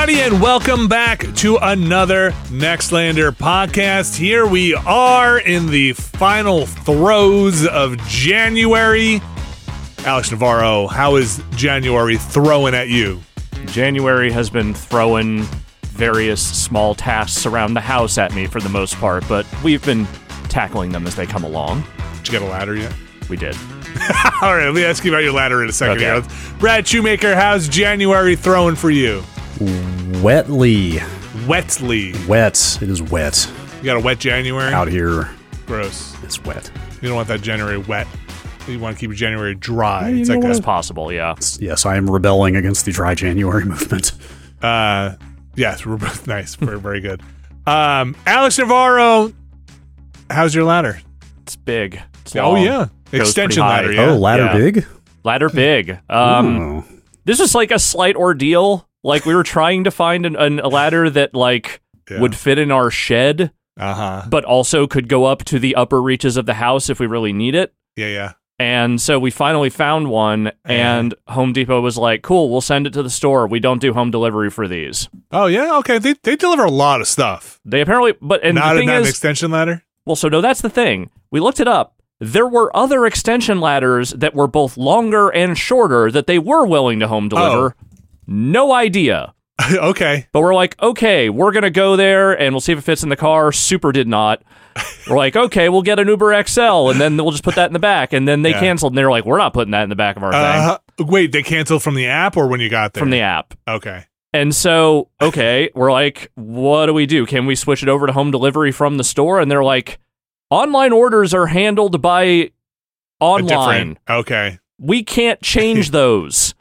everybody, and welcome back to another Nextlander podcast. Here we are in the final throes of January. Alex Navarro, how is January throwing at you? January has been throwing various small tasks around the house at me for the most part, but we've been tackling them as they come along. Did you get a ladder yet? We did. All right, let me ask you about your ladder in a second. Okay. Brad Shoemaker, how's January throwing for you? Wetly. Wet. It is wet. You got a wet January? Out here. Gross. It's wet. You don't want that January wet. You want to keep January dry. It's like that's possible, yeah. Yes, I am rebelling against the dry January movement. Yes, we're both nice. We're very good. Alex Navarro, how's your ladder? It's big. It's long. Oh, yeah. Extension ladder, yeah. Oh, ladder big? Ladder big. This is like a slight ordeal. Like, we were trying to find a ladder that, like, would fit in our shed, but also could go up to the upper reaches of the house if we really need it. Yeah. And so we finally found one, and Home Depot was like, cool, we'll send it to the store. We don't do home delivery for these. Oh, yeah? Okay. They deliver a lot of stuff. They apparently... but and not, the thing not is, an extension ladder? Well, so no, that's the thing. We looked it up. There were other extension ladders that were both longer and shorter that they were willing to home deliver. Oh. No idea. Okay. But we're like, okay, we're going to go there and we'll see if it fits in the car. Super did not. We're like, okay, we'll get an Uber XL and then we'll just put that in the back. And then they canceled and they were like, we're not putting that in the back of our thing. Wait, they canceled from the app or when you got there? From the app. Okay. And so, okay, we're like, what do we do? Can we switch it over to home delivery from the store? And they're like, online orders are handled by online. Okay. We can't change those.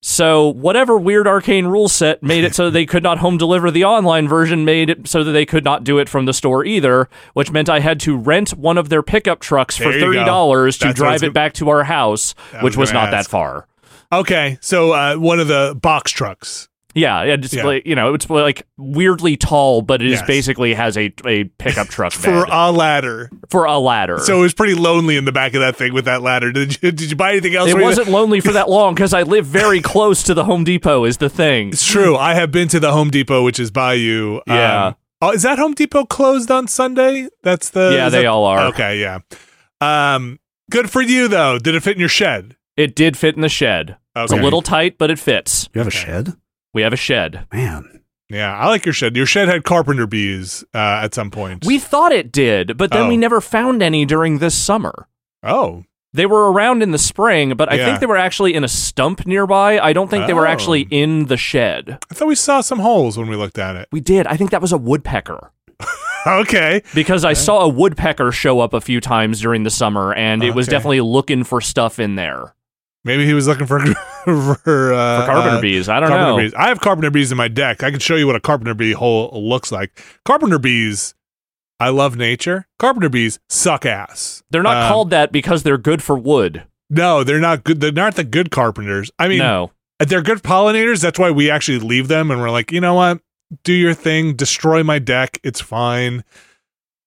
So whatever weird arcane rule set made it so they could not home deliver the online version, made it so that they could not do it from the store either, which meant I had to rent one of their pickup trucks for $30 to drive it back to our house, which was not that far. Okay, so one of the box trucks. Yeah, it's like, you know, it's like weirdly tall, but it is basically has a pickup truck for a ladder. So it was pretty lonely in the back of that thing with that ladder. Did you buy anything else? It wasn't lonely for that long because I live very close to the Home Depot. Is the thing? It's true. I have been to the Home Depot, which is by you. Yeah. Oh, is that Home Depot closed on Sunday? That's the all are. Okay, yeah. Good for you though. Did it fit in your shed? It did fit in the shed. Okay. It's a little tight, but it fits. You have a shed? We have a shed. Man. Yeah, I like your shed. Your shed had carpenter bees at some point. We thought it did, but then we never found any during this summer. Oh. They were around in the spring, but I think they were actually in a stump nearby. I don't think they were actually in the shed. I thought we saw some holes when we looked at it. We did. I think that was a woodpecker. Okay. Because I saw a woodpecker show up a few times during the summer, and it was definitely looking for stuff in there. Maybe he was looking for carpenter bees. I don't know. Bees. I have carpenter bees in my deck. I can show you what a carpenter bee hole looks like. Carpenter bees, I love nature. Carpenter bees suck ass. They're not called that because they're good for wood. No, they're not good. They're not the good carpenters. I mean, no. They're good pollinators. That's why we actually leave them. And we're like, you know what? Do your thing. Destroy my deck. It's fine.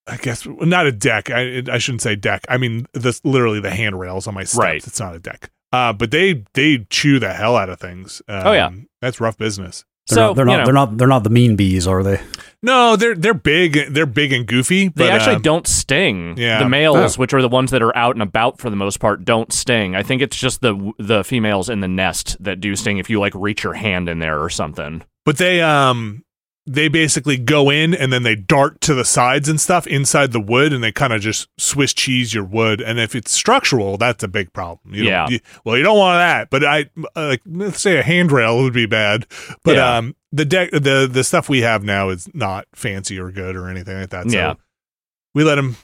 I guess not a deck. I shouldn't say deck. I mean, this literally the handrails on my steps. Right. It's not a deck. But they chew the hell out of things. That's rough business. They're not the mean bees, are they? No, they're big. They're big and goofy. But, they actually don't sting. Yeah. The males, which are the ones that are out and about for the most part, don't sting. I think it's just the females in the nest that do sting if you like reach your hand in there or something. But they basically go in and then they dart to the sides and stuff inside the wood, and they kind of just Swiss cheese your wood. And if it's structural, that's a big problem. You don't want that. But I let's say a handrail would be bad. But the deck, the stuff we have now is not fancy or good or anything like that. So we let them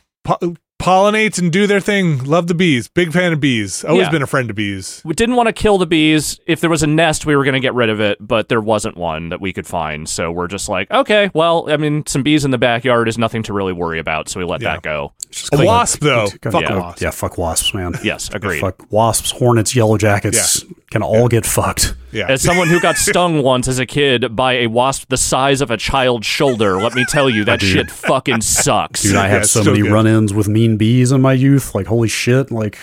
pollinate and do their thing. Love the bees. Big fan of bees. Always been a friend of bees. We didn't want to kill the bees. If there was a nest, we were going to get rid of it, but there wasn't one that we could find. So we're just like, okay, well, I mean, some bees in the backyard is nothing to really worry about, so we let that go. A wasp, though. Fuck wasps. Yeah, fuck wasps, man. Yes, agreed. Fuck wasps, hornets, yellow jackets can all get fucked. Yeah. As someone who got stung once as a kid by a wasp the size of a child's shoulder, let me tell you, that shit fucking sucks. Dude, I had so many run-ins with mean bees in my youth. Like, holy shit. Like,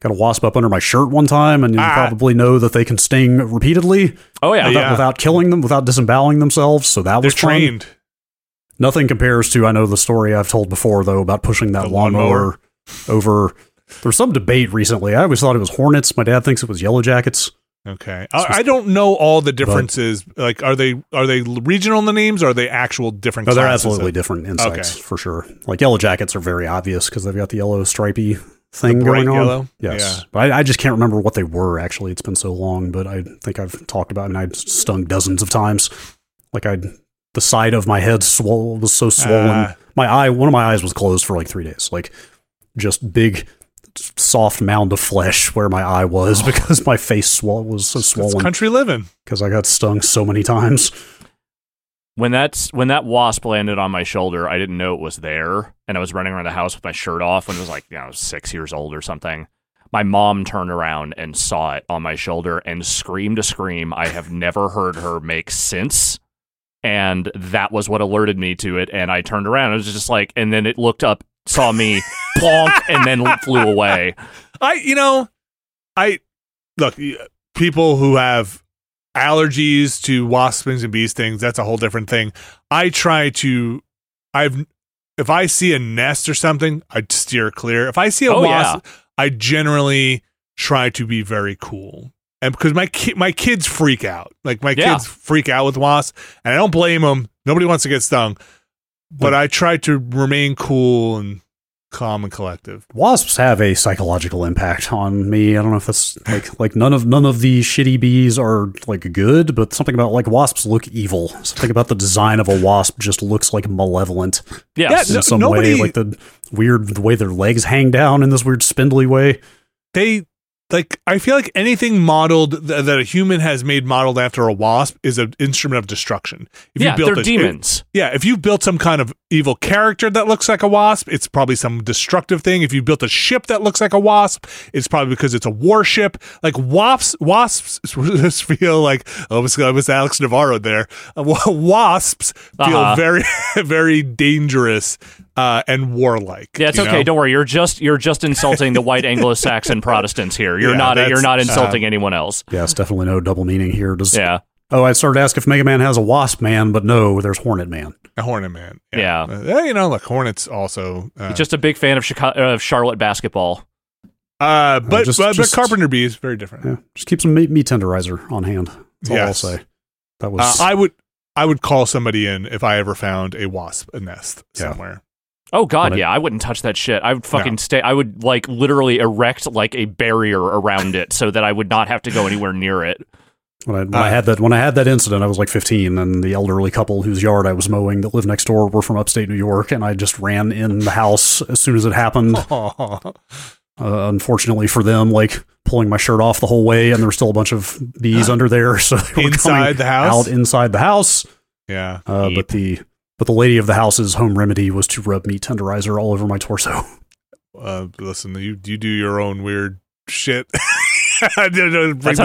got a wasp up under my shirt one time, and you probably know that they can sting repeatedly. Oh yeah, without killing them, without disemboweling themselves. So that was trained. Fun. Nothing compares to, I know the story I've told before though about pushing that lawnmower over. There was some debate recently. I always thought it was hornets. My dad thinks it was yellow jackets. Okay, I don't know all the differences. Like, are they regional in the names? Or are they actual different? No, they're absolutely different insects for sure. Like yellow jackets are very obvious because they've got the yellow stripy thing going on. Yellow? Yes, yeah. But I just can't remember what they were actually. It's been so long, but I think I've talked about. I mean, I'd stung dozens of times. Like the side of my head was so swollen. One of my eyes was closed for like 3 days. Like just big. Soft mound of flesh where my eye was because my face was so swollen. That's country living. Because I got stung so many times. When that wasp landed on my shoulder, I didn't know it was there, and I was running around the house with my shirt off when it was like 6 years old or something. My mom turned around and saw it on my shoulder and screamed a scream I have never heard her make since. And that was what alerted me to it, and I turned around. I was just like, and then it looked up, saw me, plonk, and then flew away. Look, people who have allergies to wasp stings and bee stings, that's a whole different thing. If I see a nest or something, I'd steer clear. If I see a wasp, I generally try to be very cool. And because my kids freak out. Like my kids freak out with wasps, and I don't blame them. Nobody wants to get stung. But I try to remain cool and calm and collective. Wasps have a psychological impact on me. I don't know if that's like none of the shitty bees are like good, but something about like wasps look evil. Something about the design of a wasp just looks like malevolent. Yes. In some way, like the way their legs hang down in this weird spindly way. They like I feel like anything modeled that a human has made modeled after a wasp is an instrument of destruction. They're demons. If you built some kind of evil character that looks like a wasp, it's probably some destructive thing. If you built a ship that looks like a wasp, it's probably because it's a warship. Like wasps just feel like it was Alex Navarro there. Wasps feel very, very dangerous. And warlike. Yeah, it's okay. Know? Don't worry. You're just insulting the white Anglo-Saxon Protestants here. You're not insulting anyone else. Yeah, it's definitely no double meaning here. I started to ask if Mega Man has a Wasp Man, but no, there's Hornet Man. A Hornet Man. Yeah. Look, Hornets also. Just a big fan of Charlotte basketball. But Carpenter Bee is very different. Yeah, just keep some meat tenderizer on hand. That's all I'll say. That was. I would call somebody in if I ever found a wasp nest somewhere. Oh God, I wouldn't touch that shit. I would fucking stay. I would like literally erect like a barrier around it so that I would not have to go anywhere near it. When I had that incident, I was like 15, and the elderly couple whose yard I was mowing that lived next door were from upstate New York, and I just ran in the house as soon as it happened. Unfortunately for them, like pulling my shirt off the whole way, and there were still a bunch of bees under there, so they were inside the house, out inside the house. Yeah, But the lady of the house's home remedy was to rub meat tenderizer all over my torso. Listen, you do your own weird shit. That's how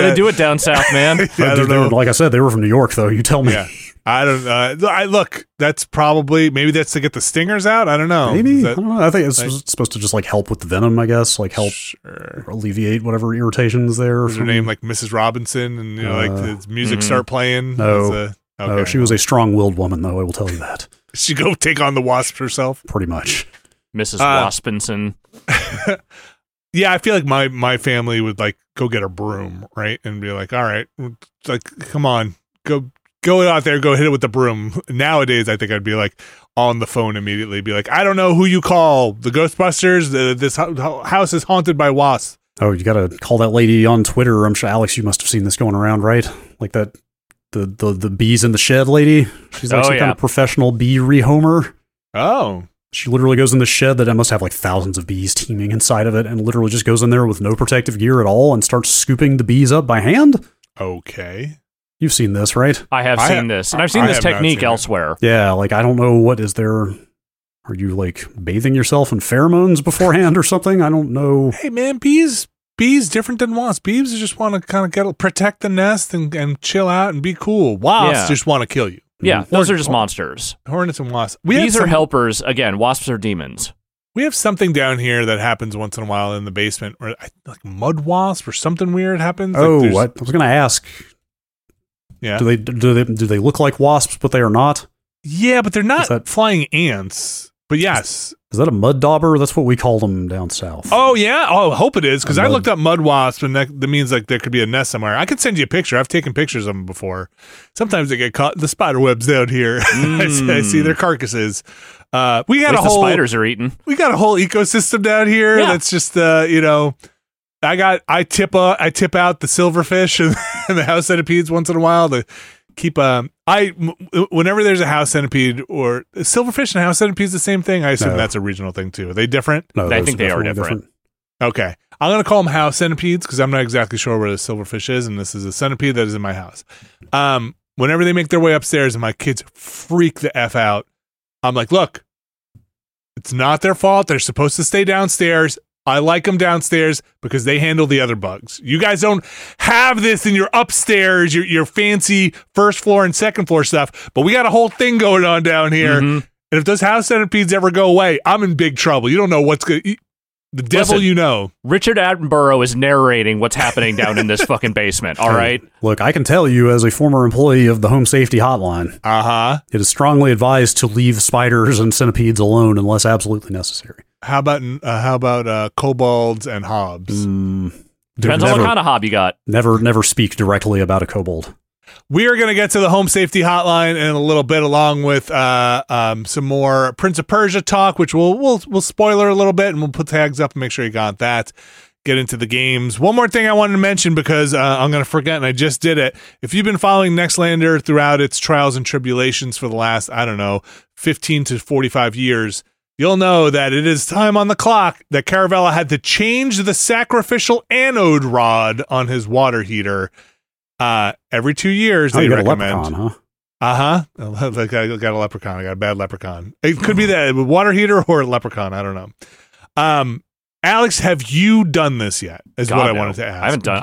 they do it down south, man. I don't know. Like I said, they were from New York, though. You tell me. Yeah. I don't know. Look, that's probably, maybe that's to get the stingers out. I don't know. Maybe. I don't know. I think it's supposed to just like help with the venom, I guess. Like help alleviate whatever irritations there. Is her name like Mrs. Robinson and like the music start playing? No. Okay. No, she was a strong-willed woman, though, I will tell you that. She go take on the wasp herself? Pretty much. Mrs. Waspinson. I feel like my family would, like, go get a broom, right? And be like, all right, like, come on, go out there, go hit it with the broom. Nowadays, I think I'd be, like, on the phone immediately, be like, I don't know who you call, the Ghostbusters, this house is haunted by wasps. Oh, you gotta call that lady on Twitter. I'm sure, Alex, you must have seen this going around, right? Like that. The bees in the shed lady. She's like some kind of professional bee rehomer. Oh. She literally goes in the shed that must have like thousands of bees teeming inside of it, and literally just goes in there with no protective gear at all and starts scooping the bees up by hand. Okay. You've seen this, right? I have seen this. And I've seen this technique elsewhere. Yeah, like I don't know what is there. Are you like bathing yourself in pheromones beforehand or something? I don't know. Hey man, bees different than wasps. Bees just want to kind of protect the nest and chill out and be cool. Wasps just want to kill you. Yeah, those are just monsters. Hornets and wasps. Bees are helpers. Again, wasps are demons. We have something down here that happens once in a while in the basement where like mud wasp or something weird happens. Oh, like what? I was going to ask. Yeah. Do they look like wasps, but they are not? Yeah, but they're not flying ants. But yes. Is that a mud dauber? That's what we call them down south. Oh, yeah. Oh, I hope it is, because I looked up mud wasp, and that means like there could be a nest somewhere. I could send you a picture. I've taken pictures of them before. Sometimes they get caught in the spider webs down here. I see their carcasses. We got a whole spiders are eating. We got a whole ecosystem down here. Yeah. That's just I tip out the silverfish and the house centipedes once in a while to keep whenever there's a house centipede or silverfish and house centipede is the same thing. I assume that's a regional thing too. Are they different? No, I think they are different. Okay, I'm gonna call them house centipedes because I'm not exactly sure where the silverfish is, and this is a centipede that is in my house. Whenever they make their way upstairs, and my kids freak the F out. I'm like, look, it's not their fault. They're supposed to stay downstairs. I like them downstairs because they handle the other bugs. You guys don't have this in your upstairs, your fancy first floor and second floor stuff, but we got a whole thing going on down here. Mm-hmm. And if those house centipedes ever go away, I'm in big trouble. You don't know what's going to... The devil. Listen, you know. Richard Attenborough is narrating what's happening down in this fucking basement, all right? Look, I can tell you as a former employee of the Home Safety Hotline, it is strongly advised to leave spiders and centipedes alone unless absolutely necessary. How about kobolds and hobs? Depends on what kind of hob you got. Never speak directly about a kobold. We are going to get to the Home Safety Hotline in a little bit, along with some more Prince of Persia talk, which we'll spoiler a little bit, and we'll put tags up and make sure you got that. Get into the games. One more thing I wanted to mention because I'm going to forget, and I just did it. If you've been following Nextlander throughout its trials and tribulations for the last, 15 to 45 years, you'll know that it is time on the clock that Caravella had to change the sacrificial anode rod on his water heater. Every 2 years, they recommend. Huh? I got a leprechaun. I got a bad leprechaun. It could be that water heater or a leprechaun. I don't know. Alex, have you done this yet? I wanted to ask. I haven't done.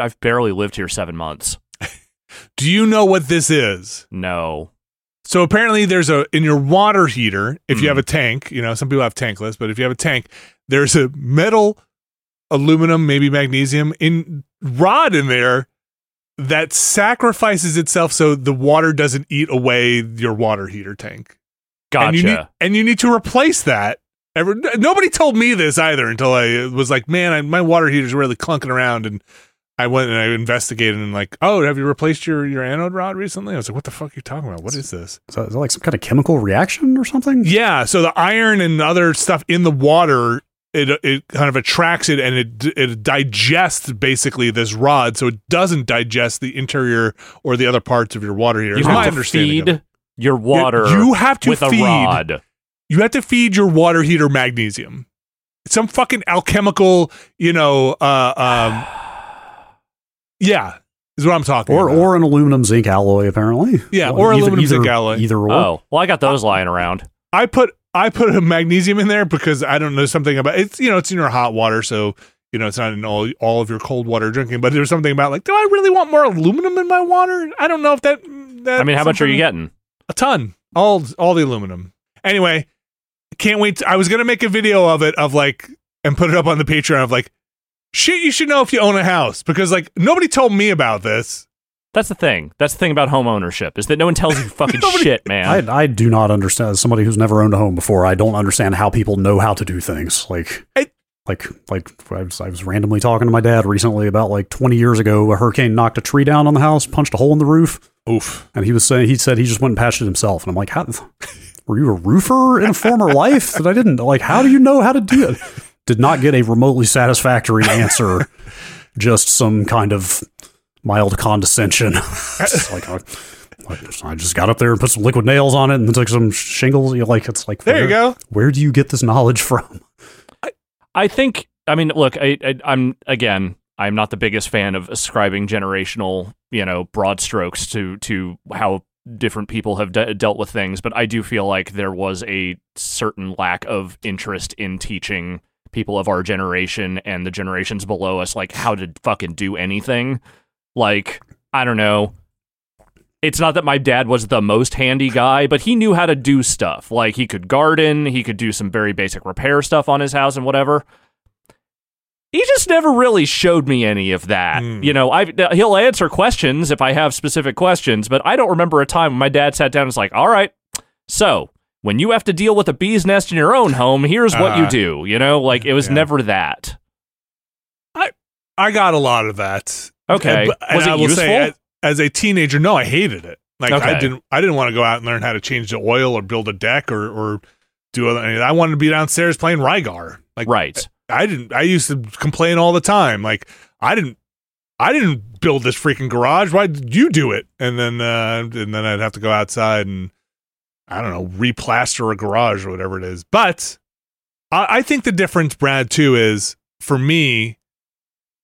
I've barely lived here 7 months. Do you know what this is? No. So apparently, there's in your water heater. If you have a tank, some people have tankless, but if you have a tank, there's a metal, aluminum, maybe magnesium rod in there that sacrifices itself so the water doesn't eat away your water heater tank. Gotcha. And you need to replace that. Nobody told me this either until I was like, man, my water heater's really clunking around. And I went and I investigated and like, oh, have you replaced your anode rod recently? I was like, what the fuck are you talking about? What is this? So is it like some kind of chemical reaction or something? Yeah. So the iron and other stuff in the water, it kind of attracts it and it digests basically this rod, so it doesn't digest the interior or the other parts of your water heater. You have to feed your water with a rod. You have to feed your water heater magnesium. It's some fucking alchemical, yeah, is what I'm talking about. Or an aluminum zinc alloy, apparently. Yeah, or aluminum zinc alloy. Either or. Oh, well, I got those lying around. I put a magnesium in there because I don't know something about it's. It's in your hot water, so it's not in all of your cold water drinking. But there's something about like, do I really want more aluminum in my water? I don't know if that. I mean, how much are you getting? A ton, all the aluminum. Anyway, can't wait. I was gonna make a video of it and put it up on the Patreon of like shit you should know if you own a house because like nobody told me about this. That's the thing. That's the thing about home ownership is that no one tells you fucking shit, man. I do not understand. As somebody who's never owned a home before, I don't understand how people know how to do things. I was randomly talking to my dad recently about 20 years ago, a hurricane knocked a tree down on the house, punched a hole in the roof. Oof. And he said he just went and patched it himself. And I'm like, how, were you a roofer in a former life that I didn't how do you know how to do it? Did not get a remotely satisfactory answer. Just some kind of mild condescension. I just got up there and put some liquid nails on it and then took some shingles. There you go. Where do you get this knowledge from? I'm not the biggest fan of ascribing generational, broad strokes to how different people have dealt with things, but I do feel like there was a certain lack of interest in teaching people of our generation and the generations below us, how to fucking do anything. I don't know. It's not that my dad was the most handy guy, but he knew how to do stuff. Like, he could garden, he could do some very basic repair stuff on his house and whatever. He just never really showed me any of that. You know, he'll answer questions if I have specific questions, but I don't remember a time when my dad sat down and was like, all right, so when you have to deal with a bee's nest in your own home, here's what you do. You know, like, it was never that. I got a lot of that. Okay. Was it useful? Say, as a teenager, no, I hated it. Like, okay. I didn't want to go out and learn how to change the oil or build a deck or do other. I wanted to be downstairs playing Rygar. Like, right. I used to complain all the time. Like, I didn't build this freaking garage. Why did you do it? And then I'd have to go outside and, I don't know, replaster a garage or whatever it is. But I think the difference, Brad, too, is for me,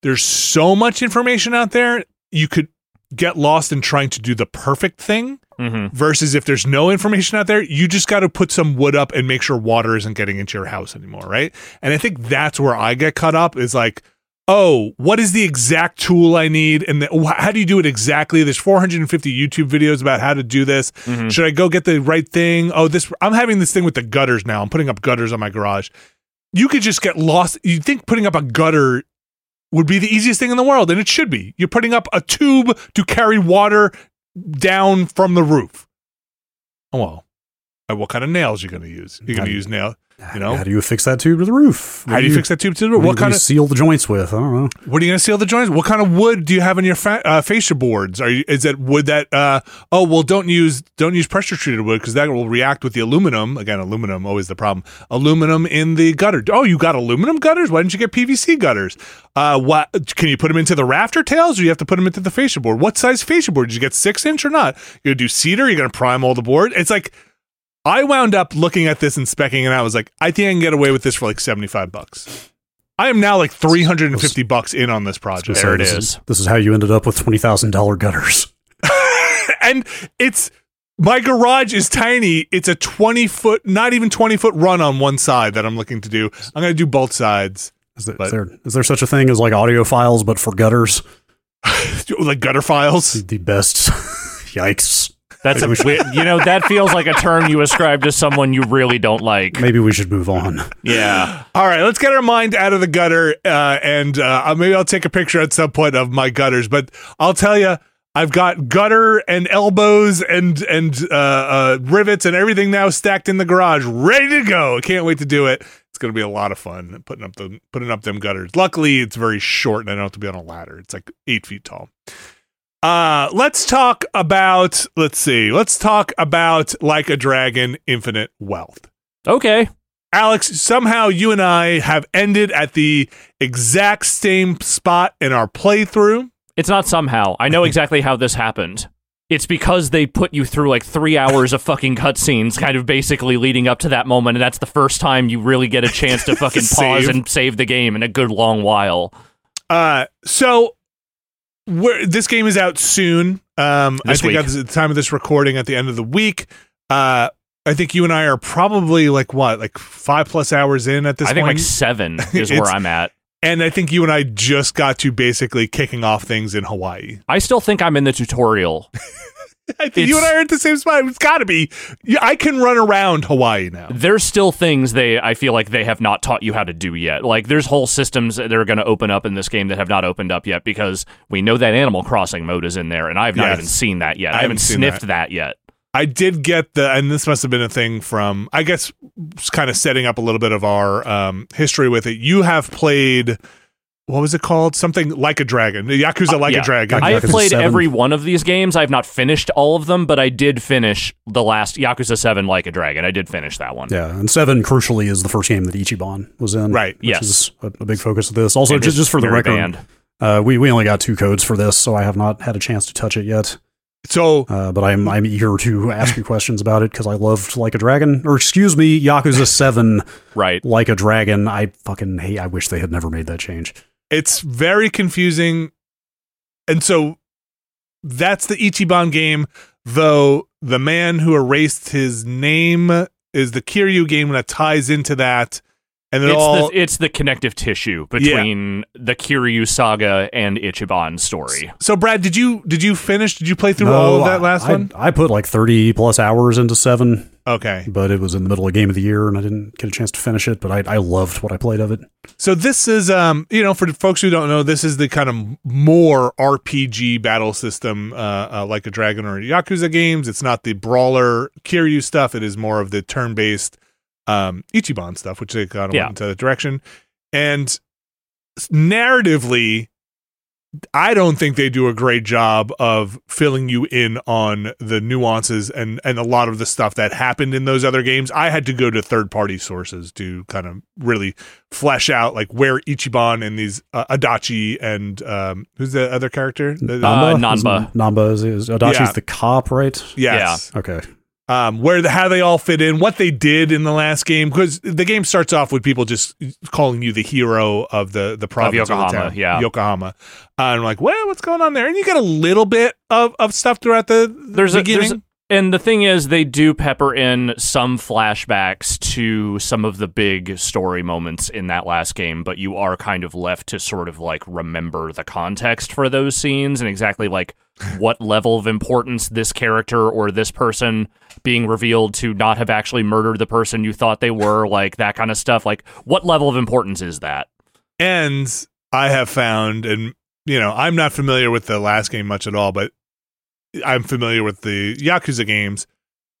there's so much information out there. You could get lost in trying to do the perfect thing versus if there's no information out there, you just got to put some wood up and make sure water isn't getting into your house anymore, right? And I think that's where I get caught up is like, oh, what is the exact tool I need? And how do you do it exactly? There's 450 YouTube videos about how to do this. Should I go get the right thing? Oh, I'm having this thing with the gutters now. I'm putting up gutters on my garage. You could just get lost. You'd think putting up a gutter would be the easiest thing in the world, and it should be. You're putting up a tube to carry water down from the roof. Oh, well, what kind of nails are you going to use? You're going to use nails, you know? How do you fix that tube to the roof? How do you fix that tube to the roof? What kind of seal the joints with? I don't know. What are you going to seal the joints? What kind of wood do you have in your fascia boards? Is that wood that? Don't use pressure treated wood because that will react with the aluminum. Again, aluminum always the problem. Aluminum in the gutter. Oh, you got aluminum gutters? Why didn't you get PVC gutters? What can you put them into the rafter tails, or you have to put them into the fascia board? What size fascia board? Did you get 6-inch or not? You're going to do cedar. You're going to prime all the board. It's like, I wound up looking at this and specking, and I was like, I think I can get away with this for like $75. I am now like $350 in on this project. There it is. This is how you ended up with $20,000 gutters. And my garage is tiny. It's a 20-foot, not even 20-foot run on one side that I'm looking to do. I'm going to do both sides. Is there such a thing as like audio files, but for gutters? Like gutter files? The best. Yikes. That's that feels like a term you ascribe to someone you really don't like. Maybe we should move on. Yeah. All right, let's get our mind out of the gutter, and maybe I'll take a picture at some point of my gutters. But I'll tell you, I've got gutter and elbows and rivets and everything now stacked in the garage, ready to go. I can't wait to do it. It's going to be a lot of fun putting up them gutters. Luckily, it's very short, and I don't have to be on a ladder. It's like 8 feet tall. Let's talk about Like a Dragon Infinite Wealth. Okay. Alex, somehow you and I have ended at the exact same spot in our playthrough. It's not somehow. I know exactly how this happened. It's because they put you through like 3 hours of fucking cutscenes kind of basically leading up to that moment, and that's the first time you really get a chance to fucking pause and save the game in a good long while. This game is out soon. I think at the time of this recording, at the end of the week, I think you and I are probably like 5+ hours in at this point. I think like 7 is where I'm at. And I think you and I just got to basically kicking off things in Hawaii. I still think I'm in the tutorial. I think you and I are at the same spot. It's got to be. I can run around Hawaii now. There's still things I feel like they have not taught you how to do yet. Like, there's whole systems that are going to open up in this game that have not opened up yet, because we know that Animal Crossing mode is in there, and I have not even seen that yet. I haven't sniffed that yet. I did get and this must have been a thing from, I guess, kind of setting up a little bit of our history with it. You have played, what was it called? Something Like a Dragon. Yakuza Like a Dragon. I have played 7. Every one of these games. I have not finished all of them, but I did finish the last Yakuza 7 Like a Dragon. I did finish that one. Yeah, and 7, crucially, is the first game that Ichiban was in. Right, which is a big focus of this. Also, it just for the record, we only got 2 codes for this, so I have not had a chance to touch it yet. So, but I'm eager to ask you questions about it because I loved Like a Dragon, or excuse me, Yakuza 7 right. Like a Dragon. I wish they had never made that change. It's very confusing. And so that's the Ichiban game, though the man who erased his name is the Kiryu game that ties into that. And then it's the connective tissue between the Kiryu saga and Ichiban's story. So, Brad, did you finish? Did you play through all of that last one? I put like 30 plus hours into 7. Okay. But it was in the middle of Game of the Year, and I didn't get a chance to finish it, but I loved what I played of it. So this is, for folks who don't know, this is the kind of more RPG battle system like a Dragon or Yakuza games. It's not the brawler Kiryu stuff. It is more of the turn-based Ichiban stuff, which they kind of went into that direction. And narratively, I don't think they do a great job of filling you in on the nuances and a lot of the stuff that happened in those other games. I had to go to third-party sources to kind of really flesh out like where Ichiban and these Adachi and who's the other character? Nanba. Nanba is Adachi's the cop, right? Yes. Yeah. Okay. How they all fit in, what they did in the last game, because the game starts off with people just calling you the hero of the province of Yokohama, Yokohama. And I'm like, well, what's going on there? And you get a little bit of stuff throughout the beginning. And the thing is, they do pepper in some flashbacks to some of the big story moments in that last game, but you are kind of left to sort of like remember the context for those scenes and exactly like what level of importance this character or this person being revealed to not have actually murdered the person you thought they were, like that kind of stuff. Like, what level of importance is that? And I have found, and you know, I'm not familiar with the last game much at all, but I'm familiar with the Yakuza games,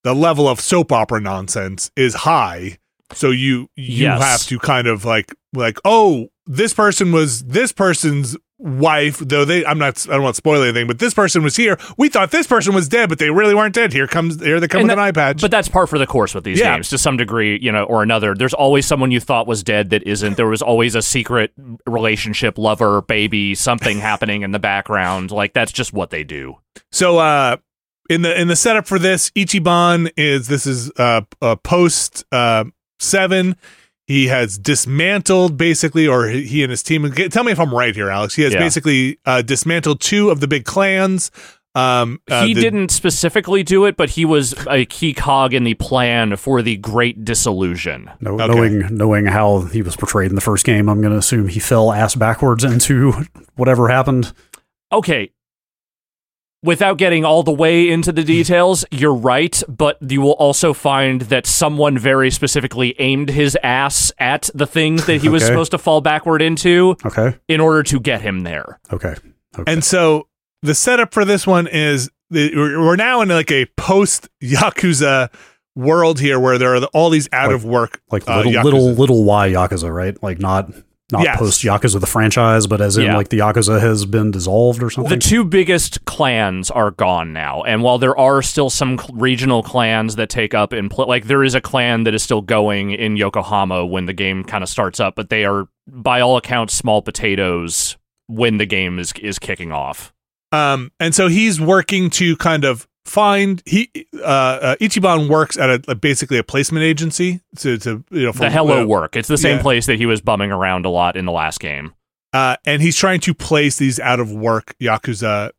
the level of soap opera nonsense is high. So you have to kind of like, oh, this person was this person's wife, though I don't want to spoil anything, but this person was here. We thought this person was dead, but they really weren't dead. Here they come with an eye patch. But that's par for the course with these games to some degree, or another. There's always someone you thought was dead that isn't. There was always a secret relationship, lover, baby, something happening in the background. Like that's just what they do. So in the setup for this, Ichiban is post 7. He has dismantled, basically, or he and his team. Tell me if I'm right here, Alex. He has basically dismantled 2 of the big clans. He didn't specifically do it, but he was a key cog in the plan for the Great Dissolution. Knowing how he was portrayed in the first game, I'm going to assume he fell ass backwards into whatever happened. Okay. Without getting all the way into the details, you're right, but you will also find that someone very specifically aimed his ass at the thing that he was supposed to fall backward into in order to get him there. Okay. And so the setup for this one is we're now in like a post-Yakuza world here where there are all these out-of-work little Y Yakuza, right? Like not post Yakuza the franchise, but as in like the Yakuza has been dissolved or something. The 2 biggest clans are gone now, and while there are still some regional clans that take up and play, like there is a clan that is still going in Yokohama when the game kind of starts up, but they are by all accounts small potatoes when the game is kicking off. And so he's working to kind of find Ichiban works at basically a placement agency for the Hello Work. It's the same place that he was bumming around a lot in the last game. And he's trying to place these out of work Yakuza,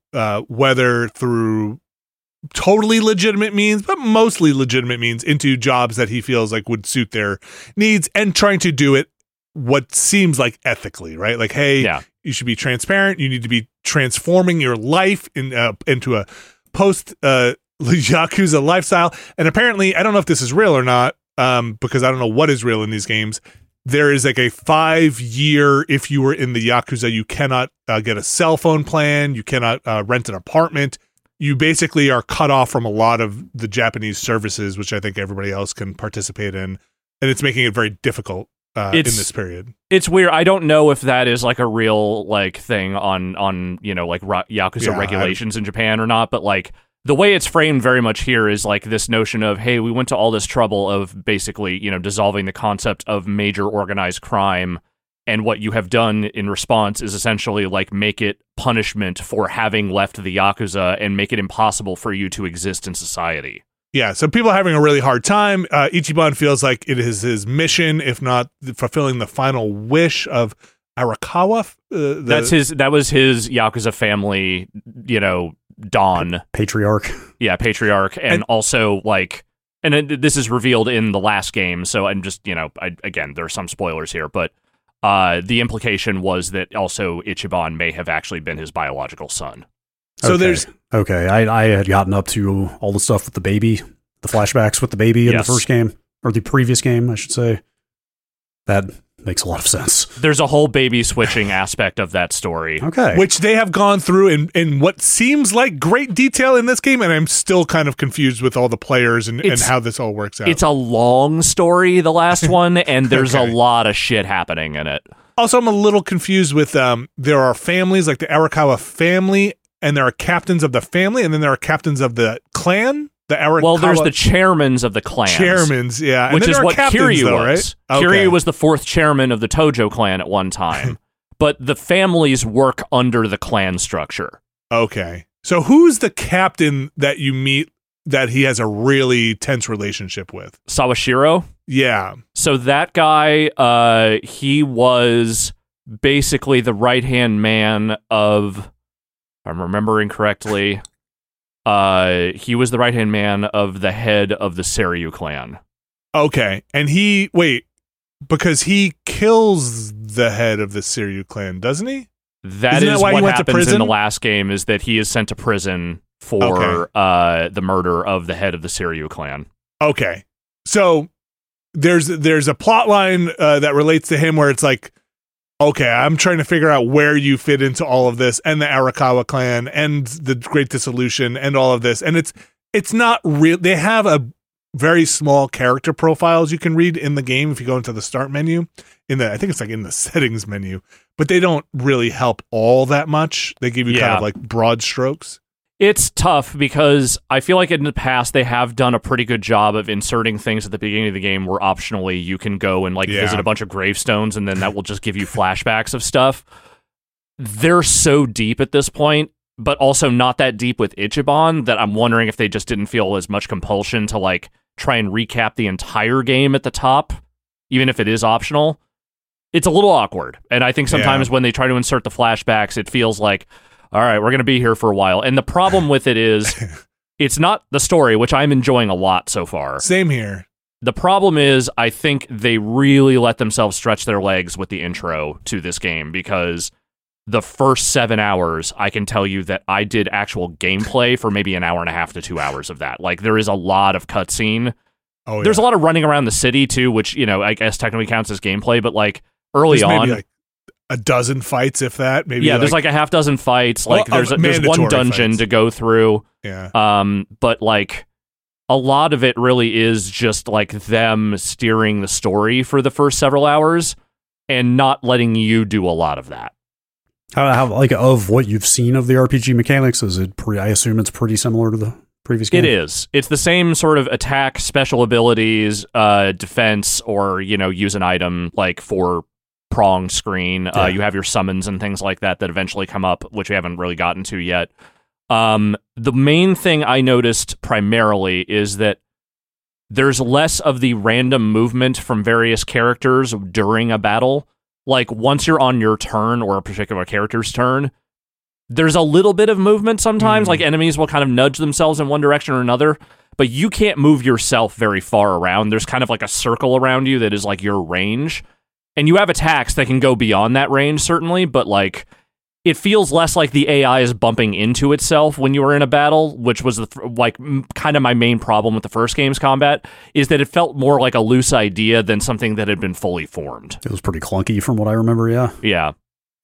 whether through totally legitimate means, but mostly legitimate means, into jobs that he feels like would suit their needs, and trying to do it what seems like ethically, right? Like, hey, you should be transparent. You need to be transforming your life into a post Yakuza lifestyle. And apparently, I don't know if this is real or not, because I don't know what is real in these games. There is like a 5-year, if you were in the Yakuza, you cannot get a cell phone plan, you cannot rent an apartment. You basically are cut off from a lot of the Japanese services, which I think everybody else can participate in, and it's making it very difficult in this period. It's weird. I don't know if that is like a real like thing on Yakuza regulations in Japan or not, but like the way it's framed very much here is like this notion of, hey, we went to all this trouble of basically, dissolving the concept of major organized crime, and what you have done in response is essentially like make it punishment for having left the Yakuza and make it impossible for you to exist in society. Yeah, so people are having a really hard time. Ichiban feels like it is his mission, if not fulfilling the final wish of Arakawa. That was his Yakuza family, Don. Patriarch. Yeah, patriarch. And also, like, and this is revealed in the last game, so I'm just, again, there are some spoilers here, but the implication was that also Ichiban may have actually been his biological son. So I had gotten up to all the stuff with the baby, the flashbacks with the baby in the first game, or the previous game, I should say. That makes a lot of sense. There's a whole baby switching aspect of that story. Okay. Which they have gone through in what seems like great detail in this game, and I'm still kind of confused with all the players and how this all works out. It's a long story, the last one, and there's a lot of shit happening in it. Also, I'm a little confused with there are families, like the Arakawa family, and there are captains of the family, and then there are captains of the clan. There's the chairmans of the clans. Chairmans, yeah. Which is what Kiryu was. Right? Okay. Kiryu was the fourth chairman of the Tojo clan at one time. But the families work under the clan structure. Okay. So who's the captain that you meet that he has a really tense relationship with? Sawashiro? Yeah. So that guy, he was basically the right-hand man of, if I'm remembering correctly... he was the right-hand man of the head of the Seryu clan. Okay, and because he kills the head of the Seryu clan, doesn't he? Isn't that why what happens in the last game, is that he is sent to prison for the murder of the head of the Seryu clan. Okay, so there's a plot line that relates to him where it's like, okay, I'm trying to figure out where you fit into all of this, and the Arakawa clan, and the Great Dissolution, and all of this. And it's not real. They have a very small character profiles you can read in the game if you go into the start menu. I think it's like in the settings menu, but they don't really help all that much. They give you kind of like broad strokes. It's tough because I feel like in the past they have done a pretty good job of inserting things at the beginning of the game where optionally you can go and visit a bunch of gravestones, and then that will just give you flashbacks of stuff. They're so deep at this point, but also not that deep with Ichiban, that I'm wondering if they just didn't feel as much compulsion to try and recap the entire game at the top, even if it is optional. It's a little awkward. And I think sometimes when they try to insert the flashbacks, it feels like, all right, we're going to be here for a while. And the problem with it is, it's not the story, which I'm enjoying a lot so far. Same here. The problem is, I think they really let themselves stretch their legs with the intro to this game, because the first 7 hours, I can tell you that I did actual gameplay for maybe an hour and a half to 2 hours of that. There is a lot of cutscene. Oh, yeah. There's a lot of running around the city, too, which, I guess technically counts as gameplay, but early on... a dozen fights, if that. Maybe there's a half dozen fights. There's one dungeon to go through. Yeah. But a lot of it really is just them steering the story for the first several hours and not letting you do a lot of that. How of what you've seen of the RPG mechanics, is it? I assume it's pretty similar to the previous game. It is. It's the same sort of attack, special abilities, defense, or use an item for. Prong screen. You have your summons and things like that eventually come up, which we haven't really gotten to yet. The main thing I noticed primarily is that there's less of the random movement from various characters during a battle. Once you're on your turn or a particular character's turn, there's a little bit of movement sometimes. Enemies will kind of nudge themselves in one direction or another, but you can't move yourself very far around. There's kind of a circle around you that is your range. And you have attacks that can go beyond that range, certainly, but it feels less like the AI is bumping into itself when you are in a battle, which was kind of my main problem with the first game's combat, is that it felt more like a loose idea than something that had been fully formed. It was pretty clunky from what I remember, yeah. Yeah.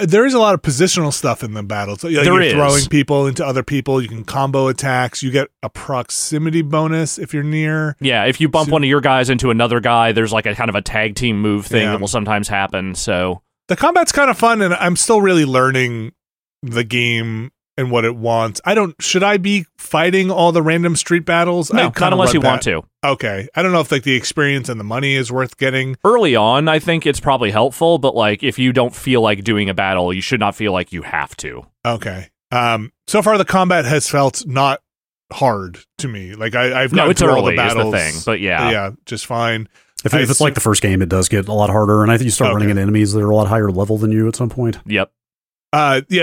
There is a lot of positional stuff in the battles. You're throwing people into other people, you can combo attacks, you get a proximity bonus if you're near. Yeah, if you bump one of your guys into another guy, there's a kind of a tag team move thing that will sometimes happen, so... The combat's kind of fun, and I'm still really learning the game and what it wants. Should I be fighting all the random street battles? No, not unless you want to. Okay. I don't know if the experience and the money is worth getting. Early on, I think it's probably helpful, but if you don't feel like doing a battle, you should not feel like you have to. Okay. So far the combat has felt not hard to me. I've gone through all the battles. No, it's early is the thing, but yeah. Yeah, just fine. If it's like the first game, it does get a lot harder, and I think you start running into enemies that are a lot higher level than you at some point. Yep.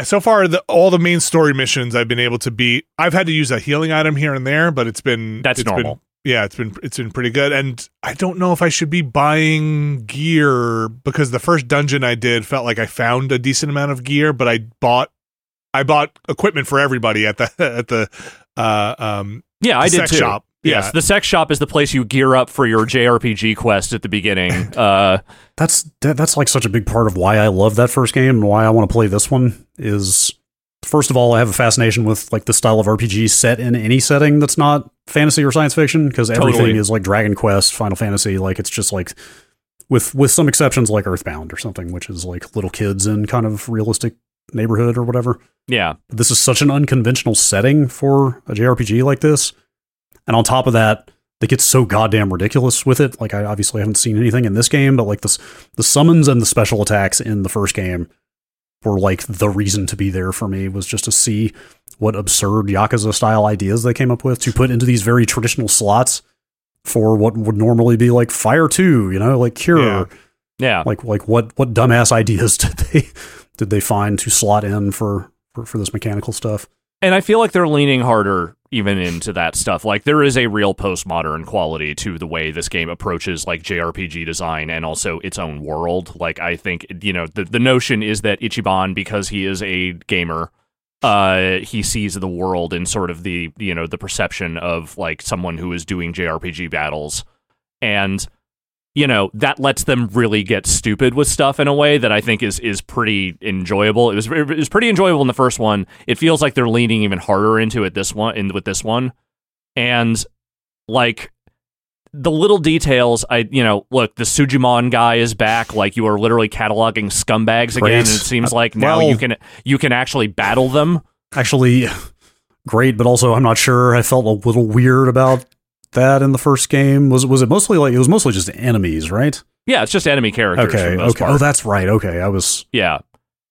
So far, all the main story missions I've been able to beat. I've had to use a healing item here and there, but it's been... That's normal. yeah, it's been pretty good. And I don't know if I should be buying gear, because the first dungeon I did felt like I found a decent amount of gear, but I bought equipment for everybody at the sex shop. Yes, yeah. The sex shop is the place you gear up for your JRPG quest at the beginning. That's like such a big part of why I love that first game and why I want to play this one is, first of all, I have a fascination with like the style of RPG set in any setting that's not fantasy or science fiction, because everything is like Dragon Quest, Final Fantasy, like it's just like with some exceptions like Earthbound or something, which is like little kids in kind of realistic neighborhood or whatever. Yeah. This is such an unconventional setting for a JRPG like this. And on top of that, they get so goddamn ridiculous with it. Like, I obviously haven't seen anything in this game, but like the summons and the special attacks in the first game were like the reason to be there for me, was just to see what absurd Yakuza style ideas they came up with to put into these very traditional slots for what would normally be like Fire 2, you know, like Cure. Yeah. Yeah. Like what dumbass ideas did they find to slot in for this mechanical stuff? And I feel like they're leaning harder even into that stuff. Like, there is a real postmodern quality to the way this game approaches like JRPG design and also its own world. Like, I think, you know, the notion is that Ichiban, because he is a gamer, he sees the world in sort of the, you know, the perception of like someone who is doing JRPG battles. And, you know, that lets them really get stupid with stuff in a way that I think is pretty enjoyable. It was pretty enjoyable in the first one. It feels like they're leaning even harder into it with this one. And like the little details, look, the Sujimon guy is back. Like, you are literally cataloging scumbags again. And it seems like now you can actually battle them. Actually, great, but also I'm not sure. I felt a little weird about that in the first game. Was it mostly like, it was mostly just enemies, right? Yeah, it's just enemy characters. Okay, for the most part. Oh, that's right. Okay, I was. Yeah,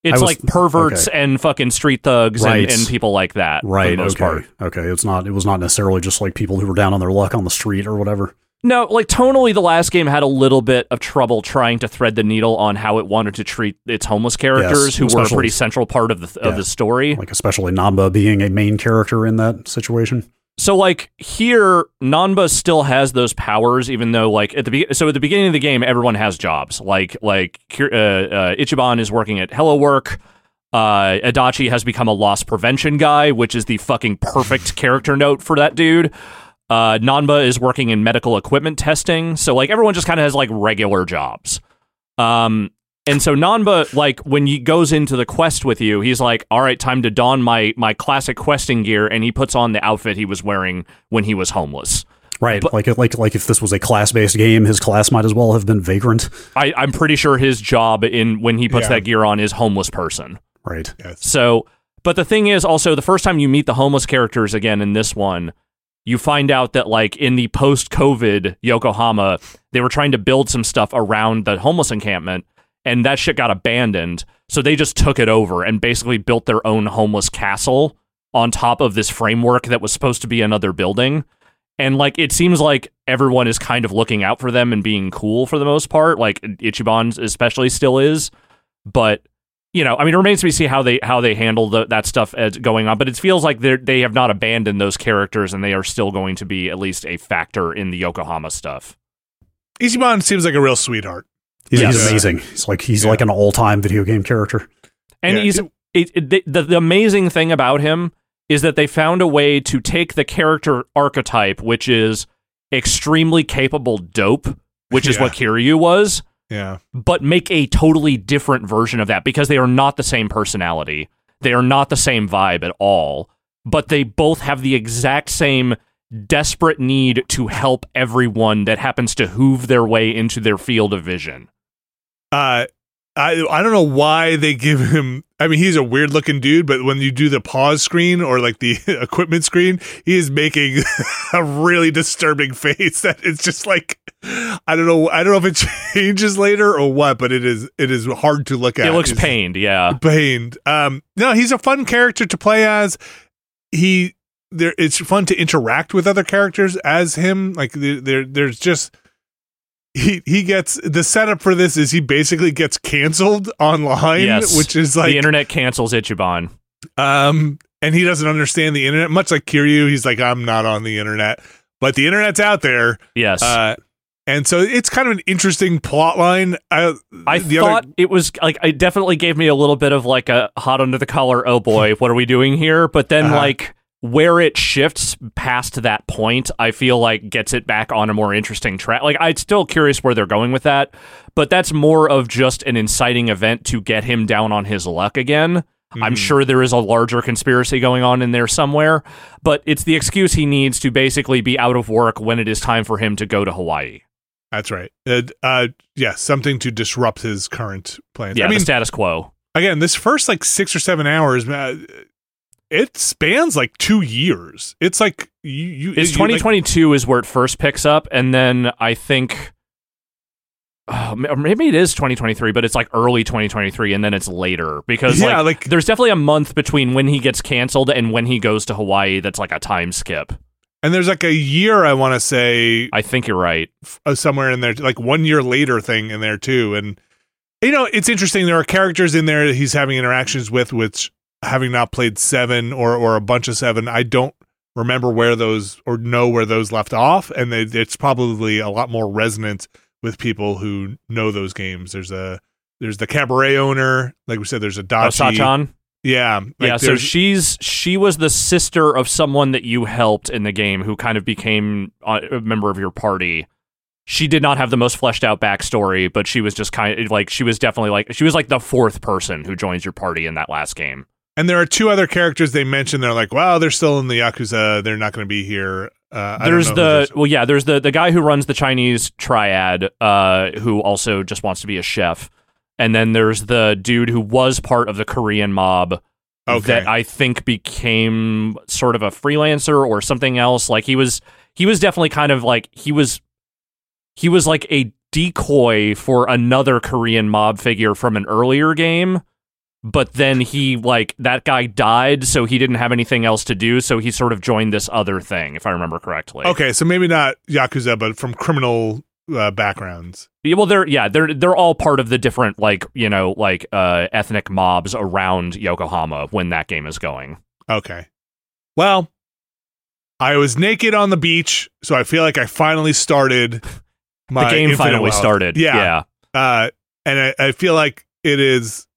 it's like perverts and fucking street thugs and people like that. Right. For the most part. Okay, it's not. It was not necessarily just like people who were down on their luck on the street or whatever. No, like tonally, the last game had a little bit of trouble trying to thread the needle on how it wanted to treat its homeless characters, who were a pretty central part of the story. Like, especially Namba being a main character in that situation. So, like, here, Nanba still has those powers, even though, like, at the beginning of the game, everyone has jobs. Like Ichiban is working at Hello Work. Adachi has become a loss prevention guy, which is the fucking perfect character note for that dude. Nanba is working in medical equipment testing. So, like, everyone just kind of has, like, regular jobs. And so Nanba, like, when he goes into the quest with you, he's like, all right, time to don my classic questing gear. And he puts on the outfit he was wearing when he was homeless. Right. But, like if this was a class-based game, his class might as well have been Vagrant. I'm pretty sure his job when he puts that gear on is homeless person. Right. Yes. So, but the thing is also, the first time you meet the homeless characters again in this one, you find out that, like, in the post-COVID Yokohama, they were trying to build some stuff around the homeless encampment. And that shit got abandoned, so they just took it over and basically built their own homeless castle on top of this framework that was supposed to be another building. And, like, it seems like everyone is kind of looking out for them and being cool for the most part, like Ichiban especially still is. But, you know, I mean, it remains to be seen how they handle that stuff as going on, but it feels like they have not abandoned those characters, and they are still going to be at least a factor in the Yokohama stuff. Ichiban seems like a real sweetheart. He's amazing. He's like an all-time video game character. And the amazing thing about him is that they found a way to take the character archetype, which is extremely capable dope, which is what Kiryu was, but make a totally different version of that, because they are not the same personality. They are not the same vibe at all, but they both have the exact same desperate need to help everyone that happens to hoove their way into their field of vision. I don't know why they give him. I mean, he's a weird looking dude, but when you do the pause screen or like the equipment screen, he is making a really disturbing face that it's just like, I don't know if it changes later or what, but it is hard to look at. It looks pained. Yeah. Pained. No, he's a fun character to play as. It's fun to interact with other characters as him. Like, there's just he gets the setup for this is he basically gets canceled online, which is like the internet cancels Ichiban. And he doesn't understand the internet, much like Kiryu. He's like, I'm not on the internet, but the internet's out there. Yes. And so it's kind of an interesting plot line. It was like, it definitely gave me a little bit of like a hot under the collar, oh boy, what are we doing here? But then like where it shifts past that point, I feel like gets it back on a more interesting track. Like I'm still curious where they're going with that, but that's more of just an inciting event to get him down on his luck again. Mm-hmm. I'm sure there is a larger conspiracy going on in there somewhere, but it's the excuse he needs to basically be out of work when it is time for him to go to Hawaii. That's right. Yeah, something to disrupt his current plans. Yeah, I mean, the status quo. Again, this first like 6 or 7 hours, it spans like 2 years. It's like it's 2022 is where it first picks up, and then I think maybe it is 2023, but it's like early 2023, and then it's later because like there's definitely a month between when he gets canceled and when he goes to Hawaii. That's like a time skip. And there's like a year, I want to say. I think you're right. Somewhere in there, like 1 year later thing in there too. And, you know, it's interesting. There are characters in there that he's having interactions with, which having not played 7 or a bunch of 7, I don't remember where those or know where those left off. And it's probably a lot more resonant with people who know those games. There's the cabaret owner. Like we said, there's a Dachi. Sachan. Yeah. Like yeah. So she was the sister of someone that you helped in the game who kind of became a member of your party. She did not have the most fleshed out backstory, but she was just kind of like, she was like the fourth person who joins your party in that last game. And there are 2 other characters they mentioned. They're like, wow, they're still in the Yakuza. They're not going to be here. There's the guy who runs the Chinese triad, who also just wants to be a chef. And then there's the dude who was part of the Korean mob that I think became sort of a freelancer or something else. Like he was definitely kind of like he was like a decoy for another Korean mob figure from an earlier game. But then he like that guy died, so he didn't have anything else to do. So he sort of joined this other thing, if I remember correctly. OK, so maybe not Yakuza, but from criminal backgrounds. Well, they're all part of the different ethnic mobs around Yokohama when that game is going. Okay. Well, I was naked on the beach, so I feel like I finally started my started. Yeah. And I feel like it is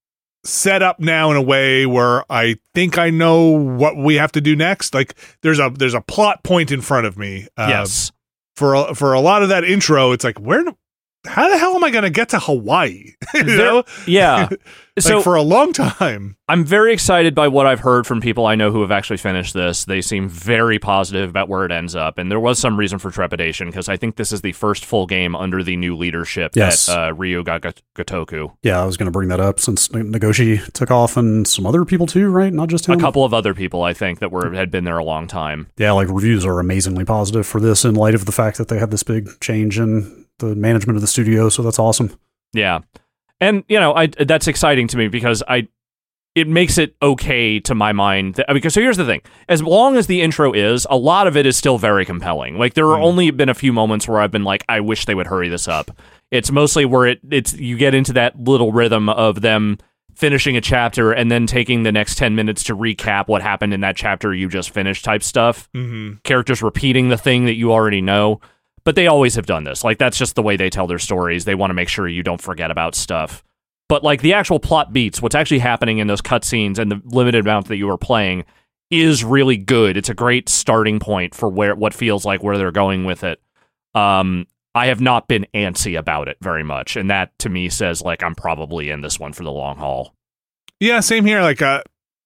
set up now in a way where I think I know what we have to do next. Like there's a plot point in front of me. Yes. For a lot of that intro, it's like, how the hell am I going to get to Hawaii? You know? Yeah. Like so for a long time. I'm very excited by what I've heard from people I know who have actually finished this. They seem very positive about where it ends up. And there was some reason for trepidation because I think this is the first full game under the new leadership at Ryuga Gotoku. Yeah, I was going to bring that up since Nagoshi took off and some other people too, right? Not just him? A couple of other people, I think, that had been there a long time. Yeah, like reviews are amazingly positive for this in light of the fact that they had this big change in the management of the studio, so that's awesome. Yeah. And, you know, that's exciting to me because it makes it okay to my mind. Because here's the thing. As long as the intro is, a lot of it is still very compelling. Like, there have only been a few moments where I've been like, I wish they would hurry this up. It's mostly where it's you get into that little rhythm of them finishing a chapter and then taking the next 10 minutes to recap what happened in that chapter you just finished type stuff. Mm-hmm. Characters repeating the thing that you already know. But they always have done this. Like, that's just the way they tell their stories. They want to make sure you don't forget about stuff. But, like, the actual plot beats, what's actually happening in those cutscenes and the limited amount that you are playing is really good. It's a great starting point for what feels like where they're going with it. I have not been antsy about it very much. And that, to me, says, like, I'm probably in this one for the long haul. Yeah, same here. Like,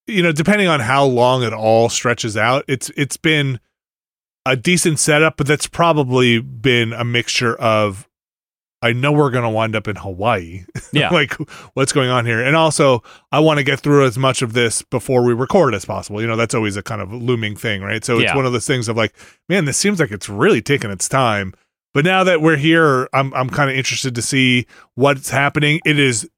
you know, depending on how long it all stretches out, it's been a decent setup, but that's probably been a mixture of, I know we're going to wind up in Hawaii. Yeah. Like, what's going on here? And also, I want to get through as much of this before we record as possible. You know, that's always a kind of looming thing, right? So it's one of those things of like, man, this seems like it's really taking its time. But now that we're here, I'm kind of interested to see what's happening. It is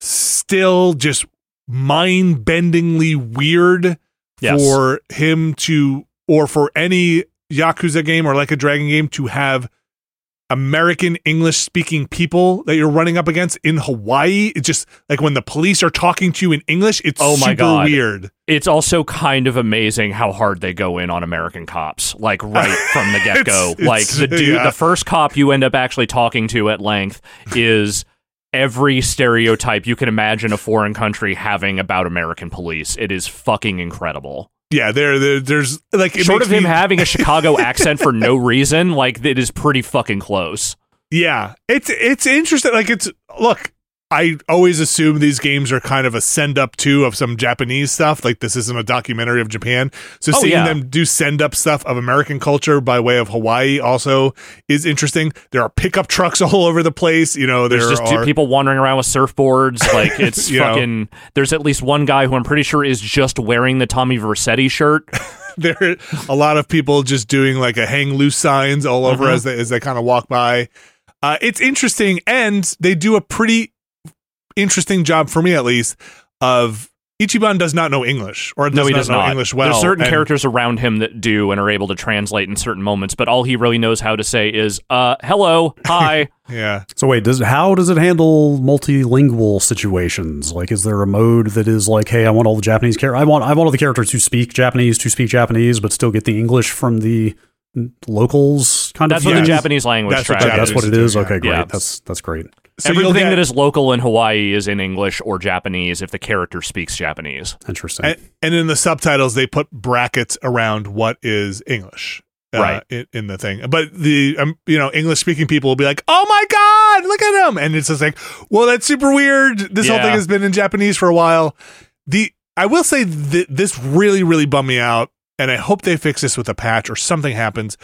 still just mind-bendingly weird for him to, or for any Yakuza game or like a Dragon game to have American English-speaking people that you're running up against in Hawaii. It's just like when the police are talking to you in English, it's super weird. It's also kind of amazing how hard they go in on American cops, like right from the get-go. Like the dude, the first cop you end up actually talking to at length is every stereotype you can imagine a foreign country having about American police. It is fucking incredible. Yeah, there's like short of him having a Chicago accent for no reason, like it is pretty fucking close. Yeah, it's interesting. Like look, I always assume these games are kind of a send up too of some Japanese stuff. Like this isn't a documentary of Japan, so seeing them do send up stuff of American culture by way of Hawaii also is interesting. There are pickup trucks all over the place. You know, there's just two people wandering around with surfboards. Like it's fucking. Know. There's at least one guy who I'm pretty sure is just wearing the Tommy Vercetti shirt. There are a lot of people just doing like a hang loose signs all over as they kind of walk by. It's interesting, and they do a pretty interesting job for me at least of Ichiban does not know English or does not know English well. There's certain characters around him that do and are able to translate in certain moments, but all he really knows how to say is hello, hi. Yeah. So wait, how does it handle multilingual situations? Like, is there a mode that is like, hey, I want all the Japanese characters. I want all the characters who speak Japanese but still get the English from the locals kind of. That's what the Japanese language track is. That's what it is. Okay, great. Yeah. That's great. So everything that is local in Hawaii is in English or Japanese if the character speaks Japanese. Interesting. And in the subtitles, they put brackets around what is English in the thing. But the English-speaking people will be like, oh my God, look at him. And it's just like, well, that's super weird. This whole thing has been in Japanese for a while. I will say this really, really bummed me out, and I hope they fix this with a patch or something happens.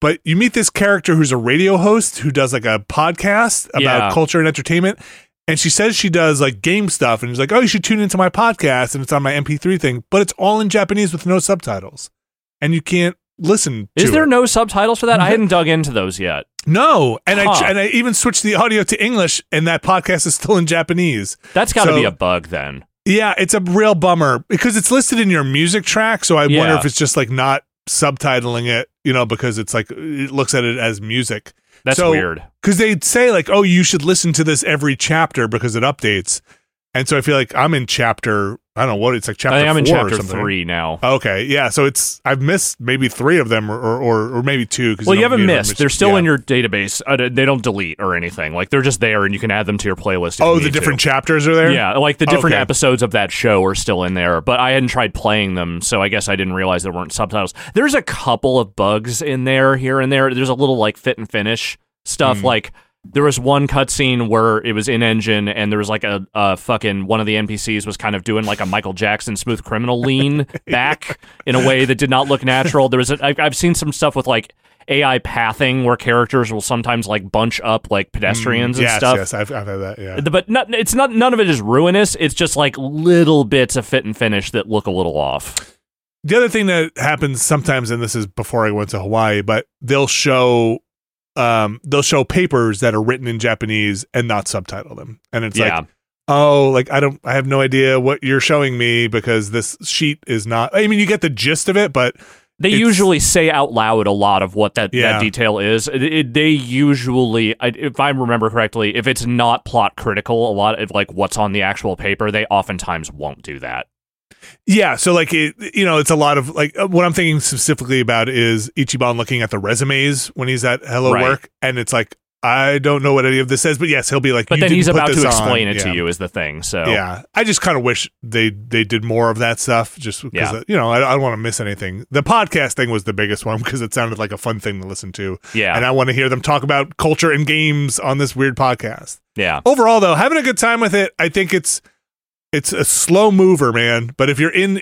But you meet this character who's a radio host who does like a podcast about culture and entertainment. And she says she does like game stuff. And she's like, oh, you should tune into my podcast. And it's on my MP3 thing. But it's all in Japanese with no subtitles. And you can't listen to it. Is there no subtitles for that? I hadn't dug into those yet. No. And I even switched the audio to English. And that podcast is still in Japanese. That's got to be a bug then. Yeah, it's a real bummer. Because it's listed in your music track. So I wonder if it's just like not subtitling it, because it's like it looks at it as music. That's weird. Because they'd say like, oh, you should listen to this every chapter because it updates. And so I feel like I'm in chapter, I don't know what it's like, chapter 4 or something. I'm in chapter 3 now. Okay, yeah. So I've missed maybe 3 of them or maybe 2. Well, you haven't missed. They're still in your database. They don't delete or anything. Like they're just there, and you can add them to your playlist. Oh, the different chapters are there? Yeah, like the different episodes of that show are still in there. But I hadn't tried playing them, so I guess I didn't realize there weren't subtitles. There's a couple of bugs in there, here and there. There's a little like fit and finish stuff like. There was one cutscene where it was in engine, and there was like a fucking one of the NPCs was kind of doing like a Michael Jackson Smooth Criminal lean back in a way that did not look natural. There was I've seen some stuff with like AI pathing where characters will sometimes like bunch up like pedestrians and stuff. Yes, I've had that. Yeah, but none of it is ruinous. It's just like little bits of fit and finish that look a little off. The other thing that happens sometimes, and this is before I went to Hawaii, but they'll show papers that are written in Japanese and not subtitle them. And it's like, oh, like I have no idea what you're showing me because this sheet is not, I mean, you get the gist of it, but they usually say out loud a lot of what that detail is. They usually, if I remember correctly, if it's not plot critical, a lot of like what's on the actual paper, they oftentimes won't do that. Yeah, so like it's a lot of like what I'm thinking specifically about is Ichiban looking at the resumes when he's at Hello Work, and it's like I don't know what any of this says, but yes, he'll be like. But then he's about to explain it to you is the thing. So yeah, I just kind of wish they did more of that stuff, just because I don't want to miss anything. The podcast thing was the biggest one because it sounded like a fun thing to listen to. Yeah, and I want to hear them talk about culture and games on this weird podcast. Yeah, overall though, having a good time with it. I think it's a slow mover, man. But if you're in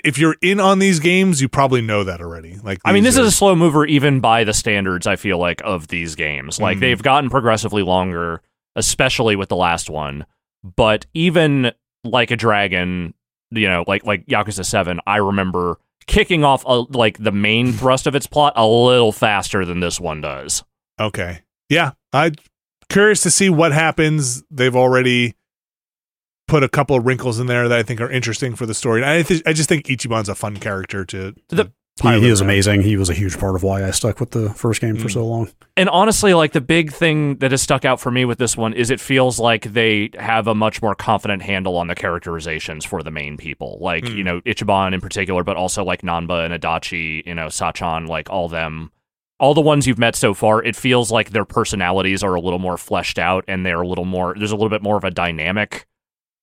on these games, you probably know that already. Like, I mean, this is a slow mover even by the standards, I feel like, of these games. Like, they've gotten progressively longer, especially with the last one. But even Like a Dragon, like Yakuza 7, I remember kicking off like the main thrust of its plot a little faster than this one does. Okay. Yeah. I'm curious to see what happens. They've already put a couple of wrinkles in there that I think are interesting for the story. And I just think Ichiban's a fun character to He is amazing. He was a huge part of why I stuck with the first game for so long. And honestly, like, the big thing that has stuck out for me with this one is it feels like they have a much more confident handle on the characterizations for the main people. Like, you know, Ichiban in particular, but also like Nanba and Adachi, you know, Sachan, like all them. All the ones you've met so far, it feels like their personalities are a little more fleshed out and they're a little more, there's a little bit more of a dynamic.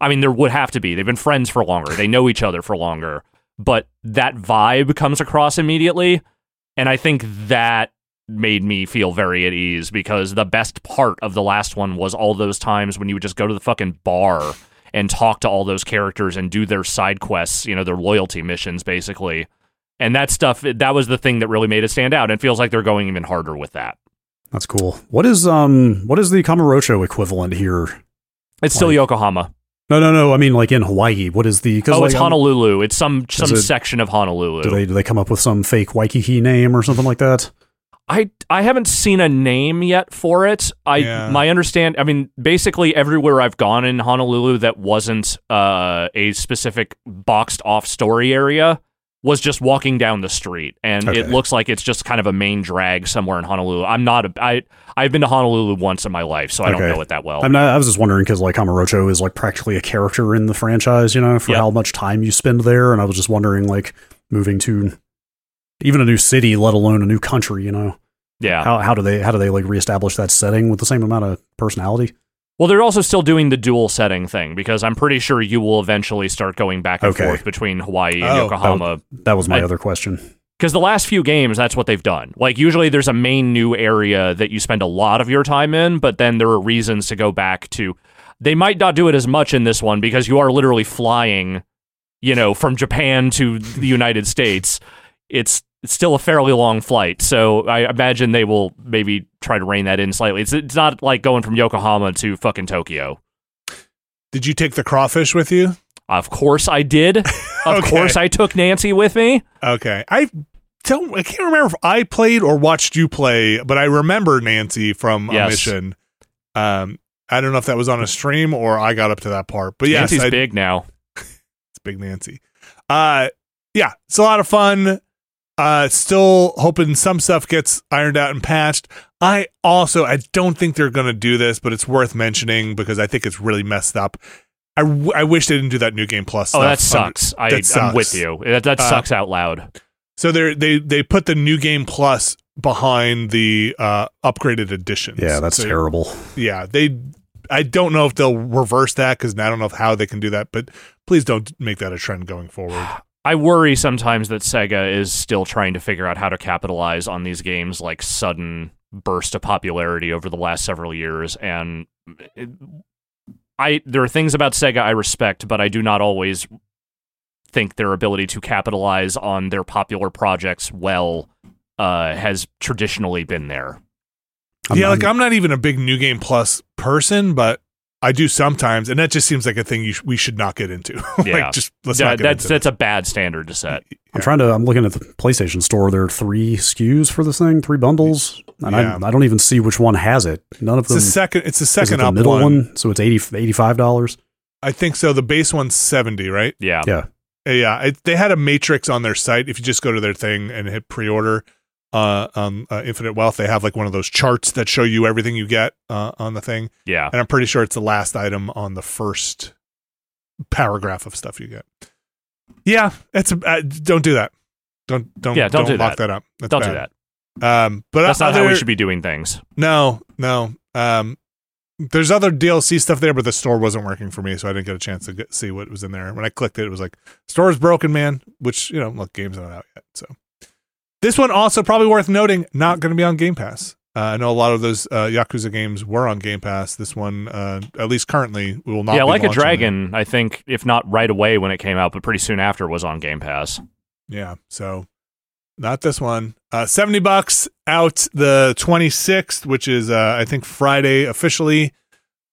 I mean, there would have to be. They've been friends for longer. They know each other for longer. But that vibe comes across immediately, and I think that made me feel very at ease, because the best part of the last one was all those times when you would just go to the fucking bar and talk to all those characters and do their side quests, you know, their loyalty missions, basically. And that stuff, that was the thing that really made it stand out, and it feels like they're going even harder with that. That's cool. What is the Kamurocho equivalent here? It's still Yokohama. No. I mean, like, in Hawaii, what is the... Oh, it's Honolulu. It's some section of Honolulu. Do they come up with some fake Waikiki name or something like that? I haven't seen a name yet for it. Basically everywhere I've gone in Honolulu that wasn't a specific boxed-off story area was just walking down the street, and it looks like it's just kind of a main drag somewhere in Honolulu. I've been to Honolulu once in my life, so I don't know it that well. I was just wondering, because like Kamurocho is like practically a character in the franchise, you know, for how much time you spend there, and I was just wondering, like, moving to even a new city, let alone a new country, you know, how do they like reestablish that setting with the same amount of personality? Well, they're also still doing the dual setting thing, because I'm pretty sure you will eventually start going back and forth between Hawaii and Yokohama. That was my other question. Because the last few games, that's what they've done. Like, usually there's a main new area that you spend a lot of your time in, but then there are reasons to go back to... They might not do it as much in this one, because you are literally flying, you know, from Japan to the United States. It's still a fairly long flight, so I imagine they will maybe try to rein that in slightly. It's not like going from Yokohama to fucking Tokyo. Did you take the crawfish with you? Of course I did. Of course I took Nancy with me. Okay. I can't remember if I played or watched you play, but I remember Nancy from a mission. I don't know if that was on a stream or I got up to that part, but yes. Nancy's big now. It's big Nancy. Yeah, it's a lot of fun. Still hoping some stuff gets ironed out and patched. I don't think they're going to do this, but it's worth mentioning because I think it's really messed up. I wish they didn't do that New Game Plus stuff. Oh, that sucks. I'm with you. That sucks out loud. So they put the New Game Plus behind the upgraded editions. Yeah, that's terrible. Yeah, I don't know if they'll reverse that, because I don't know how they can do that, but please don't make that a trend going forward. I worry sometimes that Sega is still trying to figure out how to capitalize on these games' like sudden burst of popularity over the last several years, and there are things about Sega I respect, but I do not always think their ability to capitalize on their popular projects has traditionally been there. I'm not even a big New Game Plus person, but I do sometimes, and that just seems like a thing we should not get into. That's a bad standard to set. I'm looking at the PlayStation store. There are 3 SKUs for this thing, 3 bundles, and I don't even see which one has it. None of them. It's the second up middle one, so it's $85. I think so. The base one's $70, right? Yeah. They had a matrix on their site. If you just go to their thing and hit pre-order, Infinite Wealth, they have like one of those charts that show you everything you get on the thing, and I'm pretty sure it's the last item on the first paragraph of stuff you get. Don't do that. Don't do lock that up. That's don't bad. Do that but that's not how we should be doing things. There's other DLC stuff there, but the store wasn't working for me, so I didn't get a chance to see what was in there. When I clicked it was like, store's broken, man, which, you know, look, game's not out yet, so this one also probably worth noting, not going to be on Game Pass. I know a lot of those Yakuza games were on Game Pass. This one, at least currently, we will not. Yeah, Like a Dragon, I think, if not right away when it came out, but pretty soon after, was on Game Pass. Yeah, so not this one. $70 out the 26th, which is I think Friday officially.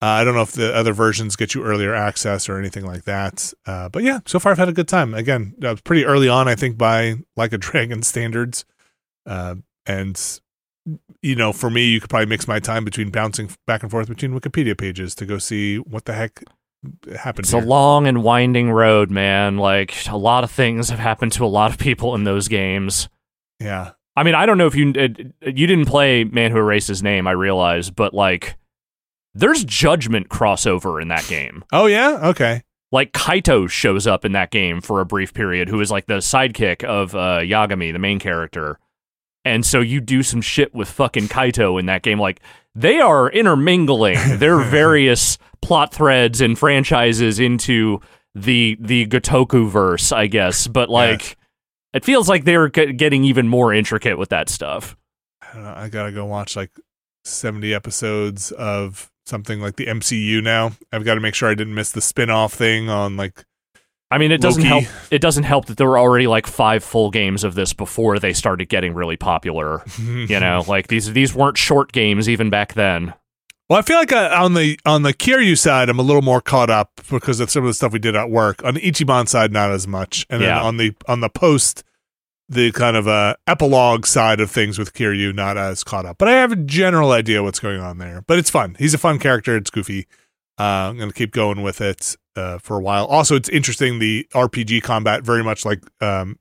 I don't know if the other versions get you earlier access or anything like that. But yeah, so far I've had a good time. Again, I was pretty early on, I think, by Like a Dragon standards. And, you know, for me, you could probably mix my time between bouncing back and forth between Wikipedia pages to go see what the heck happened. It's a long and winding road, man. Like, a lot of things have happened to a lot of people in those games. Yeah. I mean, I don't know if you didn't play Man Who Erased His Name, I realize, but like there's Judgment crossover in that game. Oh yeah? Okay. Like Kaito shows up in that game for a brief period, who is like the sidekick of Yagami, the main character. And so you do some shit with fucking Kaito in that game. Like, they are intermingling their various plot threads and franchises into the Gotoku verse, I guess. But like, It feels like they're getting even more intricate with that stuff. I don't know, I gotta go watch like 70 episodes of something like the MCU now. I've got to make sure I didn't miss the spin-off thing on like. I mean, it doesn't help that there were already like 5 full games of this before they started getting really popular. You know, like these weren't short games even back then. Well, I feel like on the Kiryu side, I'm a little more caught up because of some of the stuff we did at work. On the Ichiban side, not as much. And then on the post, the kind of epilogue side of things with Kiryu, not as caught up. But I have a general idea what's going on there. But it's fun. He's a fun character. It's goofy. I'm going to keep going with it for a while. Also, it's interesting, the RPG combat, very much like, I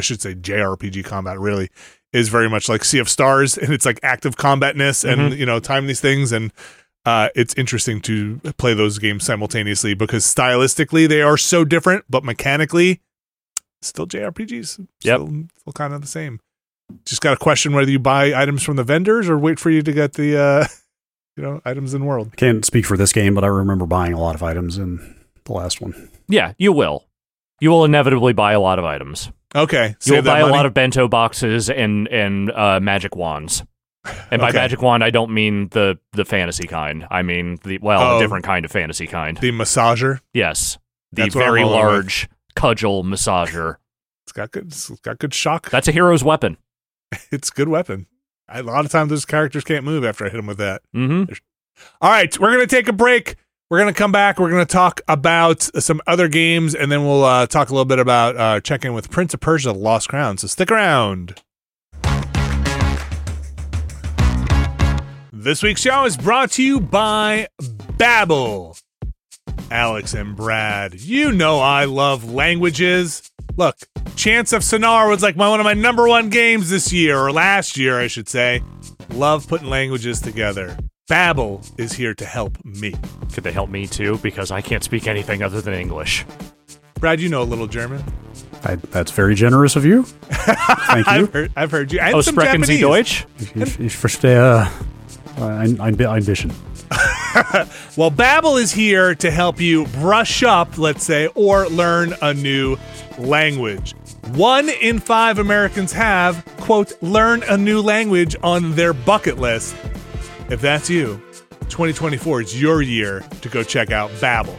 should say JRPG combat, really, is very much like Sea of Stars, and it's like active combatness and, time these things, and it's interesting to play those games simultaneously because stylistically they are so different, but mechanically, still JRPGs. Yep. Still kind of the same. Just got to question whether you buy items from the vendors or wait for you to get the... items in world. I can't speak for this game, but I remember buying a lot of items in the last one. Yeah, you will. You will inevitably buy a lot of items. Okay. You'll buy a lot of bento boxes and magic wands. And by magic wand, I don't mean the fantasy kind. I mean, a different kind of fantasy kind. The massager? Yes. The very large cudgel massager. It's got good shock. That's a hero's weapon. It's a good weapon. A lot of times those characters can't move after I hit them with that. Mm-hmm. All right, we're going to take a break. We're going to come back. We're going to talk about some other games, and then we'll talk a little bit about check-in with Prince of Persia: The Lost Crown. So stick around. This week's show is brought to you by Babbel. Alex and Brad, you know I love languages. Look, Chants of Sonar was like one of my number one games this year, or last year, I should say. Love putting languages together. Babbel is here to help me. Could they help me too? Because I can't speak anything other than English. Brad, you know a little German. That's very generous of you. Thank you. I've heard you. And some sprechen Japanese. Sie Deutsch? Ich verstehe ein bisschen. Well, Babbel is here to help you brush up, let's say, or learn a new language. 1 in 5 Americans have, quote, learn a new language on their bucket list. If that's you, 2024 is your year to go check out Babbel.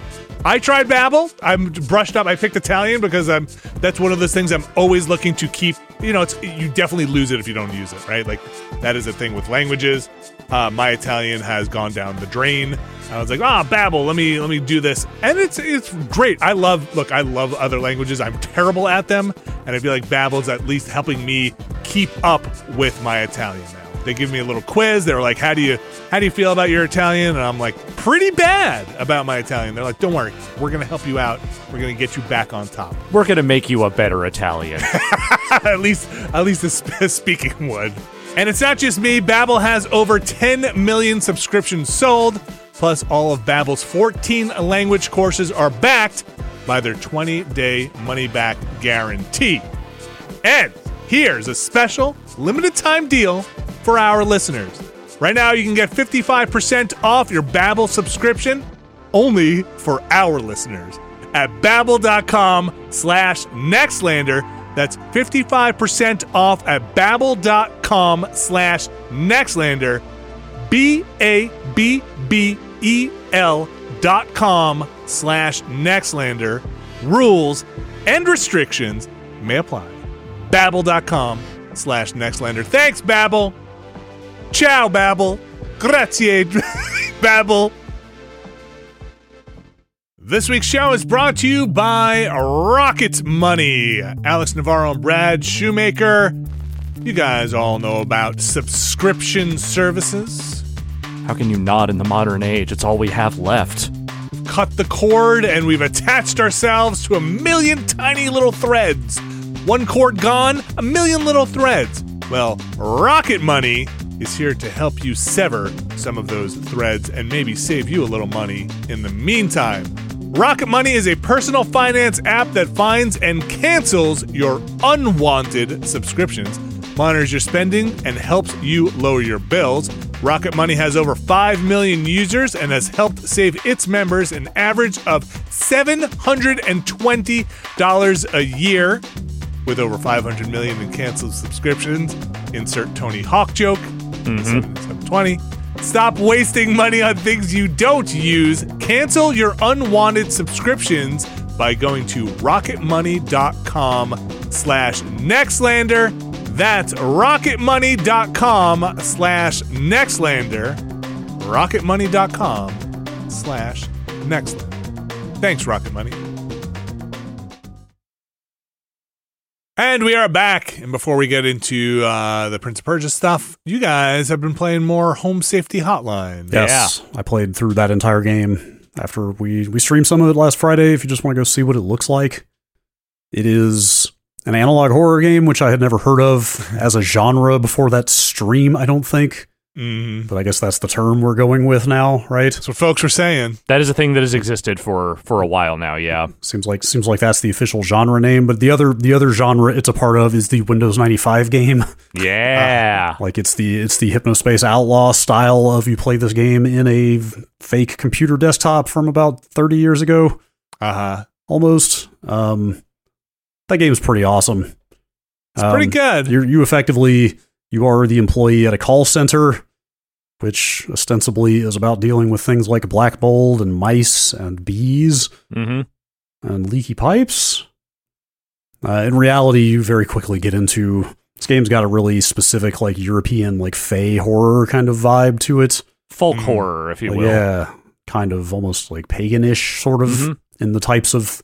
I tried Babbel. I'm brushed up. I picked Italian because that's one of those things I'm always looking to keep. You know, you definitely lose it if you don't use it, right? Like, that is a thing with languages. My Italian has gone down the drain. I was like, Babbel, let me do this. And it's great. I love other languages. I'm terrible at them. And I feel like Babbel's at least helping me keep up with my Italian now. They give me a little quiz. They were like, how do you feel about your Italian? And I'm like, pretty bad about my Italian. They're like, don't worry. We're going to help you out. We're going to get you back on top. We're going to make you a better Italian. At least the speaking one. And it's not just me. Babbel has over 10 million subscriptions sold. Plus, all of Babbel's 14 language courses are backed by their 20-day money-back guarantee. And here's a special limited-time deal for our listeners. Right now, you can get 55% off your Babbel subscription, only for our listeners, at babbel.com/nextlander. That's 55% off at babbel.com/nextlander, BABBEL.com/nextlander. Rules and restrictions may apply. Babbel.com/nextlander. Thanks, Babbel. Ciao, Babbel. Grazie, Babbel. This week's show is brought to you by Rocket Money. Alex Navarro and Brad Shoemaker. You guys all know about subscription services. How can you not in the modern age? It's all we have left. Cut the cord, and we've attached ourselves to a million tiny little threads. One cord gone, a million little threads. Well, Rocket Money is here to help you sever some of those threads and maybe save you a little money in the meantime. Rocket Money is a personal finance app that finds and cancels your unwanted subscriptions, monitors your spending, and helps you lower your bills. Rocket Money has over 5 million users and has helped save its members an average of $720 a year. With over 500 million in canceled subscriptions, insert Tony Hawk joke, $720. Stop wasting money on things you don't use. Cancel your unwanted subscriptions by going to rocketmoney.com/nextlander. That's rocketmoney.com/nextlander. rocketmoney.com/nextlander. Thanks, Rocket Money. And we are back. And before we get into the Prince of Persia stuff, you guys have been playing more Home Safety Hotline. Yes, yeah. I played through that entire game after we streamed some of it last Friday. If you just want to go see what it looks like, it is an analog horror game, which I had never heard of as a genre before that stream, I don't think. Mm-hmm. But I guess that's the term we're going with now, right? That's what folks are saying. That is a thing that has existed for a while now, yeah. Seems like that's the official genre name, but the other genre it's a part of is the Windows 95 game. Yeah. Like it's the Hypnospace Outlaw style of you play this game in a fake computer desktop from about 30 years ago. Uh-huh. Almost. That game is pretty awesome. It's pretty good. You effectively... You are the employee at a call center, which ostensibly is about dealing with things like black mold and mice and bees and leaky pipes. In reality, you very quickly get into... This game's got a really specific, like, European, like, fey horror kind of vibe to it. Folk horror, if you will. Yeah, kind of almost, like, paganish, sort of, in the types of...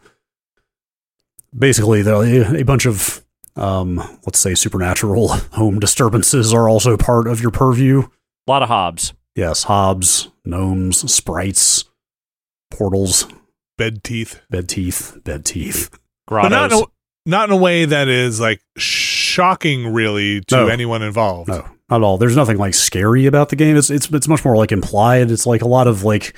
Basically, a bunch of... let's say supernatural home disturbances are also part of your purview. A lot of Hobbs. Yes, Hobbs, gnomes, sprites, portals. Bed teeth. Grottos. But not in a way that is, like, shocking, really, to anyone involved. No, not at all. There's nothing, like, scary about the game. It's much more, like, implied. It's, like, a lot of, like...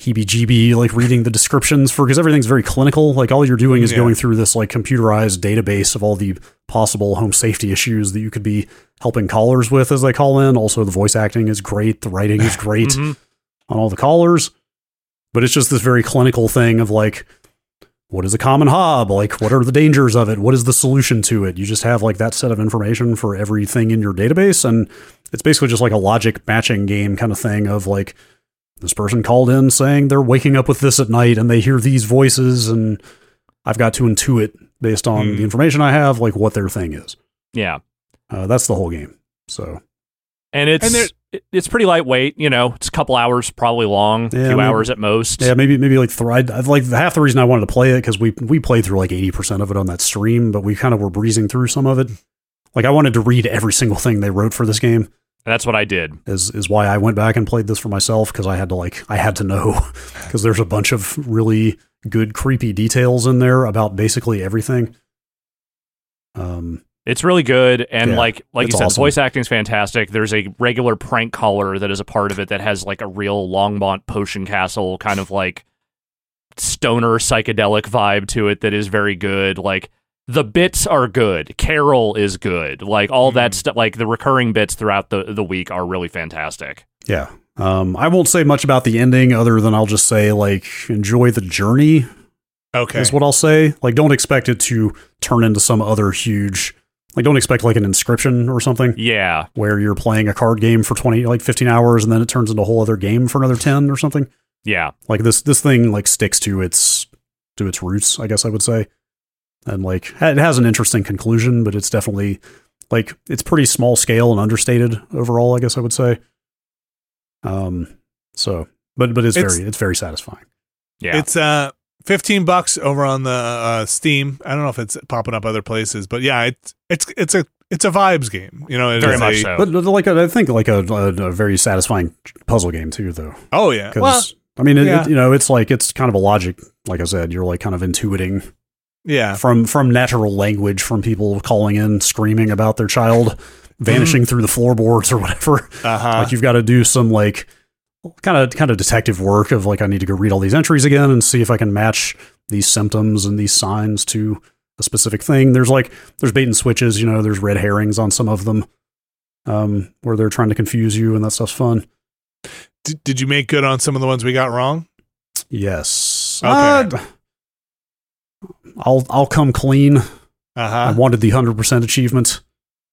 heebie-jeebie, like, reading the descriptions because everything's very clinical. Like, all you're doing is going through this, like, computerized database of all the possible home safety issues that you could be helping callers with as they call in. Also, the voice acting is great. The writing is great on all the callers. But it's just this very clinical thing of, like, what is a common hob? Like, what are the dangers of it? What is the solution to it? You just have, like, that set of information for everything in your database. And it's basically just, like, a logic matching game kind of thing of, like, this person called in saying they're waking up with this at night and they hear these voices, and I've got to intuit based on the information I have, like, what their thing is. Yeah. That's the whole game. So, and it's pretty lightweight, you know, it's a couple hours, probably long, a few hours at most. Yeah. Maybe like half the reason I wanted to play it, cause we played through like 80% of it on that stream, but we kind of were breezing through some of it. Like, I wanted to read every single thing they wrote for this game. That's what I did. Is why I went back and played this for myself, because I had to know, because there's a bunch of really good creepy details in there about basically everything. It's really good, and like you said, awesome. Voice acting's fantastic. There's a regular prank caller that is a part of it that has like a real Longmont Potion Castle kind of like stoner psychedelic vibe to it that is very good. Like, the bits are good. Carol is good. Like, all that stuff, like the recurring bits throughout the week are really fantastic. Yeah. I won't say much about the ending other than I'll just say, like, enjoy the journey. Okay. Is what I'll say. Like, don't expect it to turn into some other huge, like, don't expect like an Inscription or something. Yeah. Where you're playing a card game for 15 hours and then it turns into a whole other game for another 10 or something. Yeah. Like, this thing like sticks to its roots, I guess I would say. And, like, it has an interesting conclusion, but it's definitely, like, it's pretty small scale and understated overall, I guess I would say. So, but it's very satisfying. Yeah. It's $15 over on the Steam. I don't know if it's popping up other places, but yeah, it's a vibes game, you know. Very much so. But like, I think like a very satisfying puzzle game too, though. Oh yeah. Well, I mean, it's kind of a logic. Like I said, you're like kind of intuiting Yeah. From natural language, from people calling in, screaming about their child vanishing through the floorboards or whatever. Uh-huh. Like, you've got to do some like kind of detective work of like, I need to go read all these entries again and see if I can match these symptoms and these signs to a specific thing. There's bait and switches, you know, there's red herrings on some of them, where they're trying to confuse you, and that stuff's fun. Did you make good on some of the ones we got wrong? Yes. Okay. I'll come clean. Uh-huh. I wanted the 100% achievement.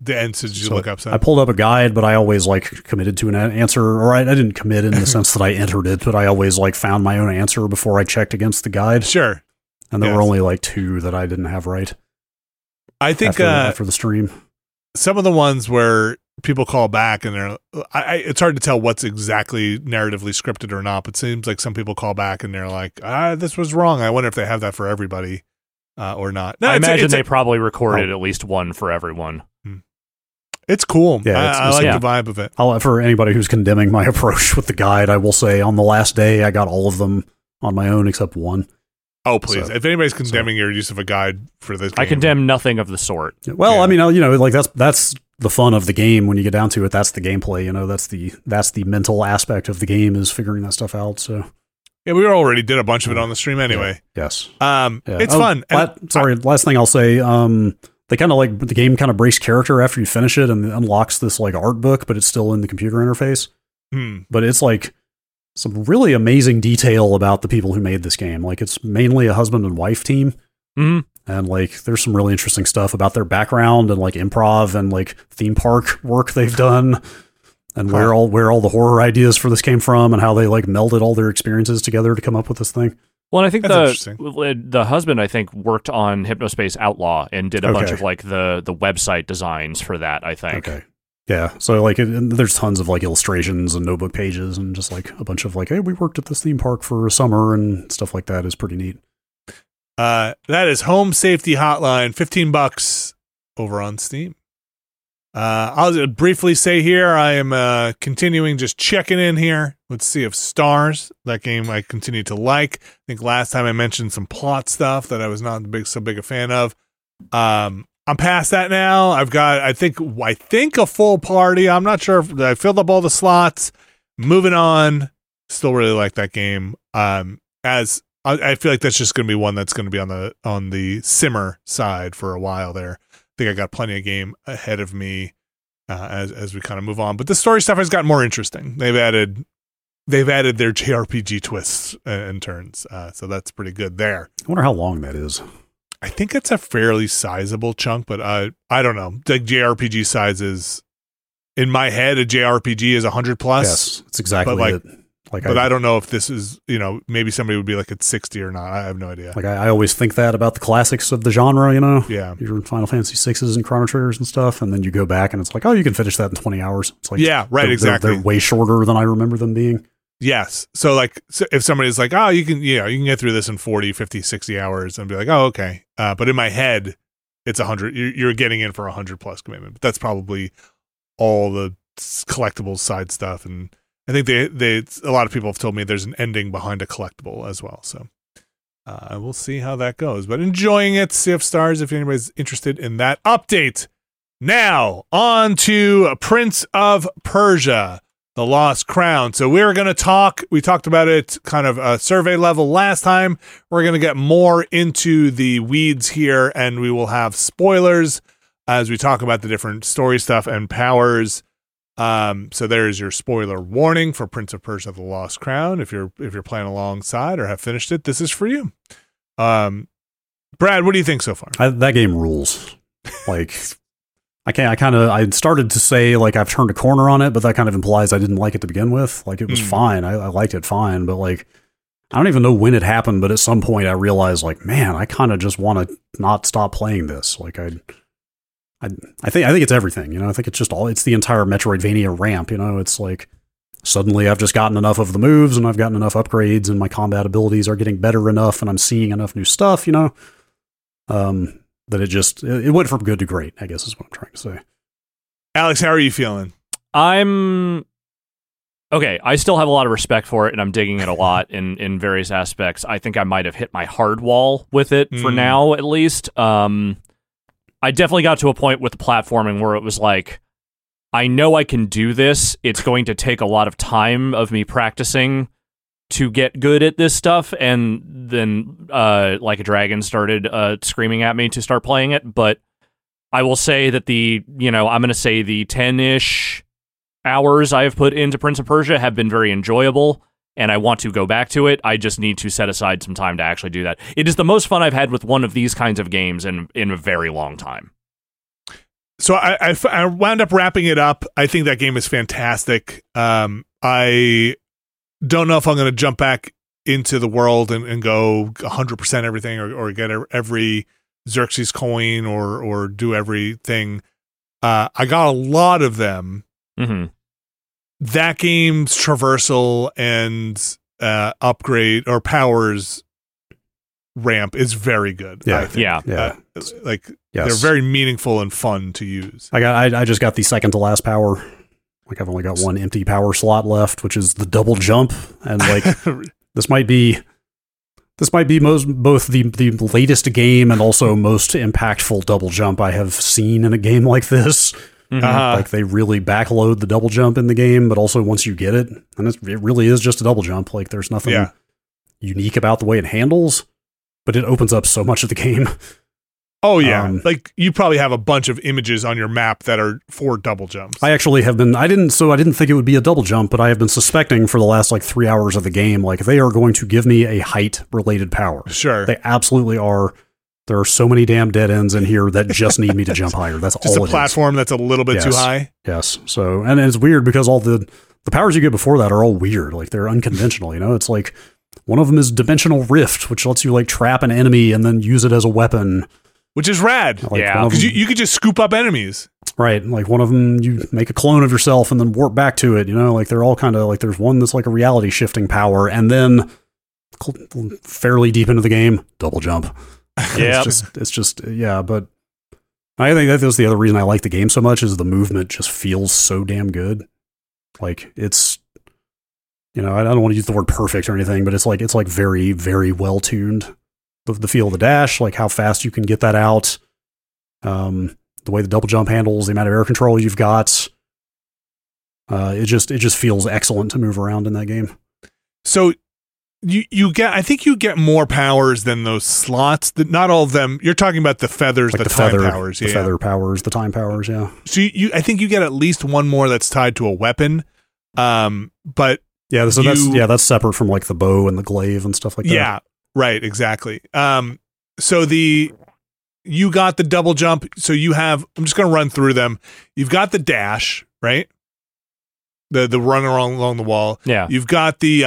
And so did you look up something? I pulled up a guide, but I always like committed to an answer, or I didn't commit in the sense that I entered it, but I always like found my own answer before I checked against the guide. Sure. And there were only like two that I didn't have right. I think after the stream, some of the ones where people call back and it's hard to tell what's exactly narratively scripted or not, but it seems like some people call back and they're like, this was wrong. I wonder if they have that for everybody or not. No, I imagine they probably recorded at least one for everyone. It's cool. Yeah, I like the vibe of it. For anybody who's condemning my approach with the guide, I will say on the last day, I got all of them on my own except one. Oh, please. So, if anybody's condemning your use of a guide for this game, I condemn nothing of the sort. Well, yeah. I mean, you know, like that's the fun of the game when you get down to it. That's the gameplay, you know, that's the mental aspect of the game is figuring that stuff out. So yeah, we already did a bunch of it on the stream anyway. Yeah. Yes. It's fun. Last thing I'll say, they kind of like the game kind of breaks character after you finish it and unlocks this like art book, but it's still in the computer interface. But it's like some really amazing detail about the people who made this game. Like, it's mainly a husband and wife team. And like, there's some really interesting stuff about their background and like improv and like theme park work they've done and where all the horror ideas for this came from and how they like melded all their experiences together to come up with this thing. Well, and I think the husband, I think, worked on Hypnospace Outlaw and did a bunch of like the website designs for that, I think. Okay. Yeah. So like there's tons of like illustrations and notebook pages and just like a bunch of like, hey, we worked at this theme park for a summer and stuff like that is pretty neat. That is Home Safety Hotline, $15 over on Steam. I'll briefly say here, I am continuing just checking in here with Sea of Stars. That game I continue to like. I think last time I mentioned some plot stuff that I was not so big a fan of. I'm past that now. I've got, I think a full party. I'm not sure if I filled up all the slots. Moving on. Still really like that game. I feel like that's just going to be one that's going to be on the simmer side for a while there. I think I got plenty of game ahead of me as we kind of move on, but the story stuff has gotten more interesting. They've added their JRPG twists and turns, so that's pretty good there. I wonder how long that is. I think it's a fairly sizable chunk, but I don't know. Like JRPG sizes in my head, a JRPG is 100+. Yes, it's exactly like it. I don't know if this is, you know, maybe somebody would be like at 60 or not. I have no idea. Like I always think that about the classics of the genre, you know? Yeah. You're in Final Fantasy 6s and Chrono Triggers and stuff. And then you go back and it's like, oh, you can finish that in 20 hours. It's like, yeah, right. Exactly. They're way shorter than I remember them being. Yes. So like, so if somebody's like, oh, you can get through this in 40, 50, 60 hours and be like, oh, okay. But in my head, it's 100. You're getting in for 100+ commitment, but that's probably all the collectibles side stuff. And I think a lot of people have told me there's an ending behind a collectible as well. So we'll see how that goes. But enjoying it, Sea of Stars, if anybody's interested in that update. Now, on to Prince of Persia, The Lost Crown. So we're going to we talked about it kind of a survey level last time. We're going to get more into the weeds here, and we will have spoilers as we talk about the different story stuff and powers. So there's your spoiler warning for Prince of Persia: The Lost Crown. If you're playing alongside or have finished it, this is for you. Brad, what do you think so far? That game rules. Like I started to say like I've turned a corner on it, but that kind of implies I didn't like it to begin with. Like it was fine. I liked it fine, but like, I don't even know when it happened, but at some point I realized like, man, I kind of just want to not stop playing this. Like I think it's everything, you know. I think it's just it's the entire Metroidvania ramp, you know. It's like suddenly I've just gotten enough of the moves and I've gotten enough upgrades and my combat abilities are getting better enough and I'm seeing enough new stuff, you know, that it went from good to great, I guess is what I'm trying to say. Alex, how are you feeling? I'm okay, I still have a lot of respect for it, and I'm digging it a lot in various aspects. I think I might have hit my hard wall with it for now, at least. I definitely got to a point with the platforming where it was like, I know I can do this. It's going to take a lot of time of me practicing to get good at this stuff, and then Like a Dragon started screaming at me to start playing it, but I will say that I'm going to say the 10-ish hours I have put into Prince of Persia have been very enjoyable, and I want to go back to it. I just need to set aside some time to actually do that. It is the most fun I've had with one of these kinds of games in a very long time. So I wound up wrapping it up. I think that game is fantastic. I don't know if I'm going to jump back into the world and go 100% everything or get every Xerxes coin or do everything. I got a lot of them. Mm-hmm. That game's traversal and upgrade or powers ramp is very good. Yeah, I think. They're very meaningful and fun to use. I just got the second to last power. Like I've only got one empty power slot left, which is the double jump, and like this might be both the latest game and also most impactful double jump I have seen in a game like this. Mm-hmm. Like they really backload the double jump in the game, but also once you get it, and it really is just a double jump. Like there's nothing unique about the way it handles, but it opens up so much of the game. Oh yeah, like you probably have a bunch of images on your map that are for double jumps. I actually have been. I didn't think it would be a double jump, but I have been suspecting for the last 3 hours of the game, like they are going to give me a height related power. Sure, they absolutely are. There are so many damn dead ends in here that just need me to jump higher. That's just all it is. Just a platform that's a little bit too high. Yes. So, and it's weird because all the powers you get before that are all weird. Like they're unconventional, you know, it's like one of them is Dimensional Rift, which lets you trap an enemy and then use it as a weapon. Which is rad. Because you could just scoop up enemies. Right. Like one of them, you make a clone of yourself and then warp back to it. You know, like they're all kind of like, there's one that's like a reality shifting power. And then fairly deep into the game, double jump. Yeah, but I think that was the other reason I like the game so much is the movement just feels so damn good. Like it's, you know, I don't want to use the word perfect or anything, but it's very, very well tuned. The feel of the dash, like how fast you can get that out, the way the double jump handles, the amount of air control you've got, it just feels excellent to move around in that game. So. You get more powers than those slots. Not all of them. You're talking about the feathers, like the time powers. The feather powers, the time powers, yeah. So I think you get at least one more that's tied to a weapon. But yeah, so that's separate from the bow and the glaive and stuff like that. Yeah, right, exactly. So you got the double jump. So you have, I'm just going to run through them. You've got the dash, right? The run along the wall. Yeah. You've got the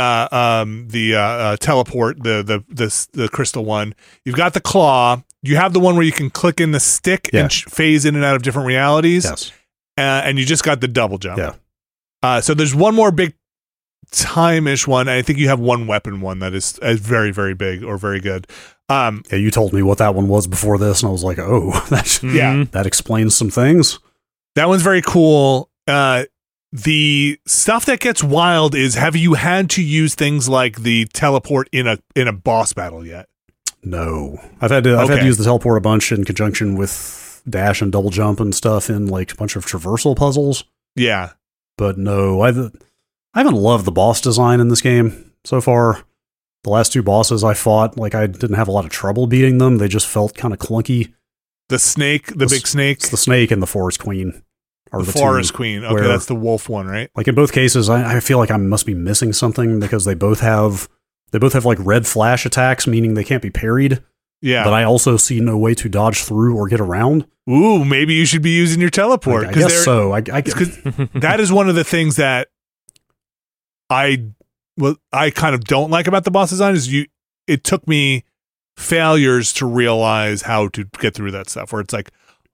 teleport, the crystal one. You've got the claw. You have the one where you can click in the stick and phase in and out of different realities. Yes. And you just got the double jump. Yeah. So there's one more big time-ish one. And I think you have one weapon one that is very, very big or very good. Yeah, you told me what that one was before this, and I was like, oh, that explains some things. That one's very cool. The stuff that gets wild is, have you had to use things like the teleport in a boss battle yet? No. I've had to use the teleport a bunch in conjunction with dash and double jump and stuff in a bunch of traversal puzzles. Yeah. But no, I haven't loved the boss design in this game so far. The last two bosses I fought, I didn't have a lot of trouble beating them. They just felt kind of clunky. The snake, the big snake. It's the snake and the forest queen. The Forest Queen. Okay, that's the wolf one, right? In both cases, I feel I must be missing something because they both have red flash attacks, meaning they can't be parried. Yeah. But I also see no way to dodge through or get around. Ooh, maybe you should be using your teleport. I guess so. That is one of the things that I kind of don't like about the boss design is it took me failures to realize how to get through that stuff where it's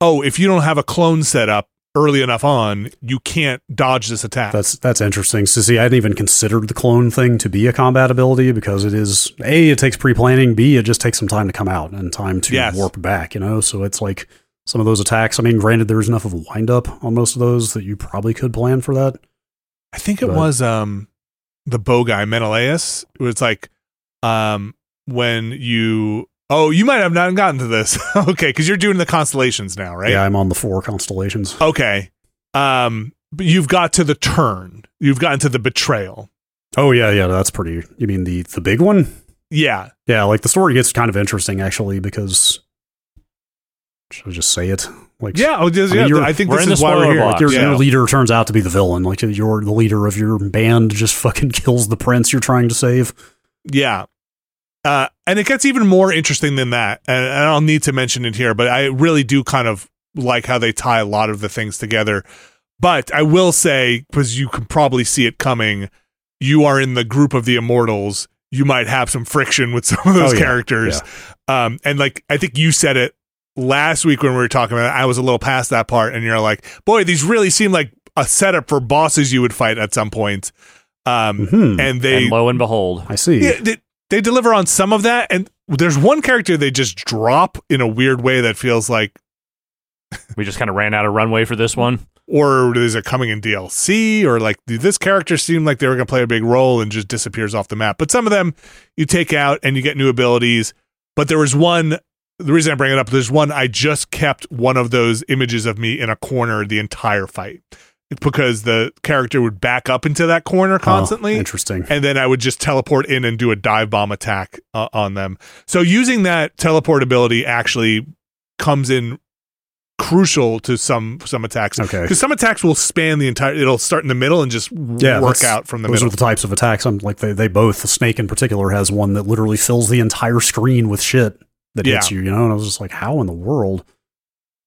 if you don't have a clone set up early enough on, you can't dodge this attack. That's interesting. So see, I hadn't even considered the clone thing to be a combat ability because it is A, it takes pre-planning, B, it just takes some time to come out and time to warp back, you know? So it's some of those attacks, I mean, granted there's enough of a wind up on most of those that you probably could plan for that. I think it was the bow guy, Menelaus. It was like when you... Oh, you might have not gotten to this. Okay, because you're doing the constellations now, right? Yeah, I'm on the 4 constellations. Okay. But you've got to the turn. You've gotten to the betrayal. Oh, yeah, that's pretty... You mean the big one? Yeah. Yeah, like the story gets kind of interesting, actually, because... Should I just say it? Like, yeah, I think this is why we're here. Like your leader turns out to be the villain. Like the leader of your band just fucking kills the prince you're trying to save. Yeah. And it gets even more interesting than that. And I'll need to mention it here, but I really do kind of like how they tie a lot of the things together. But I will say, because you can probably see it coming, you are in the group of the immortals. You might have some friction with some of those characters. Yeah. And like, I think you said it last week when we were talking about it. I was a little past that part, and you're like, boy, these really seem like a setup for bosses you would fight at some point. And lo and behold, I see. Yeah, they deliver on some of that, and there's one character they just drop in a weird way that feels like we just kind of ran out of runway for this one. Or is it coming in DLC? Or like this character seemed like they were going to play a big role and just disappears off the map. But some of them you take out and you get new abilities. But there was one, the reason I bring it up, there's one I just kept one of those images of me in a corner the entire fight, because the character would back up into that corner constantly. Oh, interesting. And then I would just teleport in and do a dive bomb attack on them. So using that teleport ability actually comes in crucial to some attacks. Okay. Because some attacks will span the entire, it'll start in the middle and just work out from the middle. Those are the types of attacks. I'm like, they both, the snake in particular has one that literally fills the entire screen with shit that hits you, you know? And I was just like, how in the world?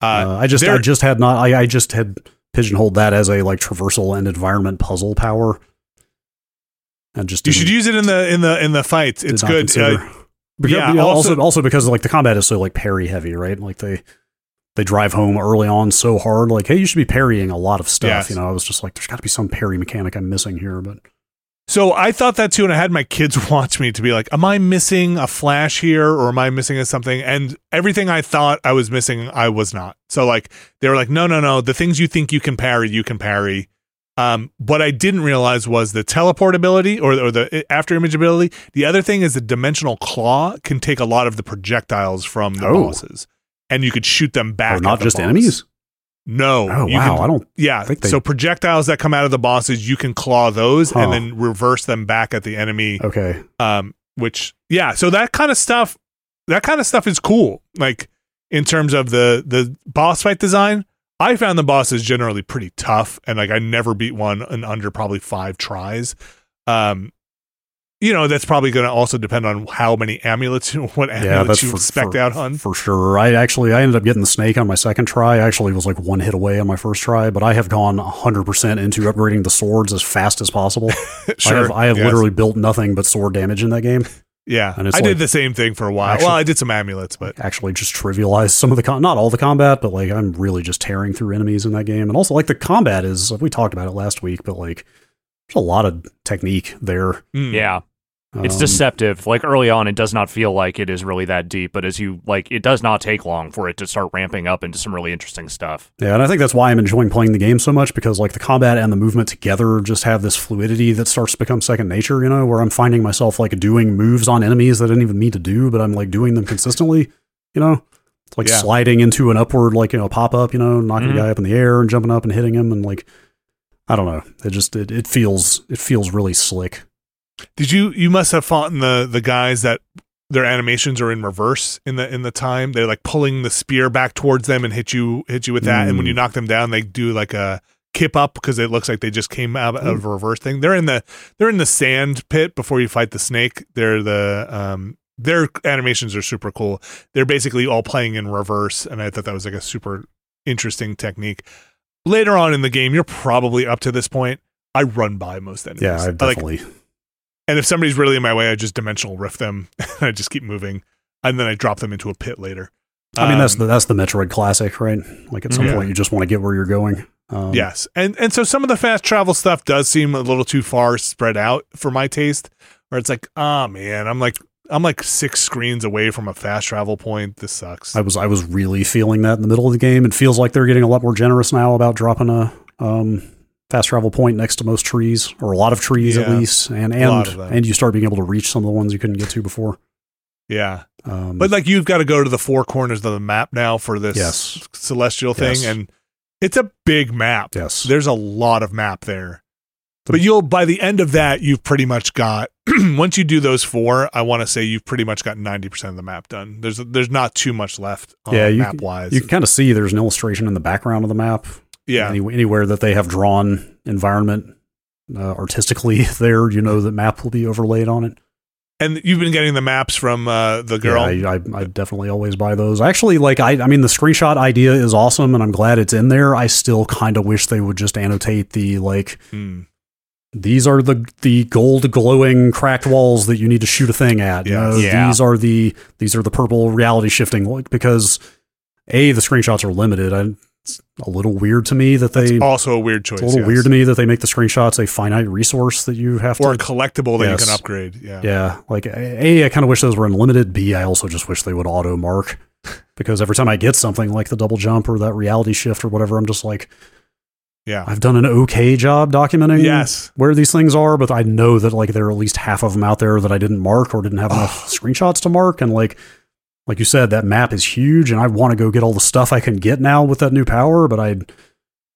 I just had pigeonholed that as a like traversal and environment puzzle power. And just you should use it in the fights. It's good. Because, yeah. You know, also because like the combat is so like parry heavy, right? Like they drive home early on so hard, like, hey, you should be parrying a lot of stuff. Yes. You know, I was just like, there's got to be some parry mechanic I'm missing here. But so I thought that too, and I had my kids watch me to be like, am I missing a flash here, or am I missing something? And everything I thought I was missing, I was not. So like, they were like, no, the things you think you can parry, you can parry. What I didn't realize was the teleport ability or the after image ability. The other thing is the dimensional claw can take a lot of the projectiles from the bosses. And you could shoot them back. Or not just boss. Enemies? No. Oh, wow. I don't think so projectiles that come out of the bosses, you can claw those and then reverse them back at the enemy. Okay. So that kind of stuff is cool. Like, in terms of the boss fight design, I found the bosses generally pretty tough, and like I never beat one in under probably 5 tries. You know, that's probably going to also depend on how many amulets, you spec'd out on. For sure. I ended up getting the snake on my second try. I actually was like one hit away on my first try, but I have gone 100% into upgrading the swords as fast as possible. Sure. I have literally built nothing but sword damage in that game. Yeah. And I did the same thing for a while. Actually, I did some amulets, but actually just trivialized some of the not all the combat, but like I'm really just tearing through enemies in that game. And also like the combat is, we talked about it last week, but like there's a lot of technique there. Yeah. It's deceptive. Like early on, it does not feel like it is really that deep, but as you like, it does not take long for it to start ramping up into some really interesting stuff. Yeah, and I think that's why I'm enjoying playing the game so much, because like the combat and the movement together just have this fluidity that starts to become second nature, you know, where I'm finding myself like doing moves on enemies that I didn't even mean to do, but I'm like doing them consistently, you know, it's like sliding into an upward, like, you know, pop up, you know, knocking a guy up in the air and jumping up and hitting him. And like, I don't know, it just, it feels really slick. Did you must have fought in the guys that their animations are in reverse in the time. They're like pulling the spear back towards them and hit you with that. And when you knock them down, they do like a kip up because it looks like they just came out of a reverse thing. They're in the sand pit before you fight the snake. Their animations are super cool. They're basically all playing in reverse, and I thought that was like a super interesting technique. Later on in the game, you're probably up to this point. I run by most enemies. Yeah, I definitely. And if somebody's really in my way, I just dimensional rift them. I just keep moving, and then I drop them into a pit later. I mean, that's the Metroid classic, right? Like at some point, you just want to get where you're going. Yes, and so some of the fast travel stuff does seem a little too far spread out for my taste. Where it's like, ah, man, I'm like 6 screens away from a fast travel point. This sucks. I was really feeling that in the middle of the game. It feels like they're getting a lot more generous now about dropping a fast travel point next to most trees, or a lot of trees at least, and you start being able to reach some of the ones you couldn't get to before. Yeah. But like you've got to go to the four corners of the map now for this celestial thing, and it's a big map. Yes. There's a lot of map there. But you'll, by the end of that, you've pretty much got, once you do those four, I want to say you've pretty much got 90% of the map done. There's not too much left map-wise. You can kind of see there's an illustration in the background of the map. Yeah. Anywhere that they have drawn environment artistically there, you know the map will be overlaid on it. And you've been getting the maps from the girl? Yeah, I definitely always buy those. Actually, the screenshot idea is awesome, and I'm glad it's in there. I still kind of wish they would just annotate the, these are the gold glowing cracked walls that you need to shoot a thing at. Yeah. These are the purple reality shifting, because the screenshots are limited. It's a little weird to me that that's also a weird choice. It's a little weird to me that they make the screenshots a finite resource that you have or a collectible that you can upgrade. Yeah. Yeah. Like A, I kind of wish those were unlimited. B, I also just wish they would auto mark, because every time I get something like the double jump or that reality shift or whatever, I'm just like, yeah, I've done an okay job documenting where these things are, but I know that there are at least half of them out there that I didn't mark or didn't have enough screenshots to mark. And like you said, that map is huge, and I want to go get all the stuff I can get now with that new power, but I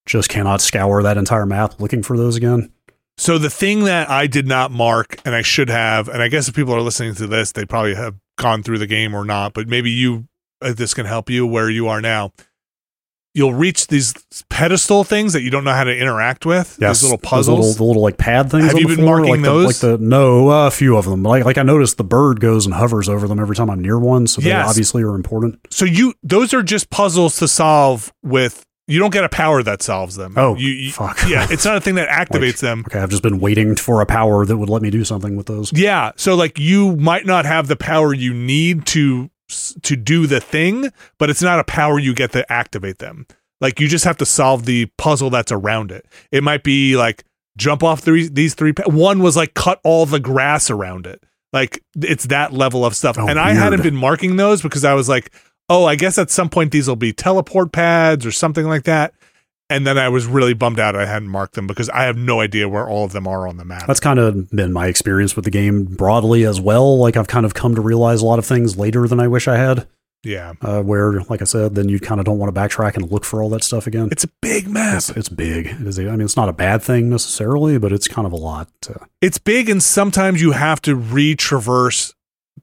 just cannot scour that entire map looking for those again. So the thing that I did not mark, and I should have, and I guess if people are listening to this, they probably have gone through the game or not, but maybe this can help you where you are now. You'll reach these pedestal things that you don't know how to interact with. Yes, these little puzzles, the little pad things. Have you been marking those? No, a few of them. Like I noticed the bird goes and hovers over them every time I'm near one, so they obviously are important. So those are just puzzles to solve with. You don't get a power that solves them. Oh, fuck. Yeah, it's not a thing that activates them. Okay, I've just been waiting for a power that would let me do something with those. Yeah, so you might not have the power you need to do the thing, but it's not a power you get to activate them. You just have to solve the puzzle that's around it. It might be jump off these three. One was cut all the grass around it. It's that level of stuff. I hadn't been marking those because I was I guess at some point these will be teleport pads or something like that. And then I was really bummed out I hadn't marked them, because I have no idea where all of them are on the map. That's kind of been my experience with the game broadly as well. I've kind of come to realize a lot of things later than I wish I had. Yeah. Where, like I said, then you kind of don't want to backtrack and look for all that stuff again. It's a big map. It's big. It is. It's not a bad thing necessarily, but it's kind of a lot. It's big, and sometimes you have to re-traverse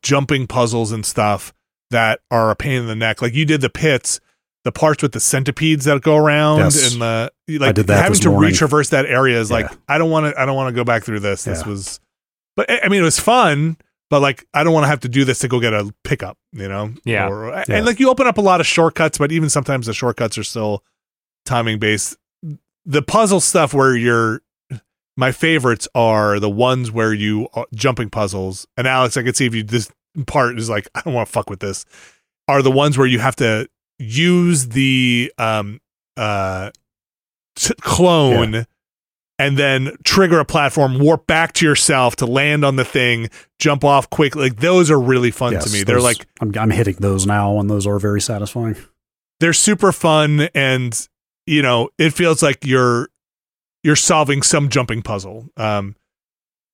jumping puzzles and stuff that are a pain in the neck. You did the pits. The parts with the centipedes that go around and having to retraverse that area is I don't want to go back through this. Yeah. This was, but it was fun, but I don't want to have to do this to go get a pickup, Yeah. And you open up a lot of shortcuts, but even sometimes the shortcuts are still timing based. The puzzle stuff where my favorites are the ones where you jumping puzzles. And Alex, I could see if you, this part is I don't want to fuck with this, are the ones where you have to use the clone and then trigger a platform, warp back to yourself to land on the thing, jump off quick. Those are really fun to me. They're I'm hitting those now, and those are very satisfying. They're super fun, and it feels like you're solving some jumping puzzle.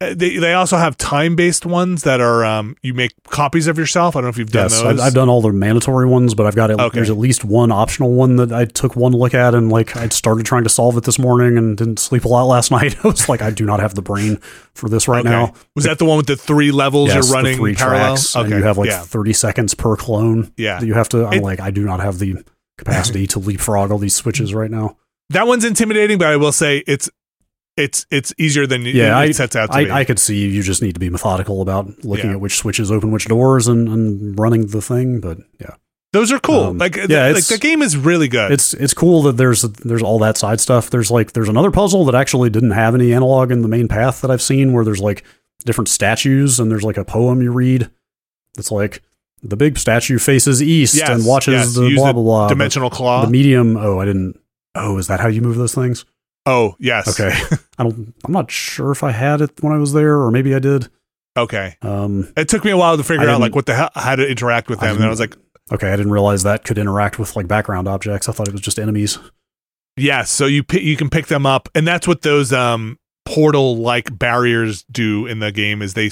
They also have time-based ones that are you make copies of yourself. I don't know if you've done those. I've done all the mandatory ones, but I've got it. Okay. There's at least one optional one that I took one look at, and I started trying to solve it this morning and didn't sleep a lot last night. I was I do not have the brain for this right now. Was that the one with the three levels you're running the three parallel? Tracks, okay. And you have 30 seconds per clone. Yeah, that you have to. I do not have the capacity to leapfrog all these switches right now. That one's intimidating, but I will say it's easier than it sets out to be. I could see you just need to be methodical about looking at which switches open which doors and running the thing, but yeah. Those are cool. The game is really good. It's cool that there's all that side stuff. There's another puzzle that actually didn't have any analog in the main path that I've seen, where there's different statues, and there's a poem you read that's the big statue faces east and watches the blah blah blah. Dimensional claw. The medium. Oh, is that how you move those things? Oh, yes. Okay. I'm not sure if I had it when I was there, or maybe I did. Okay. It took me a while to figure out what the hell, how to interact with them. And I was okay, I didn't realize that could interact with background objects. I thought it was just enemies. Yeah, so you can pick them up, and that's what those portal-like barriers do in the game is they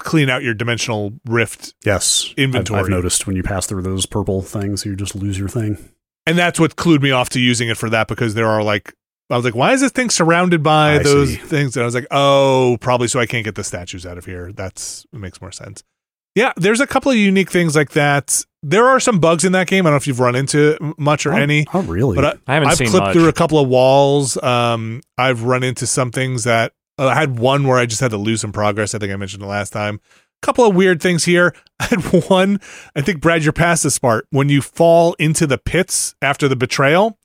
clean out your dimensional rift. Yes, inventory. I've noticed when you pass through those purple things, you just lose your thing. And that's what clued me off to using it for that, because there are like, I was like, why is this thing surrounded by those things? And I was like, oh, probably so I can't get the statues out of here. It makes more sense. Yeah, there's a couple of unique things like that. There are some bugs in that game. I don't know if you've run into much or any. Oh, really? But I've clipped through a couple of walls. I've run into some things that I had one where I just had to lose some progress. I think I mentioned it last time. A couple of weird things here. I had one. I think, Brad, you're past this part. When you fall into the pits after the betrayal,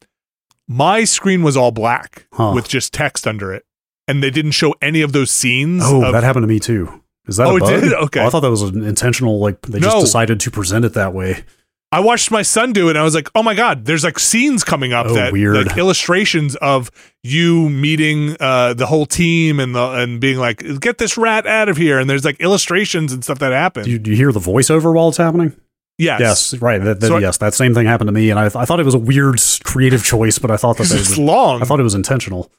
my screen was all black with just text under it, and they didn't show any of those scenes. That happened to me too. Is that a bug? It did? Okay. Oh, I thought that was an intentional, like they just decided to present it that way. I watched my son do it, and I was like, oh my God, there's like scenes coming up like illustrations of you meeting the whole team and being like, get this rat out of here. And there's like illustrations and stuff that happens. Do you hear the voiceover while it's happening? Yes. Yes. Right. That same thing happened to me, and I thought it was a weird creative choice, but I thought it's long. I thought it was intentional.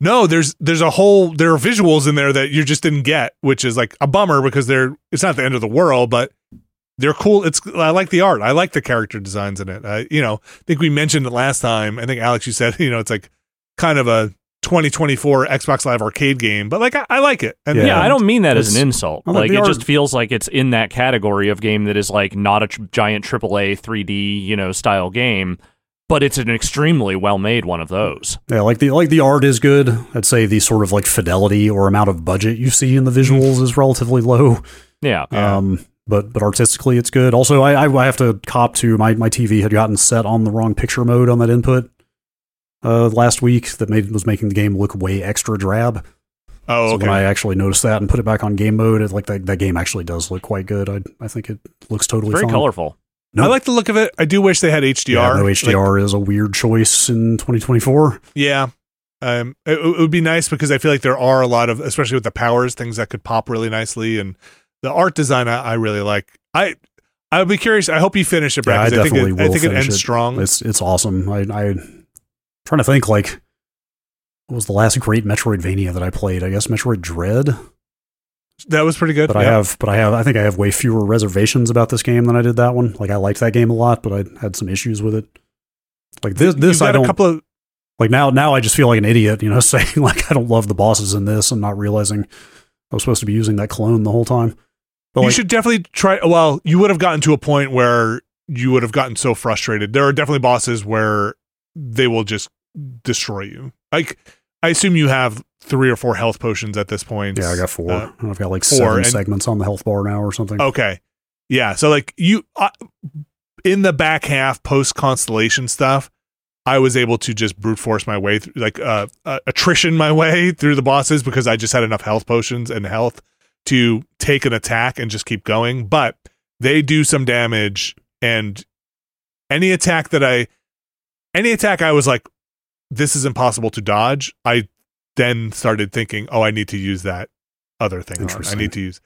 No, there are visuals in there that you just didn't get, which is like a bummer because it's not the end of the world, but they're cool. I like the art. I like the character designs in it. I think we mentioned it last time. I think Alex, you said it's like kind of a 2024 Xbox Live Arcade game, but like I like it. And I don't mean that as an insult. Like it just feels like it's in that category of game that is like not a giant AAA 3D, style game, but it's an extremely well-made one of those. Yeah, like the art is good. I'd say the sort of like fidelity or amount of budget you see in the visuals is relatively low. Yeah. But artistically it's good. Also, I have to cop to my TV had gotten set on the wrong picture mode on that input last week that was making the game look way extra drab. Oh, so okay. When I actually noticed that and put it back on game mode, that game actually does look quite good. I think it looks totally very colorful. Nope. I like the look of it. I do wish they had HDR. Yeah, no, HDR is a weird choice in 2024. Yeah. It would be nice because I feel like there are a lot of, especially with the powers, things that could pop really nicely, and the art design I really like. I'll be curious. I hope you finish it, Brad. Yeah, I think it ends strong. It's awesome. I'm trying to think, like, what was the last great Metroidvania that I played? I guess Metroid Dread. That was pretty good. But yeah. I think I have way fewer reservations about this game than I did that one. Like, I liked that game a lot, but I had some issues with it. Like this I don't. A couple of like now I just feel like an idiot, saying like I don't love the bosses in this and not realizing I was supposed to be using that clone the whole time. But you should definitely try. Well, you would have gotten to a point where you would have gotten so frustrated. There are definitely bosses where they will just destroy you. Like, I assume you have 3 or 4 health potions at this point. Yeah, I got 4. I've got like 4 segments on the health bar now or something. Okay. Yeah. So like you, in the back half post constellation stuff, I was able to just brute force my way through, like attrition my way through the bosses because I just had enough health potions and health to take an attack and just keep going. But they do some damage, and any attack I was like, this is impossible to dodge, I then started thinking, I need to use that other thing. I need to use.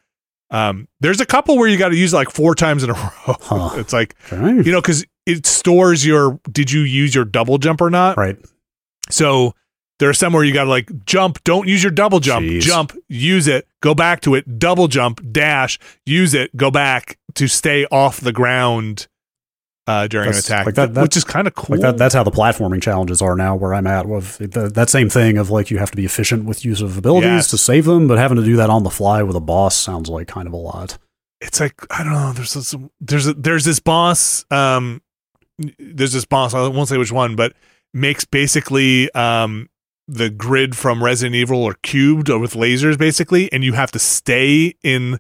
There's a couple where you got to use like 4 times in a row. Huh. It's like, okay. Because it stores did you use your double jump or not? Right. So there are some where you got to like jump, don't use your double jump, jump, use it, go back to it, double jump, dash, use it, go back to stay off the ground during an attack, like which is kind of cool. Like that's how the platforming challenges are now where I'm at with that same thing of like, you have to be efficient with use of abilities to save them, but having to do that on the fly with a boss sounds like kind of a lot. It's like, I don't know. There's this boss. I won't say which one, but makes basically the grid from Resident Evil or cubed or with lasers basically. And you have to stay in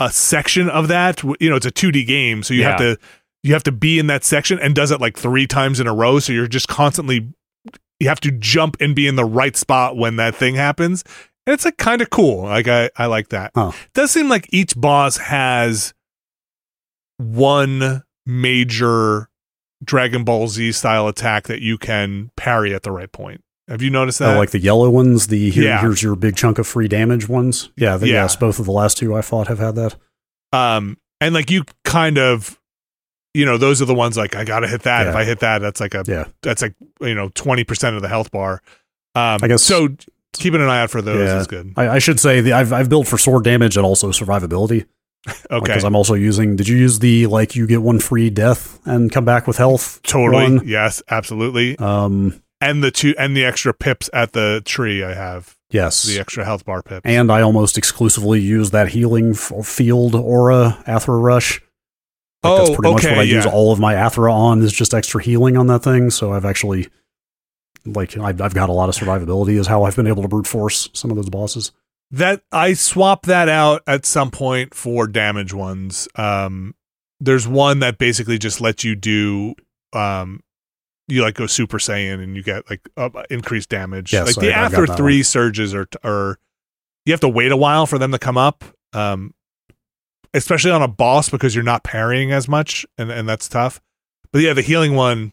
a section of that, it's a 2D game. So you have to be in that section, and does it like 3 times in a row. So you're just constantly, you have to jump and be in the right spot when that thing happens. And it's like kind of cool. Like I like that. Huh. It does seem like each boss has one major Dragon Ball Z style attack that you can parry at the right point. Have you noticed that? Like the yellow ones, here's your big chunk of free damage ones. Yeah. Yes, both of the last 2 I fought have had that. And like you kind of, you know, those are the ones like I gotta hit that. Yeah. If I hit that, that's like a that's like, you know, 20% of the health bar. I guess so. Keeping an eye out for those is good. I should say the I've built for sword damage and also survivability. Okay. Because I'm also using, did you use the, like, you get one free death and come back with health? Totally. One? Yes, absolutely. And the two, and the extra pips at the tree I have. Yes. The extra health bar pips. And I almost exclusively use that healing field aura, Aethra Rush. Like, oh, that's pretty much what I use all of my Aethra on, is just extra healing on that thing. So I've actually, like, I've got a lot of survivability is how I've been able to brute force some of those bosses. That I swap that out at some point for damage ones. There's one that basically just lets you do, you like go Super Saiyan and you get like increased damage. Yes, like the after three surges are you have to wait a while for them to come up, especially on a boss because you're not parrying as much, and that's tough. But yeah, the healing one.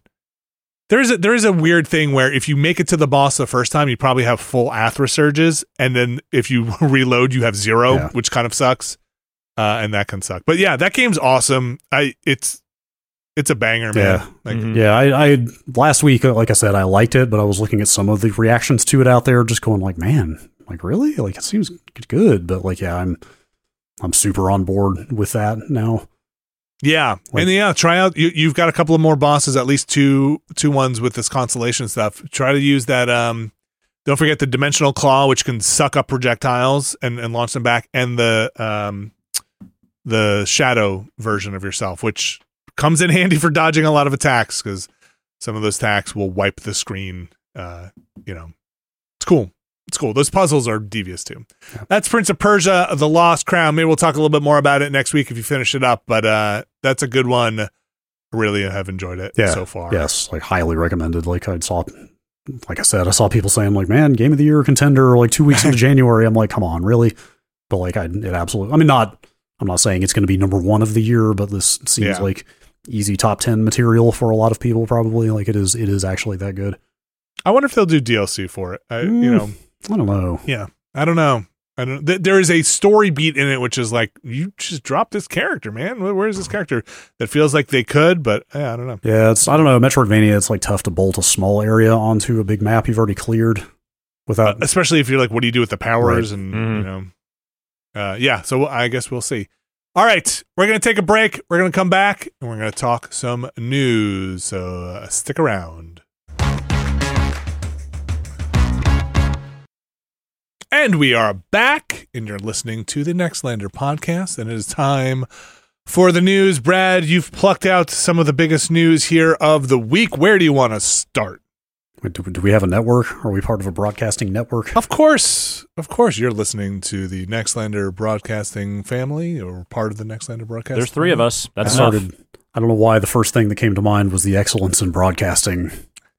There is a weird thing where if you make it to the boss the first time, you probably have full Aethra surges, and then if you reload, you have zero, which kind of sucks, and that can suck. But yeah, that game's awesome. It's a banger, man. Yeah, like, I last week, like I said, I liked it, but I was looking at some of the reactions to it out there, just going like, man, like really, like it seems good, but like I'm super on board with that now. Yeah. Like, and try out, you've got a couple of more bosses, at least two ones with this constellation stuff. Try to use that. Don't forget the dimensional claw, which can suck up projectiles and launch them back. And the shadow version of yourself, which comes in handy for dodging a lot of attacks, because some of those attacks will wipe the screen. It's cool. It's cool. Those puzzles are devious too. Yeah. That's Prince of Persia, The Lost Crown. Maybe we'll talk a little bit more about it next week if you finish it up, but that's a good one. I really have enjoyed it so far. Yes, like highly recommended. Like I saw people saying like, man, Game of the Year contender, like 2 weeks into January. I'm like, come on, really? But like I'm not saying it's going to be number one of the year, but this seems like easy top 10 material for a lot of people probably. Like it is actually that good. I wonder if they'll do DLC for it. I don't know. Yeah, I don't know. There is a story beat in it, which is like, you just drop this character, man. Where is this character? That feels like they could, but I don't know. Yeah, I don't know. Metroidvania, it's like tough to bolt a small area onto a big map you've already cleared without, especially if you're like, what do you do with the powers? Right. And so I guess we'll see. All right, we're going to take a break. We're going to come back and we're going to talk some news. So stick around. And we are back, and you're listening to the Nextlander podcast, and it is time for the news. Brad, you've plucked out some of the biggest news here of the week. Where do you want to start? Do we have a network? Are we part of a broadcasting network? Of course, you're listening to the Nextlander broadcasting family, or part of the Nextlander broadcasting. There's three of us. That's enough. I don't know why the first thing that came to mind was the Excellence in Broadcasting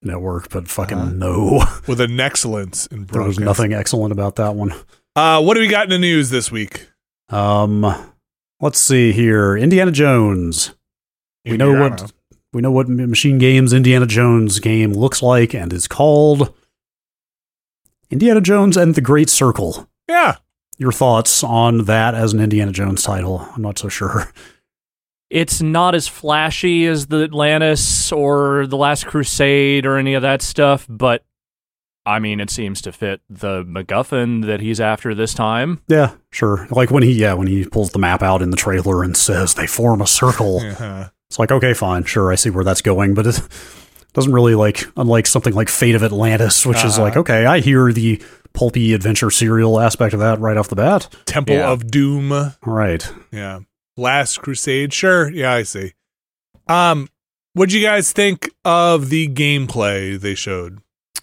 Network, but fucking no. With an excellence in broadcasting. There was nothing excellent about that one. What do we got in the news this week? Let's see here. Indiana Jones. We know what Machine Games' Indiana Jones game looks like and is called Indiana Jones and the Great Circle. Yeah. Your thoughts on that as an Indiana Jones title? I'm not so sure. It's not as flashy as the Atlantis or the Last Crusade or any of that stuff, but I mean, it seems to fit the MacGuffin that he's after this time. Yeah, sure. Like when he pulls the map out in the trailer and says they form a circle, It's like, okay, fine, sure, I see where that's going, but it doesn't really, like, unlike something like Fate of Atlantis, which is like, okay, I hear the pulpy adventure serial aspect of that right off the bat. Temple of Doom. Right. Yeah. Last Crusade, sure. Yeah, I see. What do you guys think of the gameplay they showed? I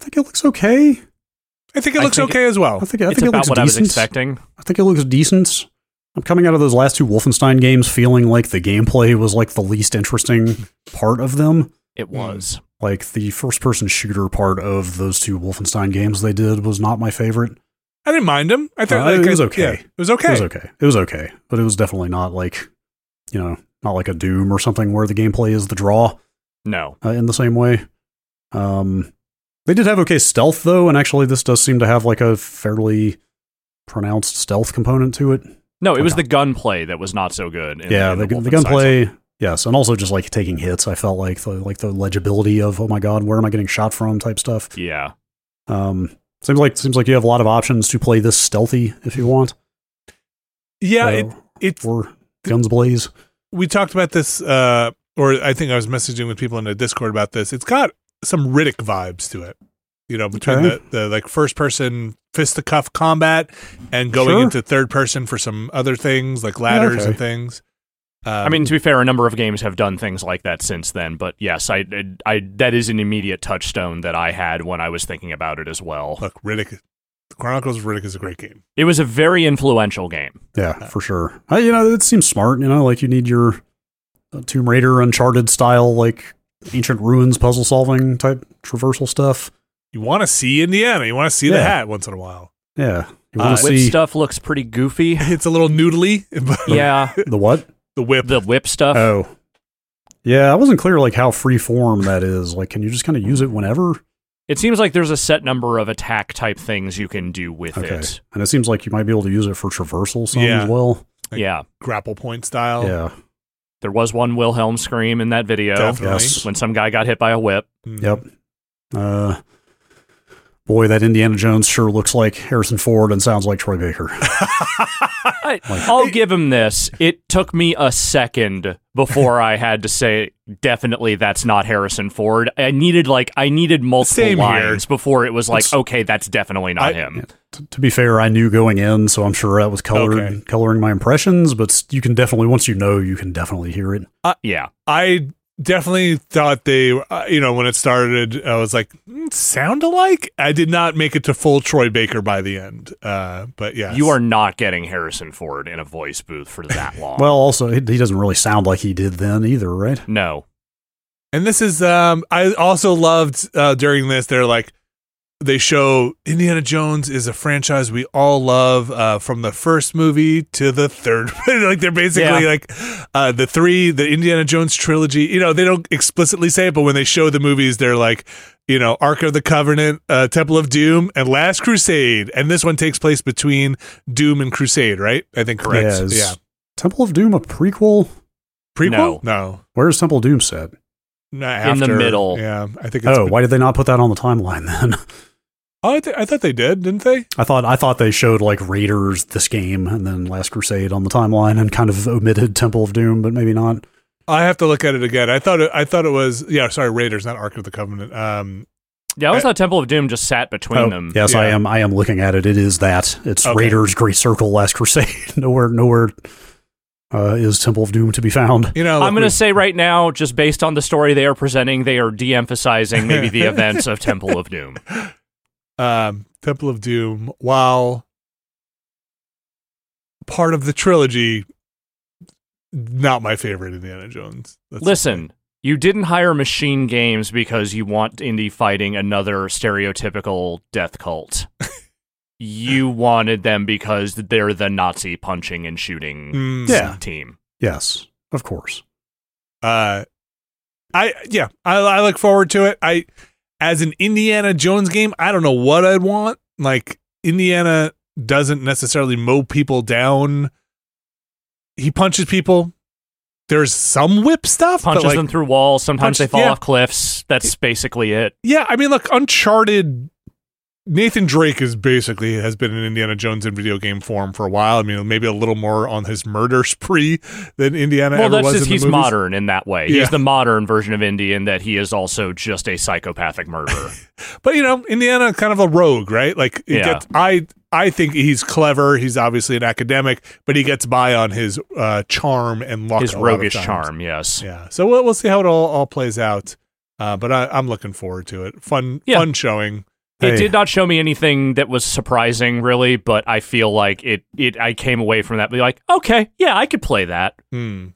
think it looks okay. I think it looks okay as well. I think it looks decent. I was expecting. I think it looks decent. I'm coming out of those last two Wolfenstein games feeling like the gameplay was like the least interesting part of them. It was. Like the first-person shooter part of those two Wolfenstein games they did was not my favorite. I didn't mind him. I thought it was okay. Yeah, it was okay. But it was definitely not like, not like a Doom or something where the gameplay is the draw. No. In the same way. They did have okay stealth though. And actually this does seem to have like a fairly pronounced stealth component to it. No, it was the gunplay that was not so good. The gunplay Yes, and also just like taking hits, I felt like the legibility of, oh my god, where am I getting shot from type stuff. Yeah. Seems like you have a lot of options to play this stealthy if you want. Yeah, or guns blaze. We talked about this, or I think I was messaging with people in the Discord about this. It's got some Riddick vibes to it, you know, between the like first person fisticuff combat and going into third person for some other things like ladders and things. I mean, to be fair, a number of games have done things like that since then, but yes, I that is an immediate touchstone that I had when I was thinking about it as well. Look, Riddick, The Chronicles of Riddick is a great game. It was a very influential game. Yeah, for sure. It seems smart, like you need your Tomb Raider, Uncharted style, like ancient ruins puzzle solving type traversal stuff. You want to see Indiana, you want to see the hat once in a while. Yeah. You want to see stuff looks pretty goofy. It's a little noodly. Yeah. The what? The whip stuff. Oh, yeah. I wasn't clear like how free form that is. Like, can you just kind of use it whenever? It seems like there's a set number of attack type things you can do with it, and it seems like you might be able to use it for traversal as well. Like grapple point style. Yeah, there was one Wilhelm scream in that video. Definitely. When some guy got hit by a whip. Mm. Yep. Boy, that Indiana Jones sure looks like Harrison Ford and sounds like Troy Baker. I'll give him this. It took me a second before I had to say, definitely that's not Harrison Ford. I needed multiple lines before it was like, okay, that's definitely not him. To be fair, I knew going in, so I'm sure that was coloring my impressions, but you can definitely, once you know, you can definitely hear it. I definitely thought they, when it started, I was like, sound alike? I did not make it to full Troy Baker by the end. But yeah. You are not getting Harrison Ford in a voice booth for that long. Well, also, he doesn't really sound like he did then either, right? No. And this is, I also loved during this, they're like, they show Indiana Jones is a franchise we all love from the first movie to the third. Like they're basically the Indiana Jones trilogy. They don't explicitly say it, but when they show the movies, they're like, Ark of the Covenant, Temple of Doom, and Last Crusade. And this one takes place between Doom and Crusade, right? I think correct. Yeah. Temple of Doom a prequel? Prequel? No. Where's Temple of Doom set? In the middle. Yeah. I think. Why did they not put that on the timeline then? Oh, I thought they did, didn't they? I thought they showed like Raiders, this game, and then Last Crusade on the timeline, and kind of omitted Temple of Doom, but maybe not. I have to look at it again. I thought it was Raiders, not Ark of the Covenant. I always thought Temple of Doom just sat between them. Yes, yeah. I am looking at it. It is that. It's Raiders, Great Circle, Last Crusade. Nowhere. Is Temple of Doom to be found? I'm going to say right now, just based on the story they are presenting, they are de-emphasizing maybe the events of Temple of Doom. Temple of Doom, while part of the trilogy, not my favorite Indiana Jones. Listen, you didn't hire Machine Games because you want indie fighting another stereotypical death cult. You wanted them because they're the Nazi punching and shooting team. Yes, of course. I look forward to it. As an Indiana Jones game, I don't know what I'd want. Like, Indiana doesn't necessarily mow people down. He punches people. There's some whip stuff. Punches them through walls. Sometimes they fall off cliffs. That's basically it. Yeah, I mean, look, Uncharted... Nathan Drake has been an Indiana Jones in video game form for a while. I mean, maybe a little more on his murder spree than Indiana ever was in the movies. He's modern in that way. Yeah. He's the modern version of Indy in that he is also just a psychopathic murderer. But, Indiana, kind of a rogue, right? Like, I think he's clever. He's obviously an academic, but he gets by on his charm and luck. His roguish charm, yes. Yeah. So we'll see how it all plays out. But I'm looking forward to it. Fun showing. It did not show me anything that was surprising, really, but I feel like I came away from that, be like, okay, yeah, I could play that. Hmm.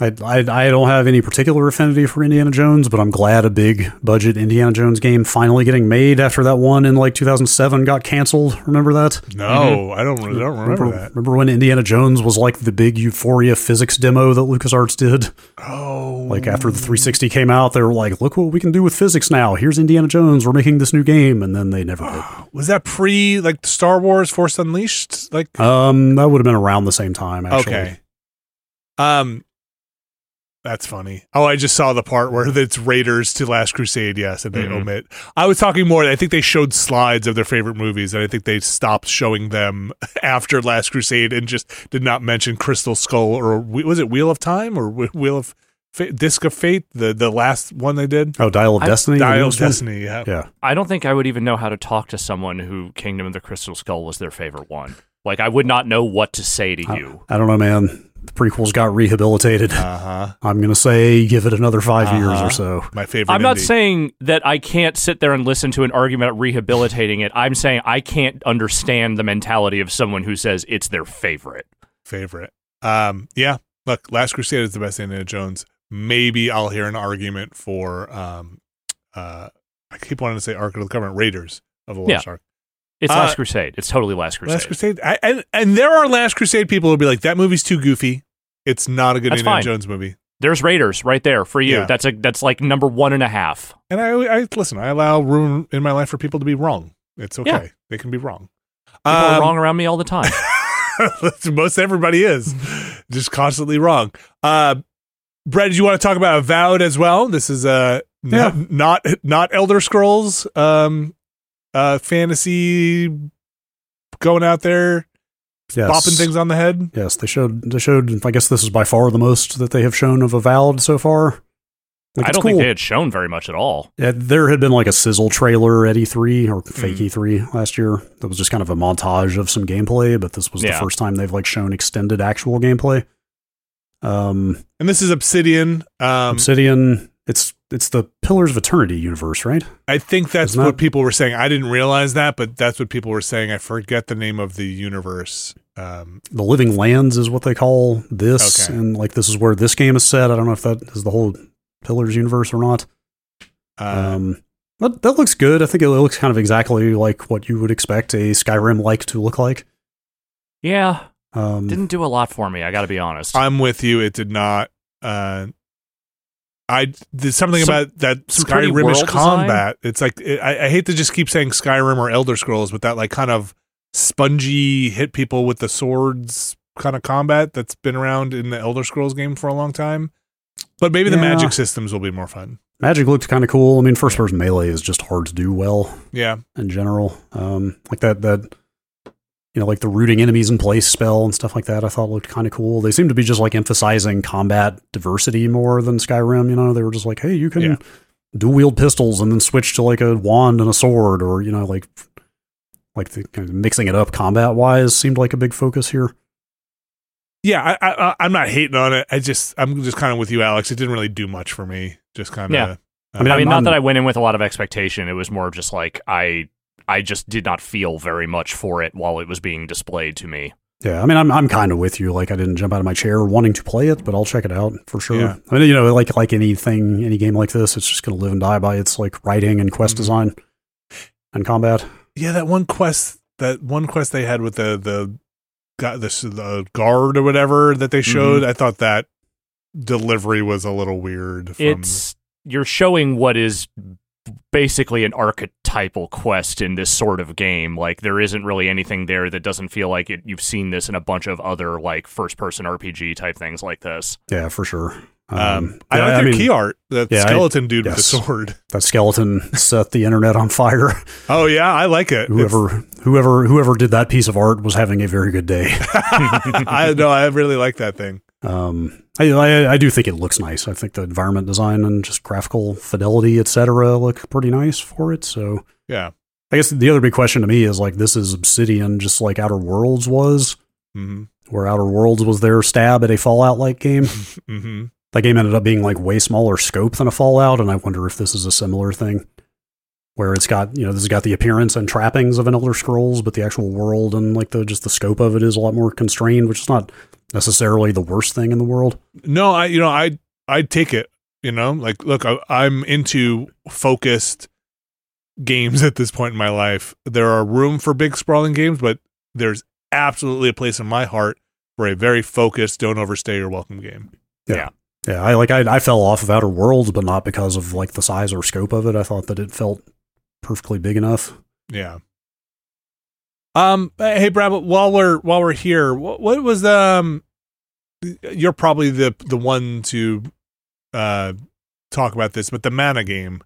I don't have any particular affinity for Indiana Jones, but I'm glad a big budget Indiana Jones game finally getting made after that one in like 2007 got canceled. Remember that? No, mm-hmm. I don't remember that. Remember when Indiana Jones was like the big Euphoria physics demo that LucasArts did? Oh. Like after the 360 came out, they were like, look what we can do with physics now. Here's Indiana Jones. We're making this new game. And then they never did. Was that pre like Star Wars Force Unleashed? Like, that would have been around the same time, actually. Okay. That's funny. Oh, I just saw the part where it's Raiders to Last Crusade, yes, and they omit. I was talking more, I think they showed slides of their favorite movies, and I think they stopped showing them after Last Crusade and just did not mention Crystal Skull, or was it Wheel of Time or Wheel of Disc of Fate, the last one they did? Oh, Dial of Destiny? Dial of Destiny, yeah. I don't think I would even know how to talk to someone who Kingdom of the Crystal Skull was their favorite one. Like, I would not know what to say to you. I don't know, man. The prequels got rehabilitated. I'm going to say give it another 5 years or so. My favorite. I'm not saying that I can't sit there and listen to an argument about rehabilitating it. I'm saying I can't understand the mentality of someone who says it's their favorite. Yeah. Look, Last Crusade is the best Indiana Jones. Maybe I'll hear an argument for, I keep wanting to say Ark of the Covenant, Raiders of the Lost Ark. It's Last Crusade. It's totally Last Crusade. Last Crusade. And there are Last Crusade people who'll be like, that movie's too goofy. It's not a good Indiana Jones movie. There's Raiders right there for you. Yeah. That's like number 1.5. And I listen, I allow room in my life for people to be wrong. It's okay. Yeah. They can be wrong. People are wrong around me all the time. Most everybody is. Just constantly wrong. Brett, did you want to talk about Avowed as well? This is not Elder Scrolls. Fantasy going out there, bopping things on the head. Yes, they showed. I guess this is by far the most that they have shown of Avowed so far. I don't think they had shown very much at all. Yeah, there had been like a sizzle trailer at E3 or fake E3 last year. That was just kind of a montage of some gameplay, but this was the first time they've like shown extended actual gameplay. And this is Obsidian. It's the Pillars of Eternity universe, right? I think that's what people were saying. I didn't realize that, but that's what people were saying. I forget the name of the universe. The Living Lands is what they call this, and like this is where this game is set. I don't know if that is the whole Pillars universe or not. But that looks good. I think it looks kind of exactly like what you would expect a Skyrim-like to look like. Yeah. Didn't do a lot for me, I gotta be honest. I'm with you. It did not... about that Skyrimish combat. Design? It's like I hate to just keep saying Skyrim or Elder Scrolls, but that like kind of spongy hit people with the swords kind of combat that's been around in the Elder Scrolls game for a long time. But maybe the magic systems will be more fun. Magic looked kind of cool. I mean, first person melee is just hard to do well. Yeah, in general, like that. You know, like the rooting enemies in place spell and stuff like that, I thought looked kind of cool. They seem to be just like emphasizing combat diversity more than Skyrim. You know, they were just like, hey, you can dual wield pistols and then switch to like a wand and a sword, or, you know, like the kind of mixing it up combat wise seemed like a big focus here. Yeah. I'm not hating on it. I'm just kind of with you, Alex. It didn't really do much for me. Just kind of, I mean, not that I went in with a lot of expectation. It was more of just like, I just did not feel very much for it while it was being displayed to me. Yeah, I mean, I'm kind of with you. Like, I didn't jump out of my chair wanting to play it, but I'll check it out for sure. Yeah. I mean, you know, like anything, any game like this, it's just going to live and die by its like writing and quest design and combat. Yeah, that one quest they had with the guard or whatever that they showed, I thought that delivery was a little weird. You're showing what is basically an archetypal quest in this sort of game. Like, there isn't really anything there that doesn't feel like it. You've seen this in a bunch of other like first person RPG type things like this. Yeah, for sure. I like their key art. That skeleton dude with the sword. That skeleton set the internet on fire. Oh yeah, I like it. Whoever did that piece of art was having a very good day. I really like that thing. I do think it looks nice. I think the environment design and just graphical fidelity, etc., look pretty nice for it. So yeah, I guess the other big question to me is like, this is Obsidian, just like Outer Worlds was, where Outer Worlds was their stab at a Fallout-like game. That game ended up being like way smaller scope than a Fallout, and I wonder if this is a similar thing, where it's got, you know, this has got the appearance and trappings of an Elder Scrolls, but the actual world and like the just the scope of it is a lot more constrained, which is not necessarily the worst thing in the world. No, I'd take it, you know, like, look, I'm into focused games at this point in my life. There are room for big sprawling games, but there's absolutely a place in my heart for a very focused, don't overstay your welcome game. Yeah. I fell off of Outer Worlds, but not because of like the size or scope of it. I thought that it felt perfectly big enough. Yeah. Hey, Brad, while we're here, what was you're probably the one to talk about this, but the mana game.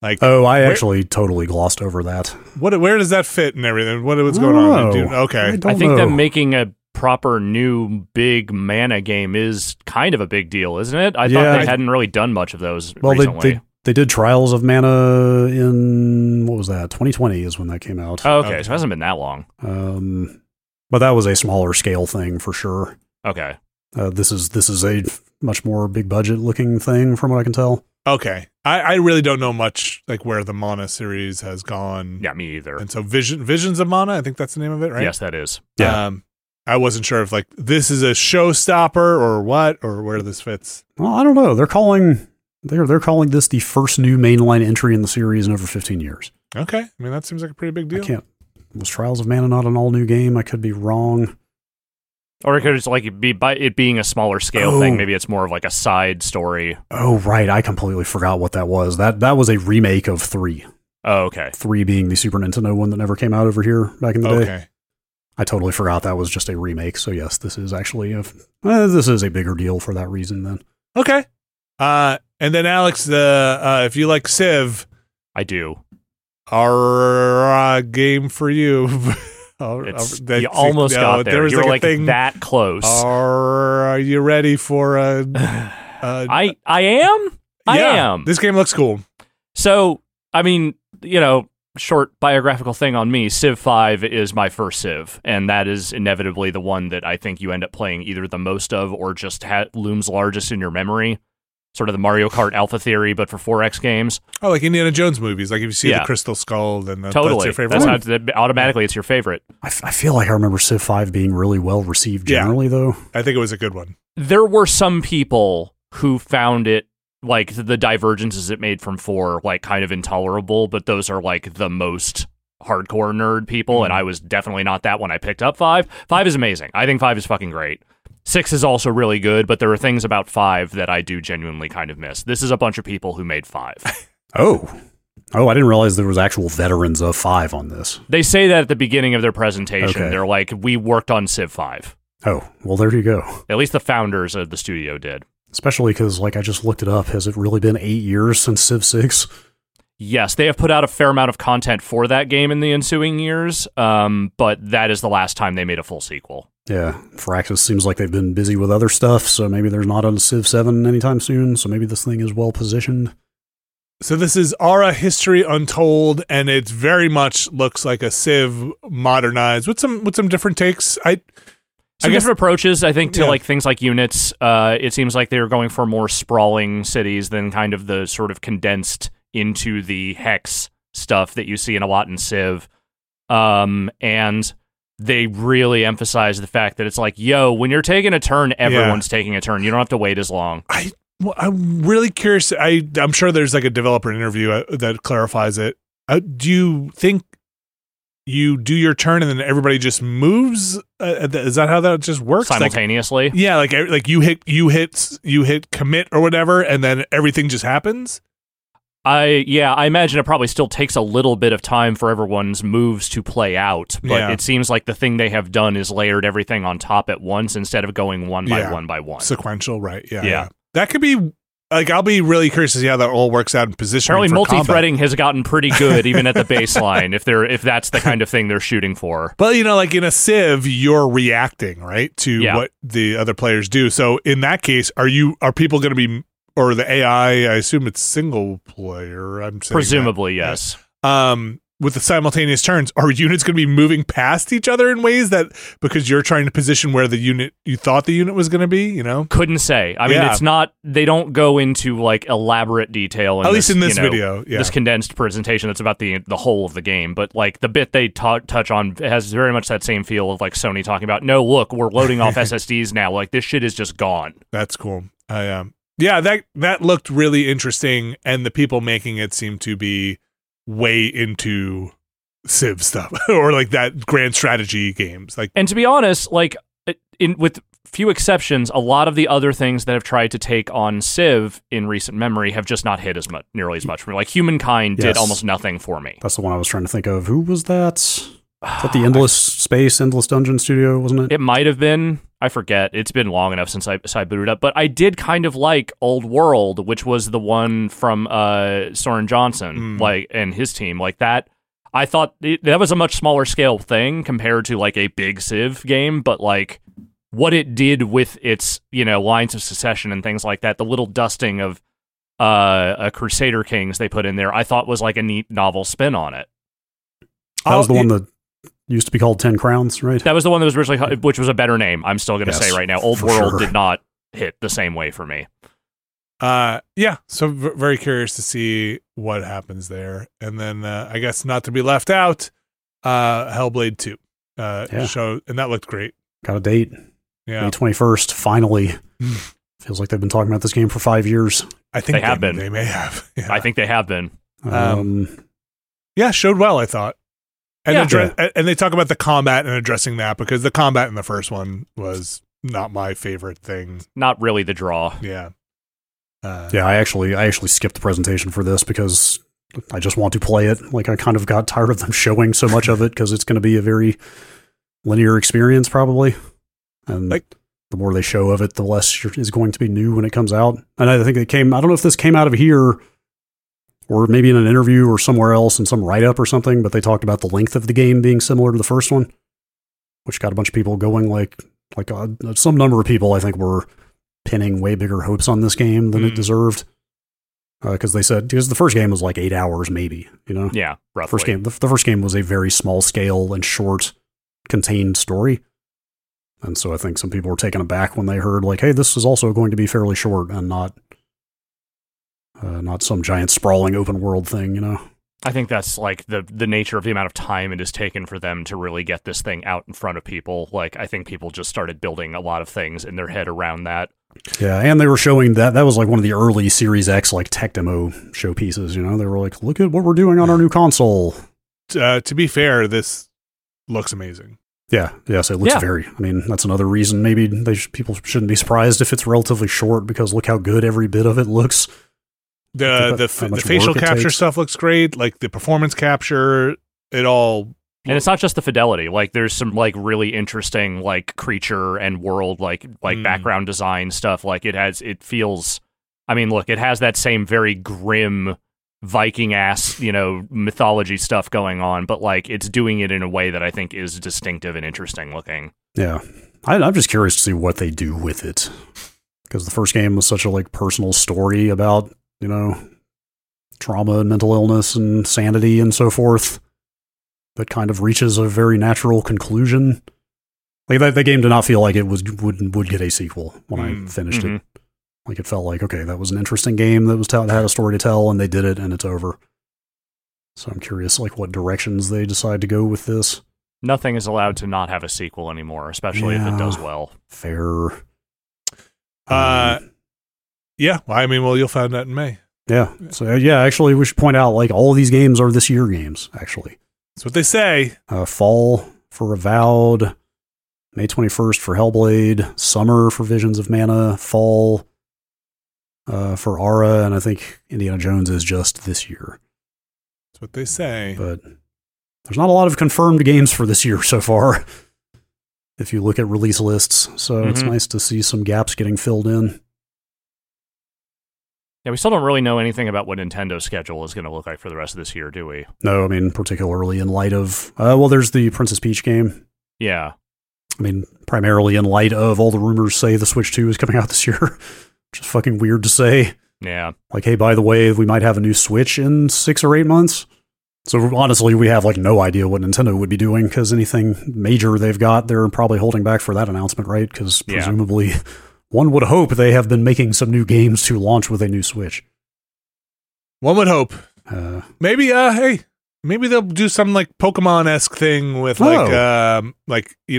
Like, oh, I actually totally glossed over that. Where does that fit and everything? What's going on? Okay. I think that making a proper new big mana game is kind of a big deal, isn't it? I thought they hadn't really done much of those recently. They did Trials of Mana in, 2020 is when that came out. Oh, okay. So it hasn't been that long. But that was a smaller scale thing for sure. Okay. This is a much more big budget looking thing from what I can tell. Okay. I really don't know much like where the Mana series has gone. Yeah, me either. And so Visions of Mana, I think that's the name of it, right? Yes, that is. Yeah. I wasn't sure if like this is a showstopper or what, or where this fits. Well, I don't know. They're calling this the first new mainline entry in the series in over 15 years. Okay. I mean, that seems like a pretty big deal. Was Trials of Mana not an all new game? I could be wrong. Or it could just like be by it being a smaller scale thing. Maybe it's more of like a side story. Oh, right. I completely forgot what that was. That was a remake of 3. Oh, okay. 3 being the Super Nintendo one that never came out over here back in the day. Okay. I totally forgot that was just a remake. So yes, this is actually a bigger deal for that reason then. Okay. And then Alex, if you like Civ, I do. Our game for you. Got there. You were like that close. Are you ready for a... I am. This game looks cool. So, I mean, short biographical thing on me, Civ 5 is my first Civ, and that is inevitably the one that I think you end up playing either the most of or just looms largest in your memory. Sort of the Mario Kart alpha theory, but for 4X games. Oh, like Indiana Jones movies. Like if you see the Crystal Skull, then that's your favorite. Automatically it's your favorite. I feel like I remember Civ 5 being really well received generally, though. I think it was a good one. There were some people who found it, like the divergences it made from 4, like kind of intolerable, but those are like the most hardcore nerd people, and I was definitely not that when I picked up 5. 5 is amazing. I think 5 is fucking great. 6 is also really good, but there are things about 5 that I do genuinely kind of miss. This is a bunch of people who made 5. Oh, I didn't realize there was actual veterans of 5 on this. They say that at the beginning of their presentation. Okay. They're like, we worked on Civ 5. Oh, well, there you go. At least the founders of the studio did. Especially because, like, I just looked it up. Has it really been 8 years since Civ 6? Yes, they have put out a fair amount of content for that game in the ensuing years, but that is the last time they made a full sequel. Yeah, Firaxis seems like they've been busy with other stuff, so maybe there's not a Civ 7 anytime soon, so maybe this thing is well-positioned. So this is Ara History Untold, and it very much looks like a Civ modernized with some different takes. Different approaches, I think, to like things like units. It seems like they were going for more sprawling cities than kind of the sort of condensed into the hex stuff that you see in a lot in Civ. And they really emphasize the fact that it's like, yo, when you're taking a turn, everyone's taking a turn. You don't have to wait as long. I'm really curious. I'm sure there's like a developer interview that clarifies it. Do you think you do your turn and then everybody just moves? Is that how that just works? Simultaneously. Like, yeah. Like you hit commit or whatever, and then everything just happens. I imagine it probably still takes a little bit of time for everyone's moves to play out, but it seems like the thing they have done is layered everything on top at once instead of going one by one by one. Sequential, right? Yeah. That could be, like, I'll be really curious to see how that all works out in position. Apparently multi-threading has gotten pretty good even at the baseline if that's the kind of thing they're shooting for. But, like in a Civ, you're reacting, right, to what the other players do. So in that case, are people going to be... Or the AI, I assume it's single player. I'm saying presumably, yes. With the simultaneous turns, are units going to be moving past each other in ways that because you're trying to position where the unit you thought the unit was going to be? Couldn't say. I mean, it's not. They don't go into like elaborate detail. At least in this video, this condensed presentation that's about the whole of the game. But like the bit they touch on has very much that same feel of like Sony talking about. No, look, we're loading off SSDs now. Like this shit is just gone. That's cool. I am. Yeah, that looked really interesting, and the people making it seem to be way into Civ stuff or like that grand strategy games. Like, and to be honest, like with few exceptions, a lot of the other things that have tried to take on Civ in recent memory have just not hit as much, nearly as much for me. Like Humankind did almost nothing for me. That's the one I was trying to think of. Who was that? Is that the Endless Space, Endless Dungeon Studio, wasn't it? It might have been. I forget. It's been long enough since I booted up. But I did kind of like Old World, which was the one from Soren Johnson and his team. Like that, I thought that was a much smaller scale thing compared to like a big Civ game. But like what it did with its, Lines of Succession and things like that, the little dusting of Crusader Kings they put in there, I thought was like a neat novel spin on it. That was the one that used to be called 10 Crowns, right? That was the one that was originally, which was a better name. I'm still going to say right now, Old World did not hit the same way for me. So very curious to see what happens there. And then I guess not to be left out, Hellblade 2 show, and that looked great. Got a date. Yeah. May 21st, finally. Feels like they've been talking about this game for 5 years. I think they have been. They may have. Yeah. I think they have been. Showed well, I thought. And, and they talk about the combat and addressing that, because the combat in the first one was not my favorite thing. Not really the draw. Yeah. I actually skipped the presentation for this because I just want to play it. Like, I kind of got tired of them showing so much of it, because it's going to be a very linear experience probably. And the more they show of it, the less is going to be new when it comes out. And I think I don't know if this came out of here or maybe in an interview or somewhere else in some write-up or something, but they talked about the length of the game being similar to the first one, which got a bunch of people going like some number of people, I think, were pinning way bigger hopes on this game than it deserved. Because the first game was like 8 hours, maybe, Yeah, roughly. The first game was a very small scale and short, contained story. And so I think some people were taken aback when they heard like, hey, this is also going to be fairly short and not some giant sprawling open world thing, I think that's like the nature of the amount of time it has taken for them to really get this thing out in front of people. Like, I think people just started building a lot of things in their head around that. Yeah, and they were showing that was like one of the early Series X like tech demo showpieces. They were like, look at what we're doing on our new console. To be fair, this looks amazing. Yeah, so it looks very. I mean, that's another reason maybe people shouldn't be surprised if it's relatively short, because look how good every bit of it looks. The facial capture stuff looks great. Like the performance capture, it all. And it's not just the fidelity. Like there's some like really interesting like creature and world like background design stuff. Like it feels. I mean, look, it has that same very grim Viking ass mythology stuff going on, but like it's doing it in a way that I think is distinctive and interesting looking. Yeah, I'm just curious to see what they do with it, because the first game was such a like personal story about. Trauma and mental illness and sanity and so forth, that kind of reaches a very natural conclusion. Like that game did not feel like it would get a sequel when I finished it. Like it felt like, okay, that was an interesting game that had a story to tell, and they did it, and it's over. So I'm curious, like what directions they decide to go with this. Nothing is allowed to not have a sequel anymore, especially if it does well. Fair. You'll find that in May. Yeah. So, actually, we should point out, like, all of these games are this year games, actually. That's what they say. Fall for Avowed, May 21st for Hellblade, summer for Visions of Mana, fall for Ara, and I think Indiana Jones is just this year. That's what they say. But there's not a lot of confirmed games for this year so far, if you look at release lists. So it's nice to see some gaps getting filled in. Yeah, we still don't really know anything about what Nintendo's schedule is going to look like for the rest of this year, do we? No, I mean, particularly in light of... there's the Princess Peach game. Yeah. I mean, primarily in light of all the rumors say the Switch 2 is coming out this year, which is fucking weird to say. Yeah. Like, hey, by the way, we might have a new Switch in 6 or 8 months. So, honestly, we have, like, no idea what Nintendo would be doing, because anything major they've got, they're probably holding back for that announcement, right? Because presumably... Yeah. One would hope they have been making some new games to launch with a new Switch. One would hope. Maybe they'll do some like Pokemon-esque thing with you get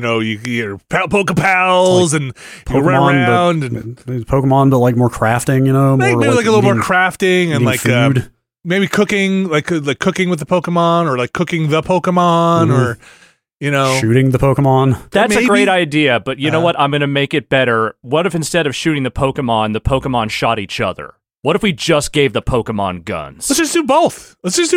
your Pokepals like and Pokemon, you run around and Pokemon, but like more crafting, maybe like a little more crafting and like food. Maybe cooking, like cooking with the Pokemon, or like cooking the Pokemon, or. Shooting the Pokemon. That's a great idea, but you know what? I'm going to make it better. What if instead of shooting the Pokemon shot each other? What if we just gave the Pokemon guns? Let's just do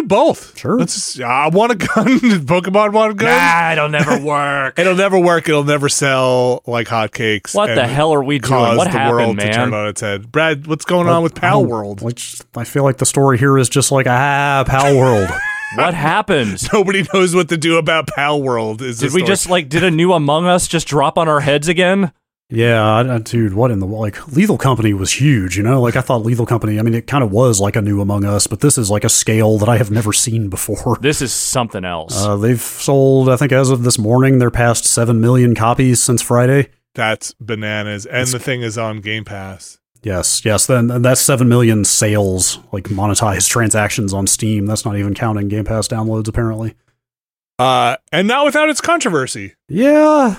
both. Sure. I want a gun. Pokemon want a gun? Nah, it'll never work. It'll never sell like hotcakes. What the hell are we doing? What happened, man? Cause the world to turn on its head. Brad, what's going on with Pal World? I feel like the story here is just like, Pal World. What happened? Nobody knows what to do about Pal World. Did a new Among Us just drop on our heads again? Yeah, dude, what in the, Lethal Company was huge, you know? I thought Lethal Company, it kind of was like a new Among Us, but this is like a scale that I have never seen before. This is something else. They've sold, I think as of this morning, they're past 7 million copies since Friday. That's bananas. And the thing is on Game Pass. Yes. Then that's 7 million sales, monetized transactions on Steam. That's not even counting Game Pass downloads, apparently. And not without its controversy. Yeah.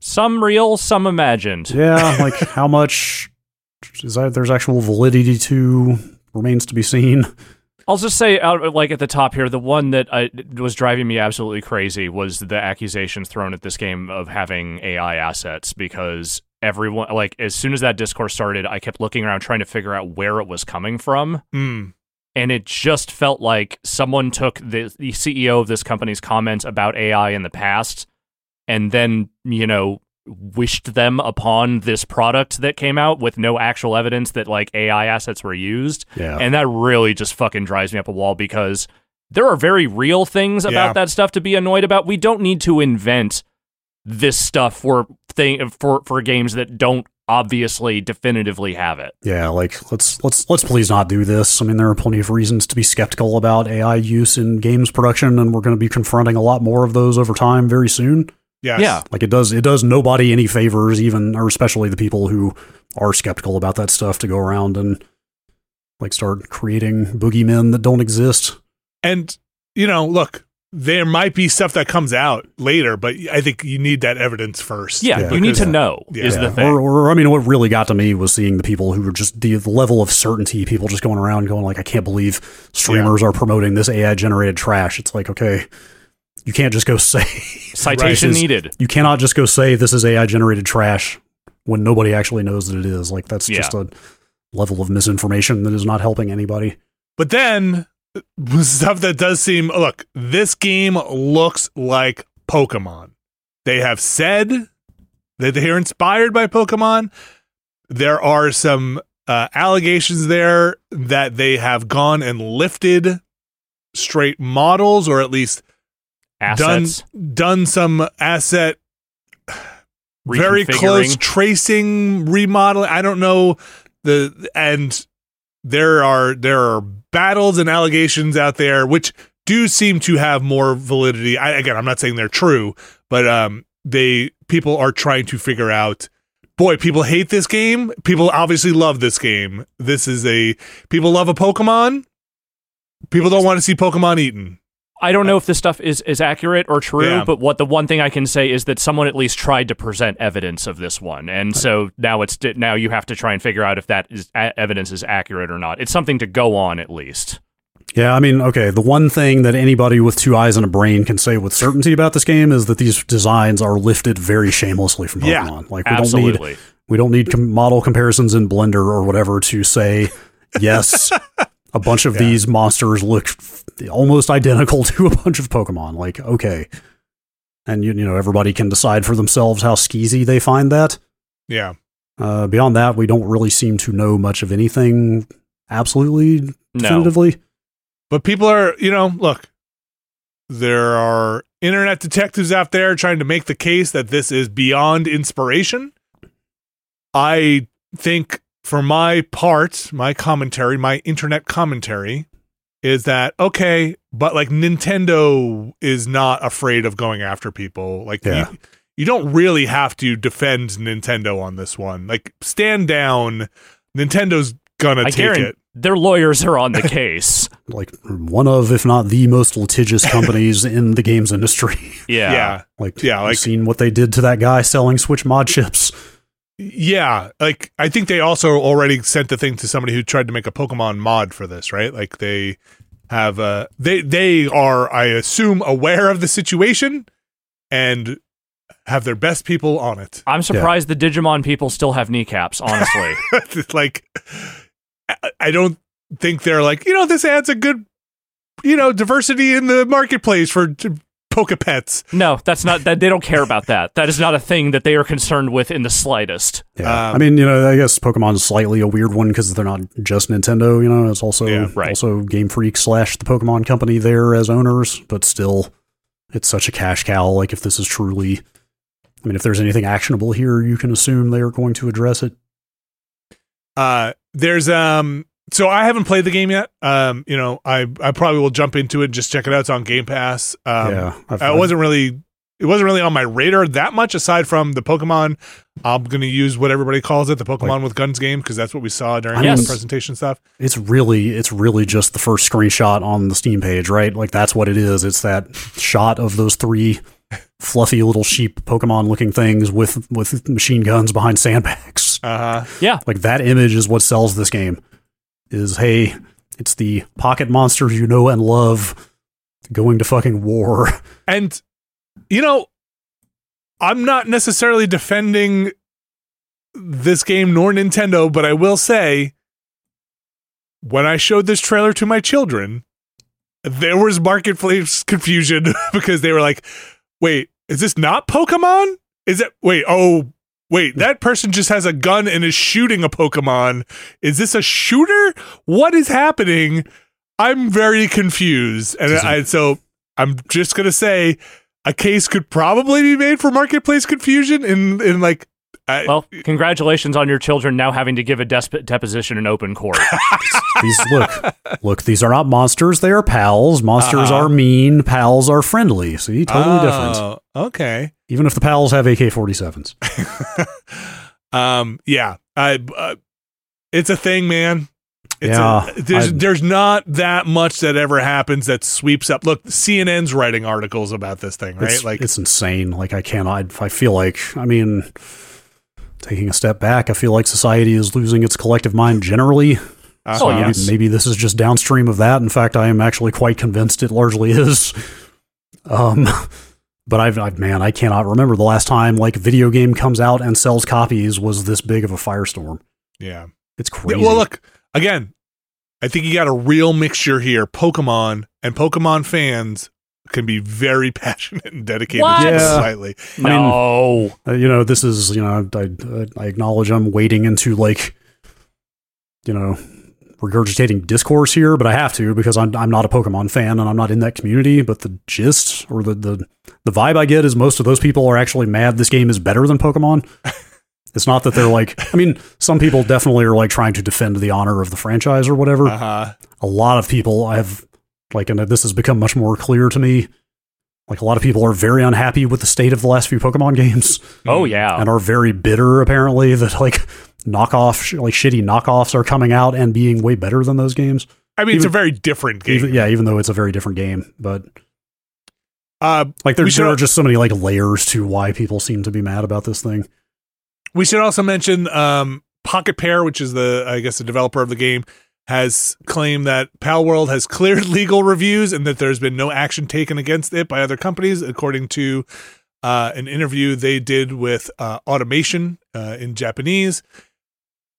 Some real, some imagined. Yeah, how much there's actual validity to remains to be seen. I'll just say, at the top here, the one that was driving me absolutely crazy was the accusation thrown at this game of having AI assets, because everyone, as soon as that discourse started, I kept looking around trying to figure out where it was coming from. Mm. And it just felt like someone took the CEO of this company's comments about AI in the past and then, wished them upon this product that came out with no actual evidence that AI assets were used. Yeah. And that really just fucking drives me up a wall, because there are very real things about that stuff to be annoyed about. We don't need to invent this stuff for games that don't obviously definitively have it. Yeah, let's please not do this. There are plenty of reasons to be skeptical about AI use in games production, and we're going to be confronting a lot more of those over time very soon. Yes. Yeah. It does nobody any favors, even or especially the people who are skeptical about that stuff, to go around and start creating boogeymen that don't exist. And look, there might be stuff that comes out later, but I think you need that evidence first. Yeah, because you need to know is the thing. Or what really got to me was seeing the people who were just the level of certainty, people just going around going I can't believe streamers are promoting this AI generated trash. It's okay. You can't just go say citation needed. You cannot just go say this is AI generated trash when nobody actually knows that it is. That's just a level of misinformation that is not helping anybody. But then stuff that does seem, look, this game looks like Pokemon. They have said that they are inspired by Pokemon. There are some allegations there that they have gone and lifted straight models, or at least assets. Done some asset very close tracing, remodeling. I don't know and there are battles and allegations out there which do seem to have more validity. I'm not saying they're true, but people are trying to figure out. Boy, people hate this game. People obviously love this game. People love a Pokemon. People don't want to see Pokemon eaten. I don't know if this stuff is accurate or true, but what the one thing I can say is that someone at least tried to present evidence of this one, and so now now you have to try and figure out if that evidence is accurate or not. It's something to go on at least. Yeah, the one thing that anybody with two eyes and a brain can say with certainty about this game is that these designs are lifted very shamelessly from Pokemon. Yeah, absolutely. We don't need model comparisons in Blender or whatever to say yes. A bunch of these monsters look almost identical to a bunch of Pokemon. Okay. And, everybody can decide for themselves how skeezy they find that. Yeah. Beyond that, we don't really seem to know much of anything absolutely, definitively. But people are, look, there are internet detectives out there trying to make the case that this is beyond inspiration. I think... For my part, my internet commentary is that, okay, but Nintendo is not afraid of going after people. You don't really have to defend Nintendo on this one. Stand down. Nintendo's gonna take it. Their lawyers are on the case. One of, if not the most litigious companies in the games industry. Yeah. Yeah. You've seen what they did to that guy selling Switch mod chips. Yeah, I think they also already sent the thing to somebody who tried to make a Pokemon mod for this, right? They have they are, I assume, aware of the situation and have their best people on it. I'm surprised the Digimon people still have kneecaps, honestly. I don't think they're like, this adds a good, diversity in the marketplace for Poké Pets. No, that's not that. They don't care about that. That is not a thing that they are concerned with in the slightest. Yeah. I guess Pokemon is slightly a weird one because they're not just Nintendo. It's also also Game Freak / the Pokemon Company there as owners, but still, it's such a cash cow. Like, if this is truly, if there's anything actionable here, you can assume they are going to address it. So I haven't played the game yet. I probably will jump into it and just check it out. It's on Game Pass. It wasn't really on my radar that much aside from the Pokemon. I'm going to use what everybody calls it, the Pokemon with guns game, because that's what we saw during the presentation stuff. It's really just the first screenshot on the Steam page, right? Like, that's what it is. It's that shot of those three fluffy little sheep Pokemon looking things with machine guns behind sandbags. Yeah. Like, that image is what sells this game. It's the pocket monsters you know and love going to fucking war. And, I'm not necessarily defending this game nor Nintendo, but I will say, when I showed this trailer to my children, there was marketplace confusion because they were like, wait, is this not Pokemon? Wait, that person just has a gun and is shooting a Pokemon. Is this a shooter? What is happening? I'm very confused. And so I'm just going to say a case could probably be made for marketplace confusion in like... Well, congratulations on your children now having to give a deposition in open court. These are not monsters. They are pals. Monsters are mean. Pals are friendly. See, totally different. Okay. Even if the pals have AK-47s. Yeah. It's a thing, man. There's not that much that ever happens that sweeps up. Look, CNN's writing articles about this thing, right? It's insane. Like, I feel like, taking a step back, I feel like society is losing its collective mind generally. So maybe this is just downstream of that. In fact, I am actually quite convinced it largely is. But I cannot remember the last time like video game comes out and sells copies was this big of a firestorm. Yeah, it's crazy. Well, look, again, I think you got a real mixture here. Pokemon and Pokemon fans can be very passionate and dedicated to it slightly. No. This is, I acknowledge I'm wading into like, regurgitating discourse here, but I have to because I'm not a Pokemon fan and I'm not in that community, but the gist or the vibe I get is most of those people are actually mad this game is better than Pokemon. It's not that they're like, some people definitely are like trying to defend the honor of the franchise or whatever. Uh-huh. A lot of people and this has become much more clear to me, like a lot of people are very unhappy with the state of the last few Pokemon games. Oh, yeah. And are very bitter, apparently, that like shitty knockoffs are coming out and being way better than those games. It's a very different game. Even though it's a very different game. But there are just so many like layers to why people seem to be mad about this thing. We should also mention Pocket Pair, which is the developer of the game, has claimed that Palworld has cleared legal reviews and that there's been no action taken against it by other companies, according to an interview they did with Automation in Japanese.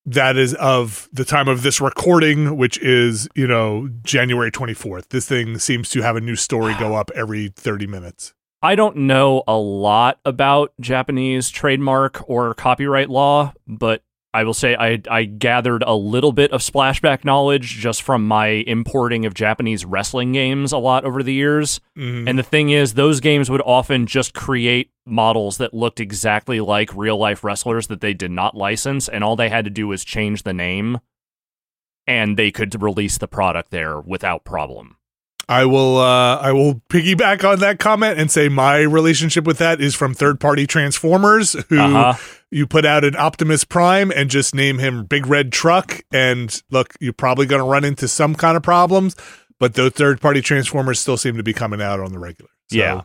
That is of the time of this recording, which is, January 24th. This thing seems to have a new story go up every 30 minutes. I don't know a lot about Japanese trademark or copyright law, but I will say I gathered a little bit of splashback knowledge just from my importing of Japanese wrestling games a lot over the years. Mm-hmm. And the thing is, those games would often just create models that looked exactly like real-life wrestlers that they did not license, and all they had to do was change the name, and they could release the product there without problem. I will piggyback on that comment and say my relationship with that is from third-party Transformers, who you put out an Optimus Prime and just name him Big Red Truck, and look, you're probably going to run into some kind of problems, but those third-party Transformers still seem to be coming out on the regular. So,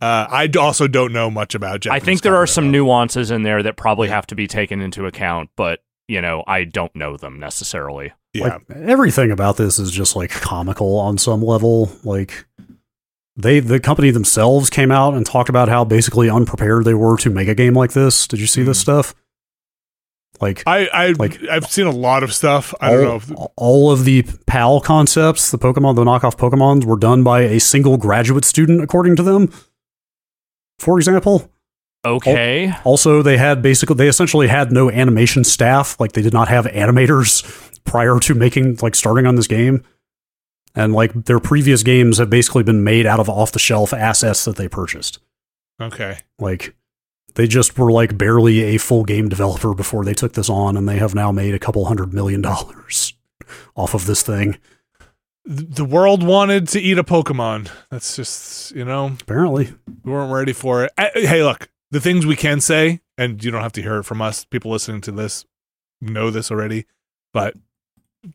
I also don't know much about Japanese. I think there are some nuances in there that probably have to be taken into account, but, I don't know them necessarily. Yeah. Like, everything about this is just like comical on some level. Like the company themselves came out and talked about how basically unprepared they were to make a game like this. Did you see this stuff? Like I've seen a lot of stuff. All of the PAL concepts, the Pokemon, the knockoff Pokemons, were done by a single graduate student, according to them. For example. Okay. Also, they essentially had no animation staff. Like, they did not have animators prior to starting on this game. And their previous games have basically been made out of off the shelf assets that they purchased. Okay. They just were barely a full game developer before they took this on, and they have now made a couple $100 million off of this thing. The world wanted to eat a Pokemon. That's just, apparently we weren't ready for it. Hey, look, the things we can say, and you don't have to hear it from us. People listening to this know this already, but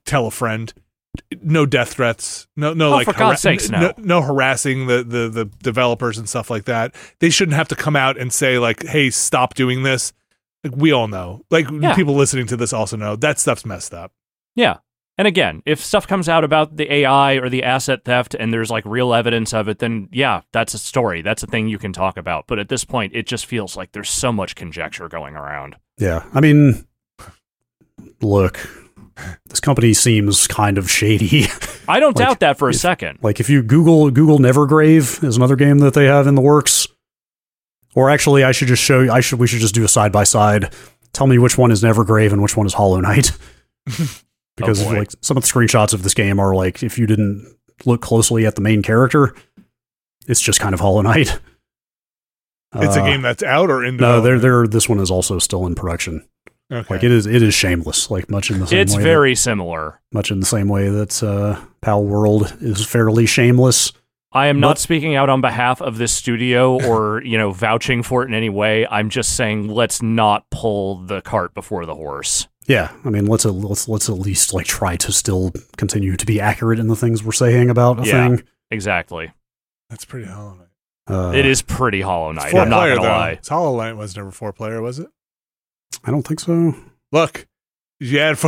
tell a friend. No death threats. No harassing the developers and stuff like that. They shouldn't have to come out and say hey, stop doing this. We all know. People listening to this also know that stuff's messed up. Yeah. And again, if stuff comes out about the AI or the asset theft and there's real evidence of it, then yeah, that's a story. That's a thing you can talk about. But at this point, it just feels like there's so much conjecture going around. Yeah. I mean, look, this company seems kind of shady. I don't doubt that for a second. If you Google Nevergrave is another game that they have in the works. Or actually, I should just show you. We should just do a side by side. Tell me which one is Nevergrave and which one is Hollow Knight. Because some of the screenshots of this game are if you didn't look closely at the main character, it's just kind of Hollow Knight. It's a game that's out or in development? No, this one is also still in production. Okay. It is shameless, much in the same way. It's very similar. Much in the same way that Pal World is fairly shameless. I am not speaking out on behalf of this studio or, vouching for it in any way. I'm just saying let's not pull the cart before the horse. Yeah, I mean, let's at least try to still continue to be accurate in the things we're saying about a thing. Exactly. That's pretty Hollow Knight. It is pretty Hollow Knight. I'm not going to lie. Hollow Knight was never 4-player, was it? I don't think so. Look, you add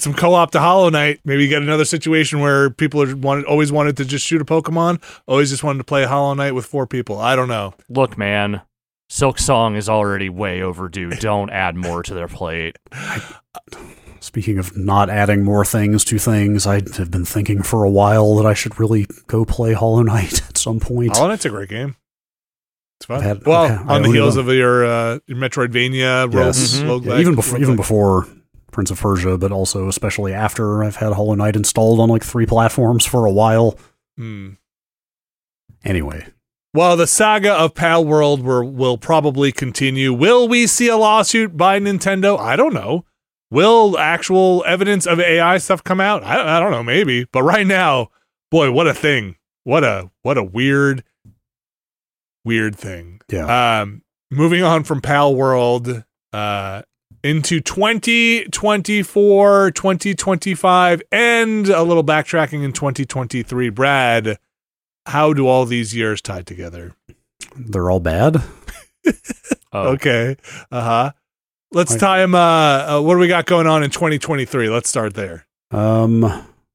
some co-op to Hollow Knight, maybe you get another situation where people always wanted to just shoot a Pokemon, always just wanted to play Hollow Knight with 4 people. I don't know. Look, man, Silk Song is already way overdue. Don't add more to their plate. Speaking of not adding more things to things, I have been thinking for a while that I should really go play Hollow Knight at some point. Hollow Knight's a great game. It's fun. On the heels of your Metroidvania, yes. Even before Prince of Persia, but also especially after, I've had Hollow Knight installed on 3 platforms for a while. Mm. Anyway, while the saga of Pal World will probably continue, will we see a lawsuit by Nintendo? I don't know. Will actual evidence of AI stuff come out? I don't know. Maybe, but right now, boy, what a thing! What a weird thing. Yeah. Moving on from Pal World into 2024, 2025, and a little backtracking in 2023. Brad, how do all these years tie together? They're all bad. Okay. Uh-huh. Let's tie them. What do we got going on in 2023? Let's start there.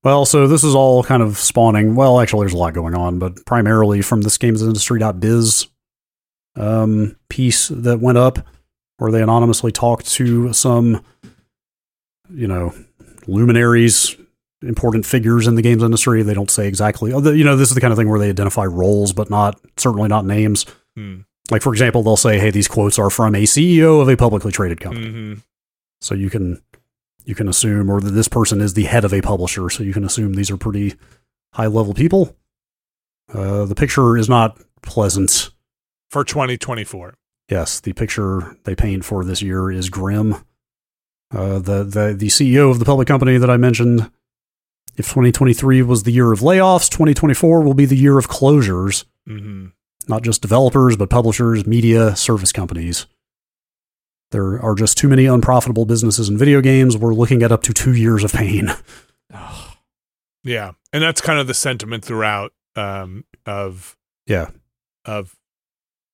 Well, so this is all kind of spawning. Well, actually, there's a lot going on, but primarily from this gamesindustry.biz piece that went up, where they anonymously talked to some, luminaries, important figures in the games industry. They don't say exactly. This is the kind of thing where they identify roles, but certainly not names. Mm. For example, they'll say, "Hey, these quotes are from a CEO of a publicly traded company," so you can. You can assume, or that this person is the head of a publisher, so you can assume these are pretty high-level people. The picture is not pleasant. For 2024. Yes, the picture they paint for this year is grim. The CEO of the public company that I mentioned, if 2023 was the year of layoffs, 2024 will be the year of closures. Mm-hmm. Not just developers, but publishers, media, service companies. There are just too many unprofitable businesses in video games. We're looking at up to 2 years of pain. Yeah, and that's kind of the sentiment throughout. There was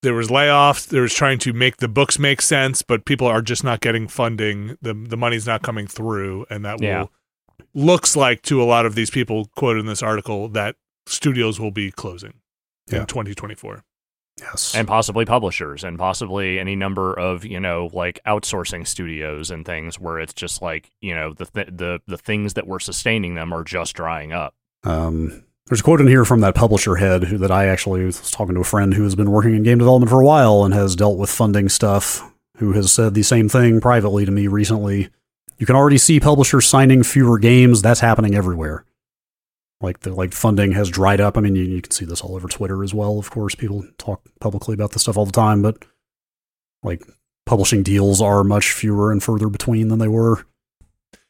layoffs. There was trying to make the books make sense, but people are just not getting funding. The money's not coming through, and that looks like to a lot of these people quoted in this article that studios will be closing in 2024. Yes. And possibly publishers and possibly any number of, you know, like outsourcing studios and things where it's just like, you know, the things that were sustaining them are just drying up. There's a quote in here from that publisher head that I actually was talking to a friend who has been working in game development for a while and has dealt with funding stuff, who has said the same thing privately to me recently. You can already see publishers signing fewer games. That's happening everywhere. Like the funding has dried up. I mean, you can see this all over Twitter as well. Of course, people talk publicly about this stuff all the time, but like publishing deals are much fewer and further between than they were.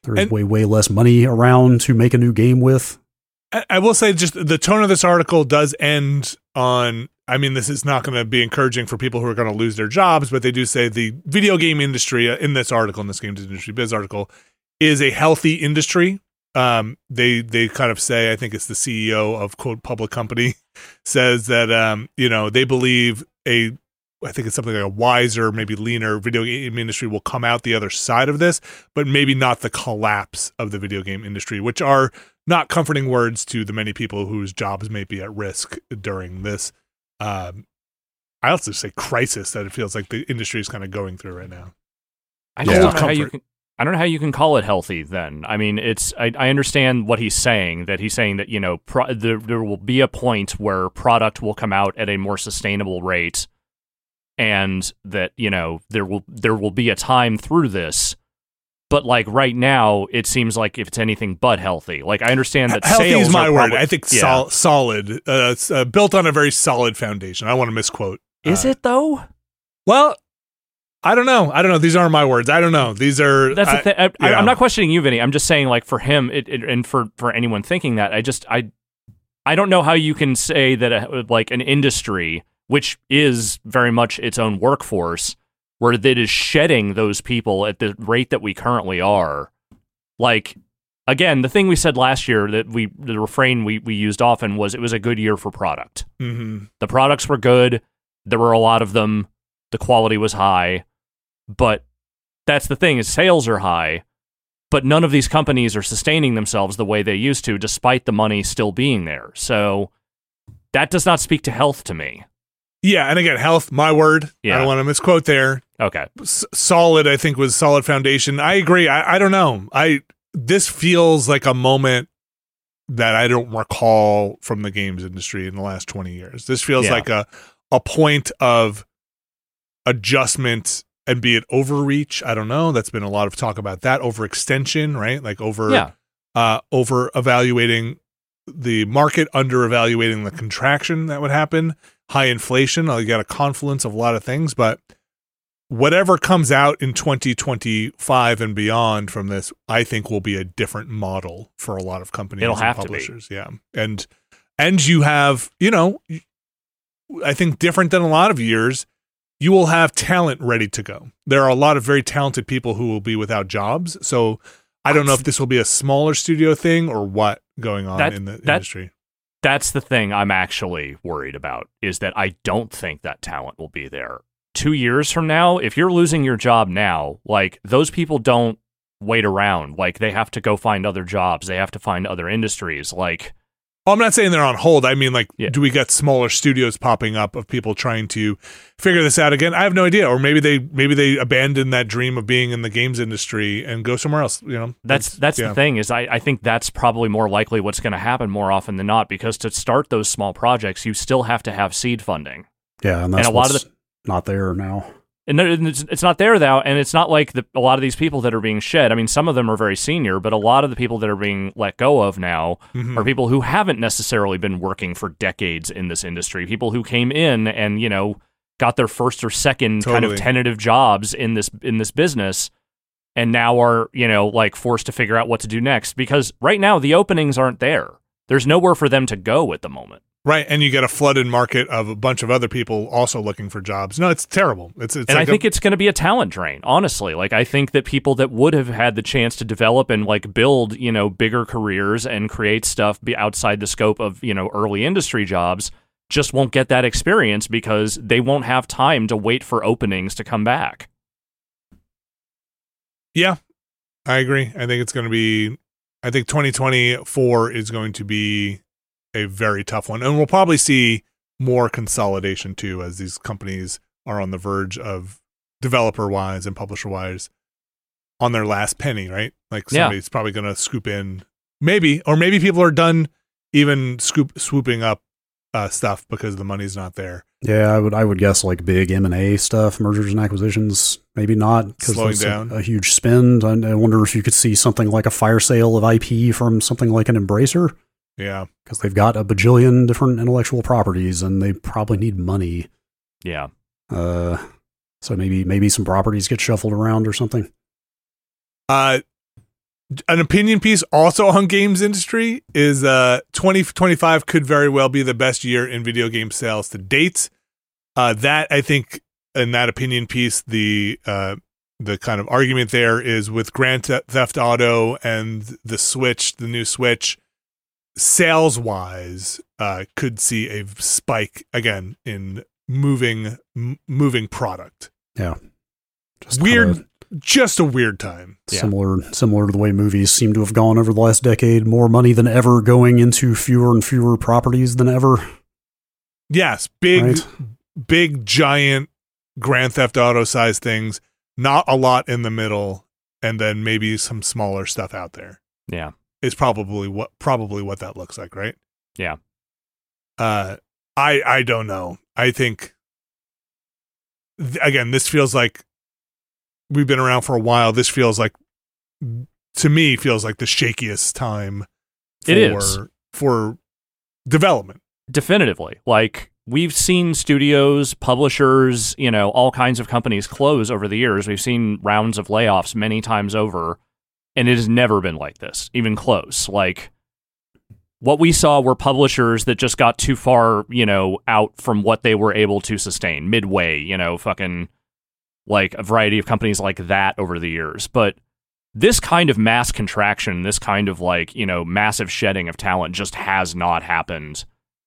There's way less money around to make a new game with. I will say, just the tone of this article does end on, I mean, this is not going to be encouraging for people who are going to lose their jobs, but they do say the video game industry in this article, in this Games Industry Biz article, is a healthy industry. They kind of say, I think it's the CEO of quote public company says that, you know, they believe I think it's something like a wiser, maybe leaner video game industry will come out the other side of this, but maybe not the collapse of the video game industry, which are not comforting words to the many people whose jobs may be at risk during this. I also say crisis that it feels like the industry is kind of going through right now. I don't know how you can call it healthy then. I mean, I understand what he's saying, that you know, there will be a point where product will come out at a more sustainable rate and that, you know, there will be a time through this. But like right now, it seems like if it's anything but healthy. Like I understand that healthy sales is my word. I think solid, it's built on a very solid foundation. I want to misquote. Is it though? Well, I don't know. These aren't my words. I don't know. These are. That's the thing. I'm not questioning you, Vinny. I'm just saying, like, for him, and for anyone thinking that, I don't know how you can say that like an industry, which is very much its own workforce, where that is shedding those people at the rate that we currently are. Like, again, the thing we said last year that the refrain we used often was it was a good year for product. Mm-hmm. The products were good. There were a lot of them. The quality was high, but that's the thing, is sales are high, but none of these companies are sustaining themselves the way they used to, despite the money still being there. So that does not speak to health to me. Yeah, and again, health, my word. Yeah. I don't want to misquote there. Okay. Solid, I think, was solid foundation. I agree. I don't know. This feels like a moment that I don't recall from the games industry in the last 20 years. This feels like a point of adjustment, and be it overreach, I don't know. That's been a lot of talk about that, overextension, right? Like over evaluating the market, under evaluating the contraction that would happen, high inflation. You got a confluence of a lot of things, but whatever comes out in 2025 and beyond from this, I think will be a different model for a lot of companies. It'll have publishers. To be. Yeah. And you have, you know, I think different than a lot of years, you will have talent ready to go. There are a lot of very talented people who will be without jobs. So I don't know if this will be a smaller studio thing or what going on in the industry. That's the thing I'm actually worried about, is that I don't think that talent will be there 2 years from now. If you're losing your job now, like those people don't wait around. Like they have to go find other jobs. They have to find other industries. Like, well, I'm not saying they're on hold. I mean, like, do we got smaller studios popping up of people trying to figure this out again? I have no idea. Or maybe they abandon that dream of being in the games industry and go somewhere else. You know, that's the thing, is I think that's probably more likely what's going to happen more often than not, because to start those small projects, you still have to have seed funding. Yeah, and a lot of not there now. And it's not there now, and it's not like a lot of these people that are being shed. I mean, some of them are very senior, but a lot of the people that are being let go of now are people who haven't necessarily been working for decades in this industry. People who came in and, you know, got their first or second kind of tentative jobs in this business, and now are, you know, like forced to figure out what to do next, because right now the openings aren't there. There's nowhere for them to go at the moment. Right, and you get a flooded market of a bunch of other people also looking for jobs. No, it's terrible. It's and like I think it's going to be a talent drain, honestly. Like, I think that people that would have had the chance to develop and, like, build, you know, bigger careers and create stuff outside the scope of, you know, early industry jobs just won't get that experience because they won't have time to wait for openings to come back. Yeah, I agree. I think it's going to be... I think 2024 is going to be a very tough one. And we'll probably see more consolidation too, as these companies are on the verge of developer-wise and publisher-wise on their last penny, right? Like somebody's probably going to scoop in, maybe, or maybe people are done even swooping up stuff because the money's not there. Yeah, I would guess like big M&A stuff, mergers and acquisitions, maybe not, because it's a huge spend. I wonder if you could see something like a fire sale of IP from something like an Embracer. Yeah. Because they've got a bajillion different intellectual properties and they probably need money. Yeah. So maybe some properties get shuffled around or something. An opinion piece also on games industry is 2025 could very well be the best year in video game sales to date. That, I think, in that opinion piece, the kind of argument there is with Grand Theft Auto and the Switch, the new Switch, sales-wise, could see a spike, again, in moving product. Yeah. Just weird. Just a weird time. Yeah. Similar to the way movies seem to have gone over the last decade, more money than ever going into fewer and fewer properties than ever. Yes, big, giant Grand Theft Auto size things, not a lot in the middle, and then maybe some smaller stuff out there. Yeah. Is probably what that looks like, right? Yeah. I don't know. I think again, this feels like we've been around for a while. This feels like the shakiest time for development. Definitively. Like we've seen studios, publishers, all kinds of companies close over the years. We've seen rounds of layoffs many times over, and it has never been like this, even close. Like what we saw were publishers that just got too far, out from what they were able to sustain midway, fucking like a variety of companies like that over the years. But this kind of mass contraction, this kind of like, massive shedding of talent just has not happened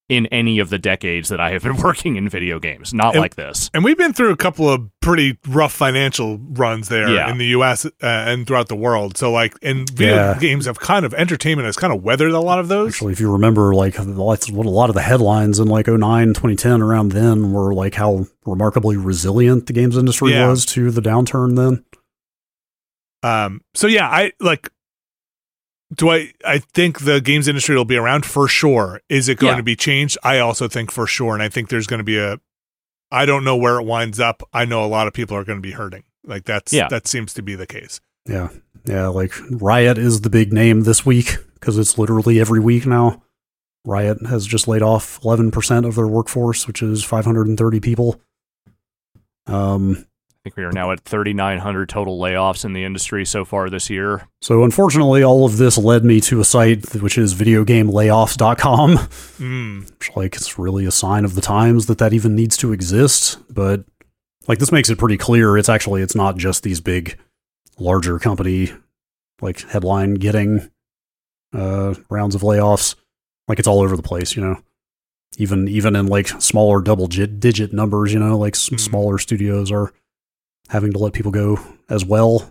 in any of the decades that I have been working in video games. Not like this. And we've been through a couple of pretty rough financial runs there in the US and throughout the world. So like, and video games have entertainment has kind of weathered a lot of those. Actually, if you remember, like that's what a lot of the headlines in like 2009, 2010 around then were like how remarkably resilient the games industry was to the downturn then. So yeah, I think the games industry will be around for sure. Is it going to be changed? I also think for sure. And I think there's going to be I don't know where it winds up. I know a lot of people are going to be hurting. Like that seems to be the case. Yeah. Yeah. Like Riot is the big name this week because it's literally every week now. Riot has just laid off 11% of their workforce, which is 530 people. I think we are now at 3,900 total layoffs in the industry so far this year. So unfortunately, all of this led me to a site which is videogamelayoffs.com. Which, it's really a sign of the times that even needs to exist. But this makes it pretty clear. It's not just these big, larger company headline getting rounds of layoffs. It's all over the place, Even in smaller double digit numbers, smaller studios are having to let people go as well.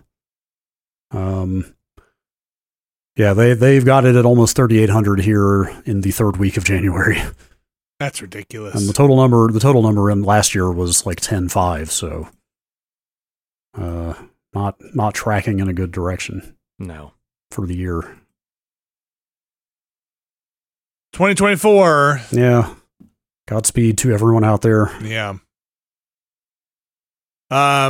They've got it at almost 3,800 here in the third week of January. That's ridiculous. And the total number in last year was 10.5. So, not tracking in a good direction. No, for the year 2024. Yeah. Godspeed to everyone out there. Yeah. How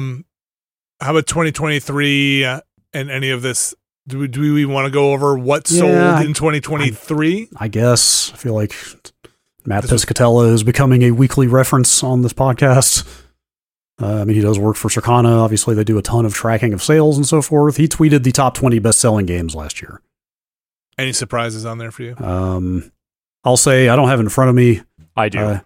about 2023 and any of this? Do we want to go over what sold in 2023? I guess. I feel like Matt Piscatella is becoming a weekly reference on this podcast. He does work for Circana. Obviously, they do a ton of tracking of sales and so forth. He tweeted the top 20 best-selling games last year. Any surprises on there for you? I'll say I don't have it in front of me. I do.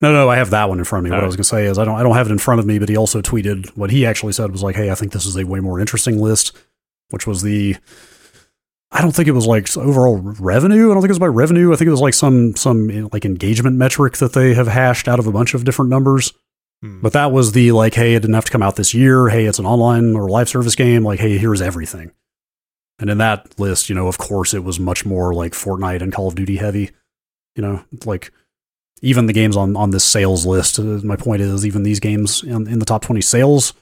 No, I have that one in front of me. What I was going to say is I don't have it in front of me, but he also tweeted what he actually said was hey, I think this is a way more interesting list, which was I don't think it was overall revenue. I don't think it was by revenue. I think it was some engagement metric that they have hashed out of a bunch of different numbers. But that was the hey, it didn't have to come out this year. Hey, it's an online or live service game. Hey, here's everything. And in that list, of course it was much more Fortnite and Call of Duty heavy, even the games on this sales list, my point is even these games in the top 20 sales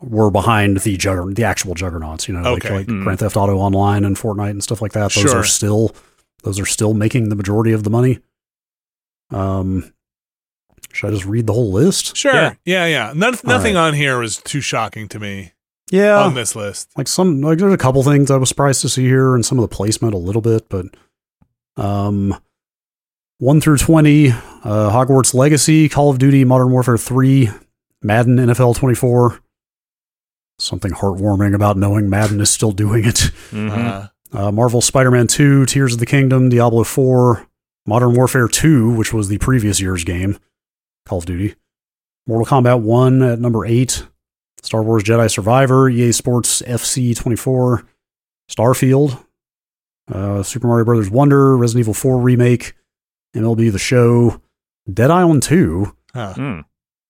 were behind the actual juggernauts, you know, like Grand Theft Auto Online and Fortnite and stuff like that. Those are still, making the majority of the money. Should I just read the whole list? Sure. Yeah. Nothing on here was too shocking to me. Yeah. On this list. Like there's a couple things I was surprised to see here and some of the placement a little bit, but 1 through 20, Hogwarts Legacy, Call of Duty, Modern Warfare 3, Madden, NFL 24. Something heartwarming about knowing Madden is still doing it. Mm-hmm. Marvel Spider-Man 2, Tears of the Kingdom, Diablo 4, Modern Warfare 2, which was the previous year's game, Call of Duty, Mortal Kombat 1 at number 8, Star Wars Jedi Survivor, EA Sports FC 24, Starfield, Super Mario Brothers Wonder, Resident Evil 4 Remake, MLB The Show, Dead Island 2, Final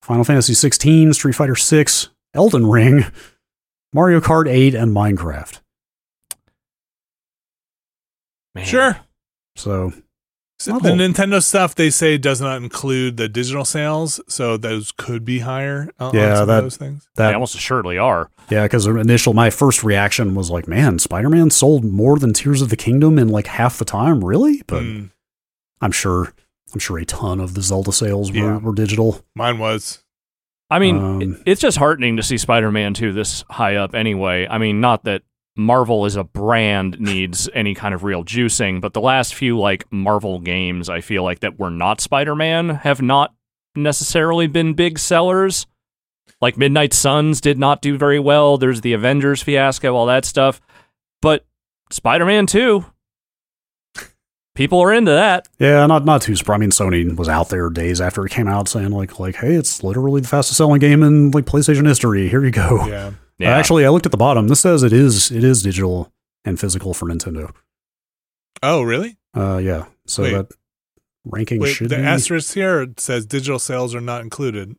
Fantasy 16, Street Fighter 6, Elden Ring, Mario Kart 8, and Minecraft. Man. Sure. So the Nintendo stuff, they say, does not include the digital sales, so those could be higher on some of those things. They almost assuredly are. Yeah, because my first reaction was like, man, Spider-Man sold more than Tears of the Kingdom in like half the time, really? But I'm sure a ton of the Zelda sales were digital. Mine was. I mean, it's just heartening to see Spider-Man 2 this high up anyway. I mean, not that Marvel as a brand needs any kind of real juicing, but the last few like Marvel games, I feel like, that were not Spider-Man have not necessarily been big sellers. Like Midnight Suns did not do very well. There's the Avengers fiasco, all that stuff. But Spider-Man 2, people are into that. Yeah, not too surprised. I mean, Sony was out there days after it came out saying like, hey, it's literally the fastest selling game in like PlayStation history. Here you go. Yeah. Yeah. Actually, I looked at the bottom. This says it is digital and physical for Nintendo. Oh, really? Yeah. So that ranking should be... The asterisk here says digital sales are not included.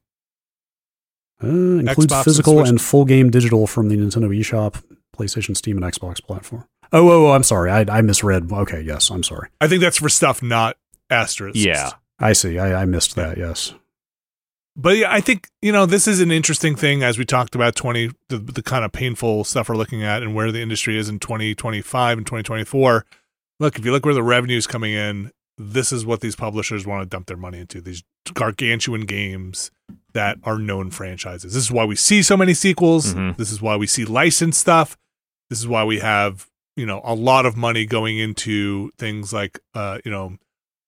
Includes Xbox physical and full game digital from the Nintendo eShop, PlayStation, Steam, and Xbox platform. Oh, I'm sorry. I misread. Okay, yes, I'm sorry. I think that's for stuff not asterisks. Yeah. I see. I missed that, yes. But yeah, I think, you know, this is an interesting thing as we talked about the kind of painful stuff we're looking at and where the industry is in 2025 and 2024. Look, if you look where the revenue is coming in, this is what these publishers want to dump their money into, these gargantuan games that are known franchises. This is why we see so many sequels. Mm-hmm. This is why we see licensed stuff. This is why we have, you know, a lot of money going into things like, you know,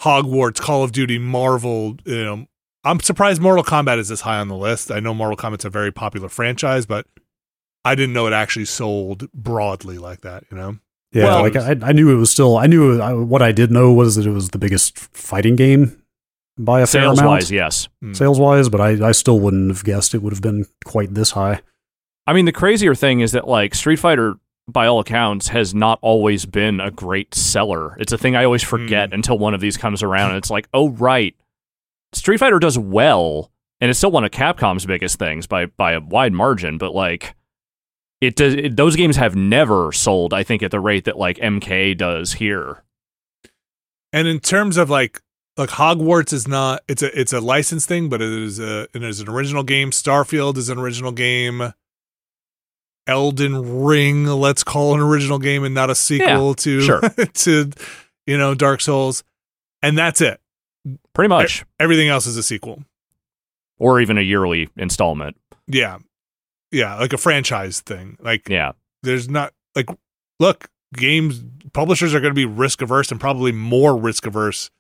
Hogwarts, Call of Duty, Marvel, you know. I'm surprised Mortal Kombat is this high on the list. I know Mortal Kombat's a very popular franchise, but I didn't know it actually sold broadly like that, you know? Yeah, well, like I knew it was still, what I did know was that it was the biggest fighting game by a fair amount. Sales-wise, yes. Sales-wise, but I still wouldn't have guessed it would have been quite this high. I mean, the crazier thing is that, like, Street Fighter, by all accounts, has not always been a great seller. It's a thing I always forget until one of these comes around, and it's like, oh, right. Street Fighter does well, and it's still one of Capcom's biggest things by a wide margin, but, like, it does. Those games have never sold, I think, at the rate that, like, MK does here. And in terms of, like Hogwarts is not... It's a licensed thing, but it is an original game. Starfield is an original game. Elden Ring, let's call an original game and not a sequel to, you know, Dark Souls. And that's it. Pretty much. Everything else is a sequel. Or even a yearly installment. Yeah. Yeah, like a franchise thing. Like, yeah. There's not, like, look, games, publishers are going to be risk-averse and probably more risk-averse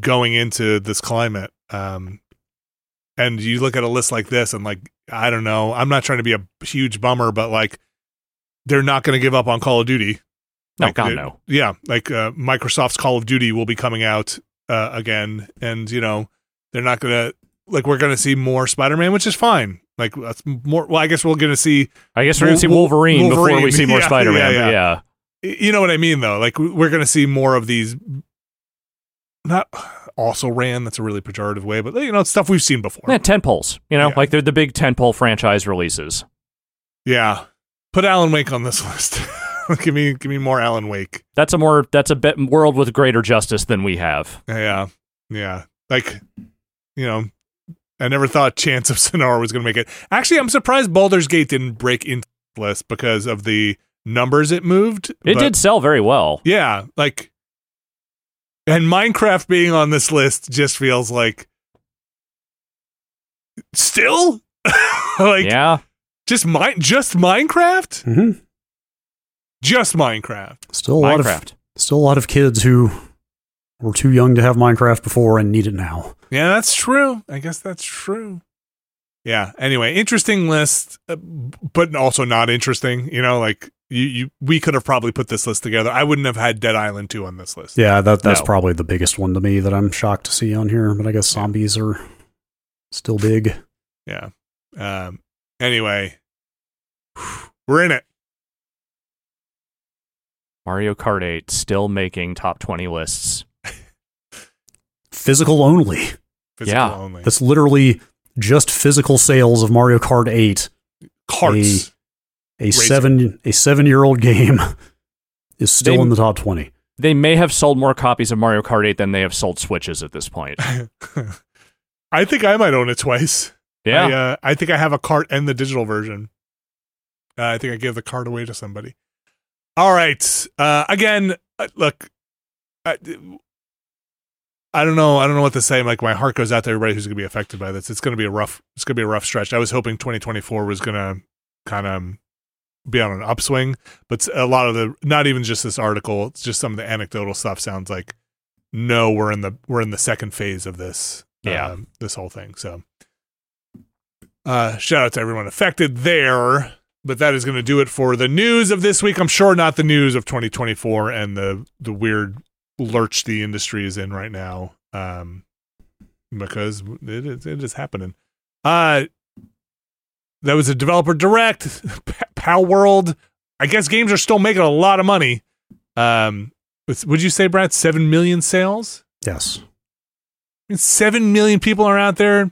going into this climate. And you look at a list like this and, like, I don't know, I'm not trying to be a huge bummer, but, like, they're not going to give up on Call of Duty. Like, no, God, no. Yeah, like, Microsoft's Call of Duty will be coming out again, and, you know, they're not gonna, like, we're gonna see more Spider-Man, which is fine. Like, that's more. Well, I guess we're gonna see Wolverine before we see more Spider-Man. Yeah, you know what I mean, though. Like, we're gonna see more of these. Not also ran. That's a really pejorative way, but, you know, it's stuff we've seen before. Yeah, tentpoles. You know, like, they're the big tentpole franchise releases. Yeah, put Alan Wake on this list. Give me more Alan Wake. That's a world with greater justice than we have. Yeah. Like, you know, I never thought Chance of Sinnoh was going to make it. Actually, I'm surprised Baldur's Gate didn't break into the list because of the numbers it moved. It did sell very well. Yeah, like, and Minecraft being on this list just feels like, still? Like, yeah. Just Minecraft? Mm-hmm. Just Minecraft. Still a lot of kids who were too young to have Minecraft before and need it now. Yeah, that's true. I guess that's true. Yeah. Anyway, interesting list, but also not interesting. You know, like we could have probably put this list together. I wouldn't have had Dead Island 2 on this list. Yeah, that's probably the biggest one to me that I'm shocked to see on here. But I guess zombies are still big. Yeah. Anyway, we're in it. Mario Kart 8 still making top 20 lists. Physical only. Physical only. That's literally just physical sales of Mario Kart 8. Karts. A 7-year-old game is still in the top 20. They may have sold more copies of Mario Kart 8 than they have sold Switches at this point. I think I might own it twice. Yeah. I think I have a cart and the digital version. I think I gave the cart away to somebody. All right. Again, look, I don't know. I don't know what to say. Like, my heart goes out to everybody who's going to be affected by this. It's going to be a rough stretch. I was hoping 2024 was going to kind of be on an upswing, but a lot of not even just this article, it's just some of the anecdotal stuff sounds like, no, we're in the second phase of this. Yeah. This whole thing. So, shout out to everyone affected there. But that is going to do it for the news of this week. I'm sure not the news of 2024 and the weird lurch the industry is in right now, because it is happening. That was a Developer Direct, Pal World. I guess games are still making a lot of money. Would you say, Brad, 7 million sales? Yes. 7 million people are out there.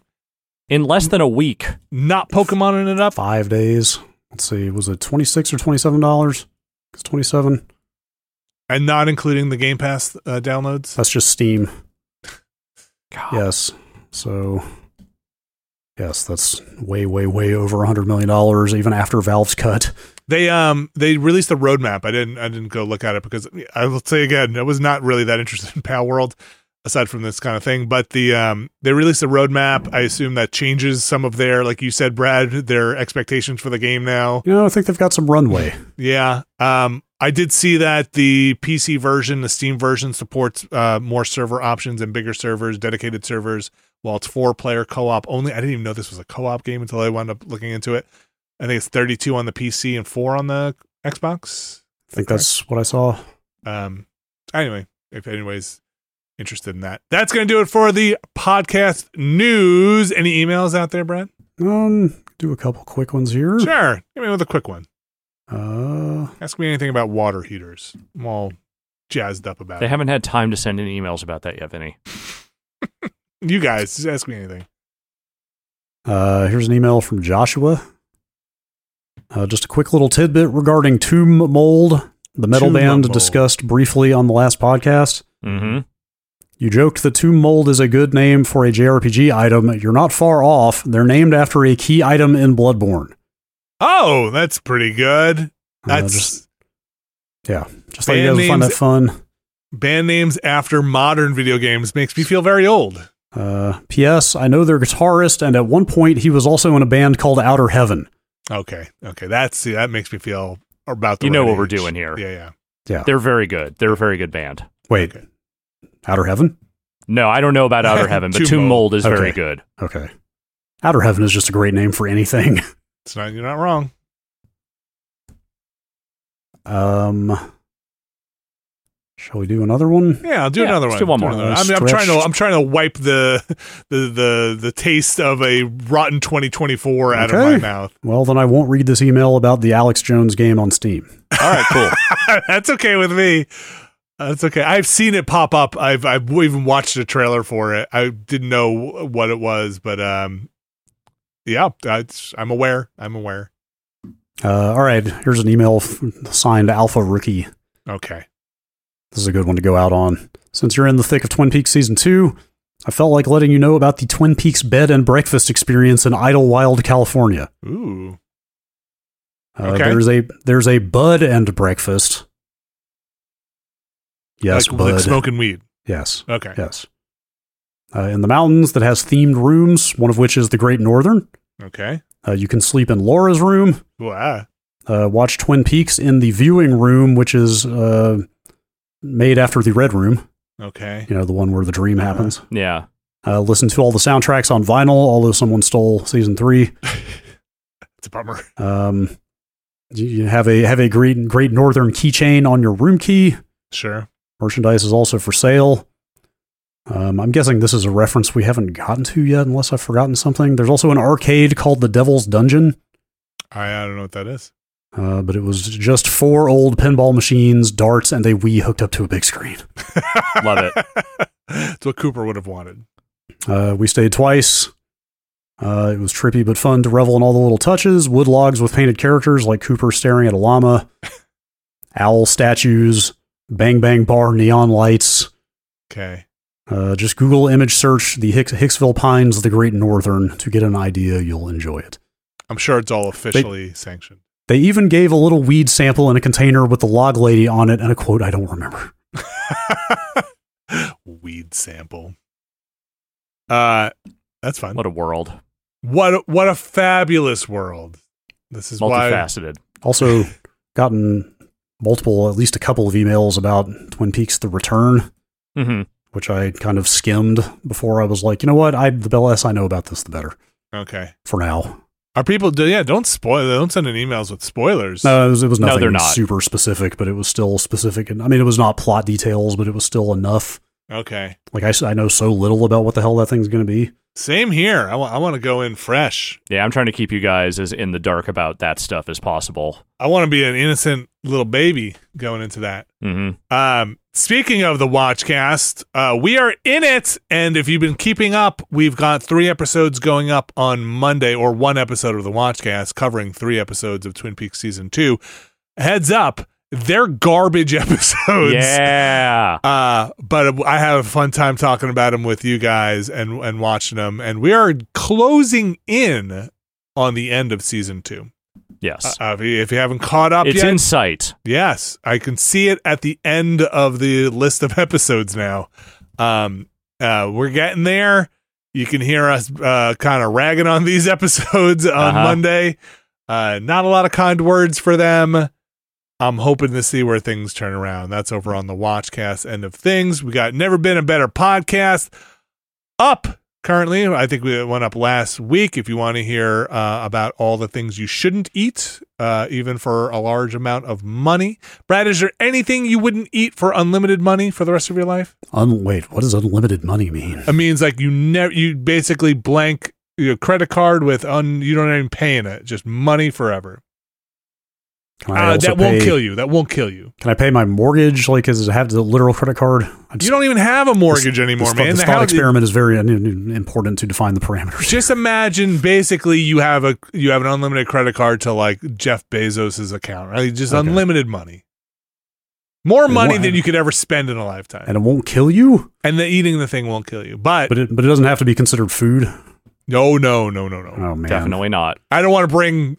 In less than a week. Not Pokemoning it up. 5 days. Let's see, was it $26 or $27? It's $27. And not including the Game Pass downloads? That's just Steam. God. Yes. So, yes, that's way, way, way over $100 million, even after Valve's cut. They released a roadmap. I didn't go look at it because, I will say again, I was not really that interested in Pal World, aside from this kind of thing, but they released a roadmap. I assume that changes some of their, like you said, Brad, their expectations for the game now. You know, I think they've got some runway. Yeah. I did see that the PC version, the Steam version, supports more server options and bigger servers, dedicated servers, while it's 4-player co-op only. I didn't even know this was a co-op game until I wound up looking into it. I think it's 32 on the PC and 4 on the Xbox. I think that's what I saw. Anyways, interested in that. That's going to do it for the podcast news. Any emails out there, Brad? Do a couple quick ones here. Sure. Give me with a quick one. Ask me anything about water heaters. I'm all jazzed up about it. They haven't had time to send in emails about that yet, Vinny. You guys, just ask me anything. Here's an email from Joshua. Just a quick little tidbit regarding Tomb Mold, the metal band discussed briefly on the last podcast. Mm-hmm. You joked that Tomb Mold is a good name for a JRPG item. You're not far off. They're named after a key item in Bloodborne. Oh, that's pretty good. Just like you guys would find that fun. Band names after modern video games makes me feel very old. P.S. I know their guitarist, and at one point he was also in a band called Outer Heaven. Okay, that makes me feel about the right what age. We're doing here. Yeah. They're very good. They're a very good band. Wait. Okay. Outer Heaven? No, I don't know about Outer Heaven, but Tomb Mold is very good. Okay. Outer Heaven is just a great name for anything. You're not wrong. Shall we do another one? Yeah, I'll do another one. Let's do one more. I'm trying to wipe the taste of a rotten 2024 out of my mouth. Well, then I won't read this email about the Alex Jones game on Steam. All right, cool. That's okay with me. That's okay. I've seen it pop up. I've even watched a trailer for it. I didn't know what it was, but I'm aware. All right. Here's an email signed Alpha Rookie. Okay. This is a good one to go out on. Since you're in the thick of Twin Peaks Season 2, I felt like letting you know about the Twin Peaks bed and breakfast experience in Idlewild, California. Ooh. Okay. There's a bud and breakfast. Yes, like, bud. Like smoking weed. Yes. Okay. Yes. In the mountains that has themed rooms, one of which is the Great Northern. Okay. You can sleep in Laura's room. Wow. Watch Twin Peaks in the viewing room, which is made after the Red Room. Okay. You know, the one where the dream happens. Yeah. Listen to all the soundtracks on vinyl, although someone stole season 3. It's a bummer. You have a Great Northern keychain on your room key. Sure. Merchandise is also for sale. I'm guessing this is a reference we haven't gotten to yet, unless I've forgotten something. There's also an arcade called the Devil's Dungeon. I don't know what that is. But it was just 4 old pinball machines, darts, and a Wii hooked up to a big screen. Love it. It's what Cooper would have wanted. We stayed twice. It was trippy but fun to revel in all the little touches. Wood logs with painted characters like Cooper staring at a llama. Owl statues. Bang Bang Bar neon lights. Okay. Just Google image search the Hicksville Pines, the Great Northern, to get an idea. You'll enjoy it. I'm sure it's all officially sanctioned. They even gave a little weed sample in a container with the log lady on it and a quote I don't remember. Weed sample. That's fun. What a world. What a fabulous world. This is multifaceted. Also gotten multiple, at least a couple of emails about Twin Peaks: The Return, which I kind of skimmed before I was like, you know what? The less I know about this, the better. Okay. For now. Our people do, yeah, don't spoil. Don't send in emails with spoilers. No, it was nothing super specific, but it was still specific. And I mean, it was not plot details, but it was still enough. Okay. Like I know so little about what the hell that thing's going to be. Same here. I want to go in fresh. Yeah, I'm trying to keep you guys as in the dark about that stuff as possible. I want to be an innocent little baby going into that. Mm-hmm. Speaking of the Watchcast, we are in it. And if you've been keeping up, we've got 3 episodes going up on Monday, or one episode of the Watchcast covering 3 episodes of Twin Peaks Season 2. Heads up. They're garbage episodes. Yeah. But I have a fun time talking about them with you guys and watching them. And we are closing in on the end of season 2. Yes. If you haven't caught up yet. It's in sight. Yes. I can see it at the end of the list of episodes now. We're getting there. You can hear us kind of ragging on these episodes on Monday. Not a lot of kind words for them. I'm hoping to see where things turn around. That's over on the Watchcast end of things. We got Never Been a Better Podcast up currently. I think we went up last week. If you want to hear about all the things you shouldn't eat, even for a large amount of money. Brad, is there anything you wouldn't eat for unlimited money for the rest of your life? Wait, what does unlimited money mean? It means like you basically blank your credit card with you don't even pay in it, just money forever. Won't kill you. That won't kill you. Can I pay my mortgage? Like, does it have the literal credit card? You don't even have a mortgage anymore, man. This thought experiment is very important to define the parameters. Just imagine, basically, you have an unlimited credit card to like Jeff Bezos's account, right? Just unlimited money, more money than you could ever spend in a lifetime, and it won't kill you. And the eating the thing won't kill you, but it doesn't have to be considered food. No. Oh, man. Definitely not. I don't want to bring.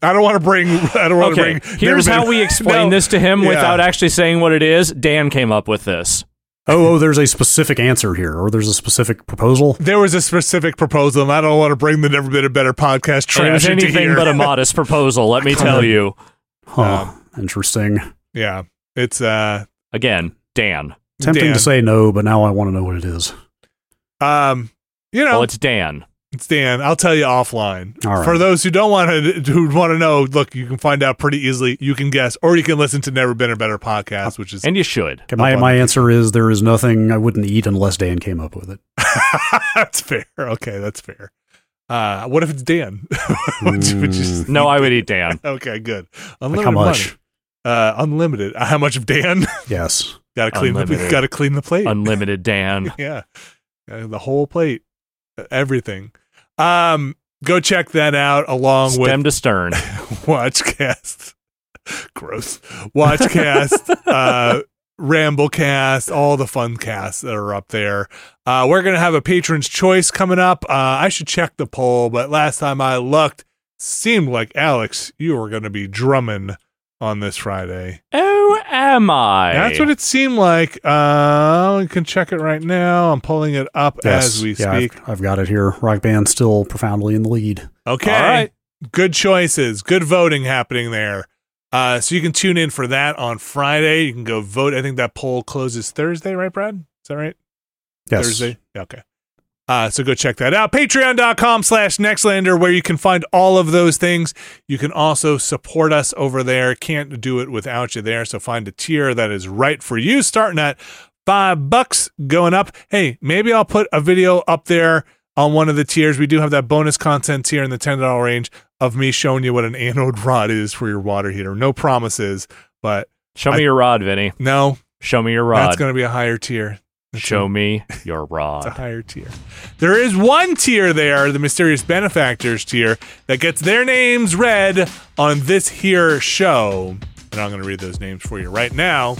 Here's how we explain this to him without actually saying what it is. Dan came up with this. Oh, there's a specific answer here, or there's a specific proposal. There was a specific proposal, and I don't want to bring the Never Been a Better Podcast trash into here. Anything but a modest proposal, let me tell you. Huh. Interesting. Yeah. It's, again, Dan. Tempting to say no, but now I want to know what it is. Well, it's Dan. It's Dan. I'll tell you offline. All right. For those who don't want to know, look, you can find out pretty easily. You can guess, or you can listen to Never Been a Better Podcast, which is... And you should. My answer is there is nothing I wouldn't eat unless Dan came up with it. That's fair. Okay, that's fair. What if it's Dan? No, I would eat Dan. Okay, good. Unlimited how much? Money. Unlimited. How much of Dan? Yes. Gotta clean the plate. Unlimited Dan. Yeah. The whole plate. Everything. Go check that out along with Stem to Stern. Watchcast. Gross. Watchcast Ramblecast, all the fun casts that are up there. We're going to have a patron's choice coming up. I should check the poll, but last time I looked, seemed like, Alex, you were going to be drumming on this Friday. Oh, am I? That's what it seemed like. We can check it right now. I'm pulling it up as we speak. I've got it here. Rock Band still profoundly in the lead. Okay. All right. Good choices. Good voting happening there. So you can tune in for that on Friday. You can go vote. I think that poll closes Thursday, right, Brad? Is that right? Yes. Thursday? Yeah, okay. So go check that out. Patreon.com/Nextlander, where you can find all of those things. You can also support us over there. Can't do it without you there. So find a tier that is right for you, starting at $5 going up. Hey, maybe I'll put a video up there on one of the tiers. We do have that bonus content tier in the $10 range of me showing you what an anode rod is for your water heater. No promises, but show me your rod, Vinny. No. Show me your rod. That's going to be a higher tier. Show me your rod. It's a higher tier. There is one tier there, the Mysterious Benefactors tier, that gets their names read on this here show. And I'm going to read those names for you right now.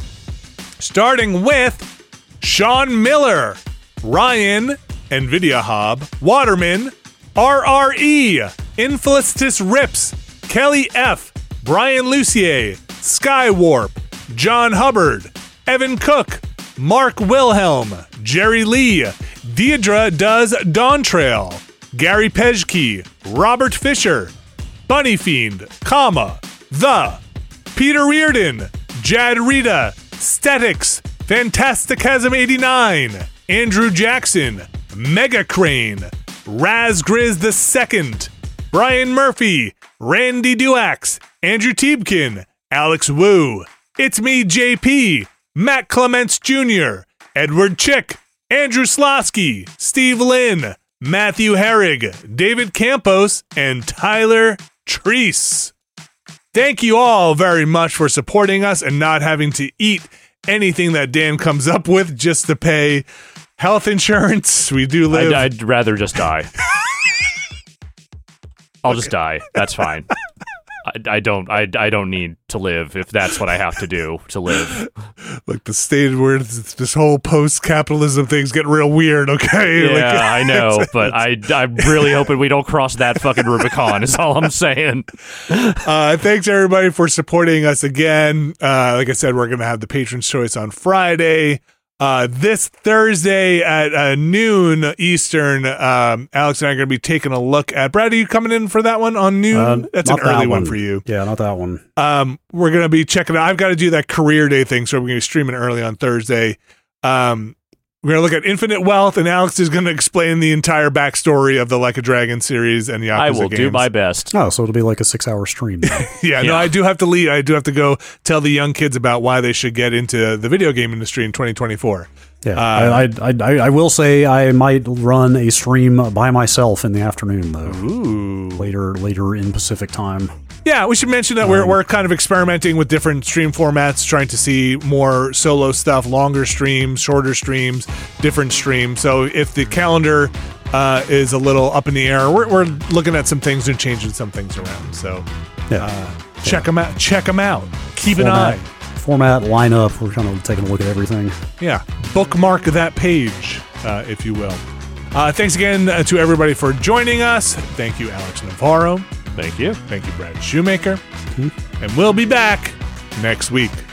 Starting with Sean Miller, Ryan, NVIDIA Hob, Waterman, RRE, Infelistus Rips, Kelly F, Brian Lucier, Skywarp, John Hubbard, Evan Cook, Mark Wilhelm, Jerry Lee, Deidre Does Dawntrail, Gary Pejke, Robert Fisher, Bunny Fiend, Comma, The, Peter Reardon, Jad Rita, Statics, Fantasticasm89, Andrew Jackson, Mega Crane, Raz Grizz II, Brian Murphy, Randy Duax, Andrew Tiebkin, Alex Wu, It's Me JP, Matt Clements Jr., Edward Chick, Andrew Slosky, Steve Lynn, Matthew Herrig, David Campos, and Tyler Treese. Thank you all very much for supporting us and not having to eat anything that Dan comes up with just to pay health insurance. We do live. I'd rather just die. I'll just die. That's fine. I don't need to live if that's what I have to do to live. Like the state where this whole post-capitalism thing's getting real weird, okay? Yeah, like, I know, but I'm really hoping we don't cross that fucking Rubicon is all I'm saying. Thanks, everybody, for supporting us again. Like I said, we're going to have the Patron's Choice on Friday. This Thursday at noon Eastern, Alex and I are going to be taking a look at. Brad, are you coming in for that one on noon? That's an early one for you. Yeah, not that one. We're going to be checking out. I've got to do that career day thing, so we're going to be streaming early on Thursday. We're going to look at Infinite Wealth, and Alex is going to explain the entire backstory of the Like a Dragon series and Yakuza games. I will do my best. Oh, so it'll be like a 6-hour stream. Yeah, no, I do have to leave. I do have to go tell the young kids about why they should get into the video game industry in 2024. Yeah, I will say I might run a stream by myself in the afternoon, though. Ooh. Later in Pacific time. Yeah, we should mention that we're kind of experimenting with different stream formats, trying to see more solo stuff, longer streams, shorter streams, different streams. So if the calendar is a little up in the air, we're looking at some things and changing some things around. So check them out. Keep an eye. Format, lineup. We're kind of taking a look at everything. Yeah, bookmark that page, if you will. Thanks again to everybody for joining us. Thank you, Alex Navarro. Thank you. Thank you, Brad Shoemaker. Mm-hmm. And we'll be back next week.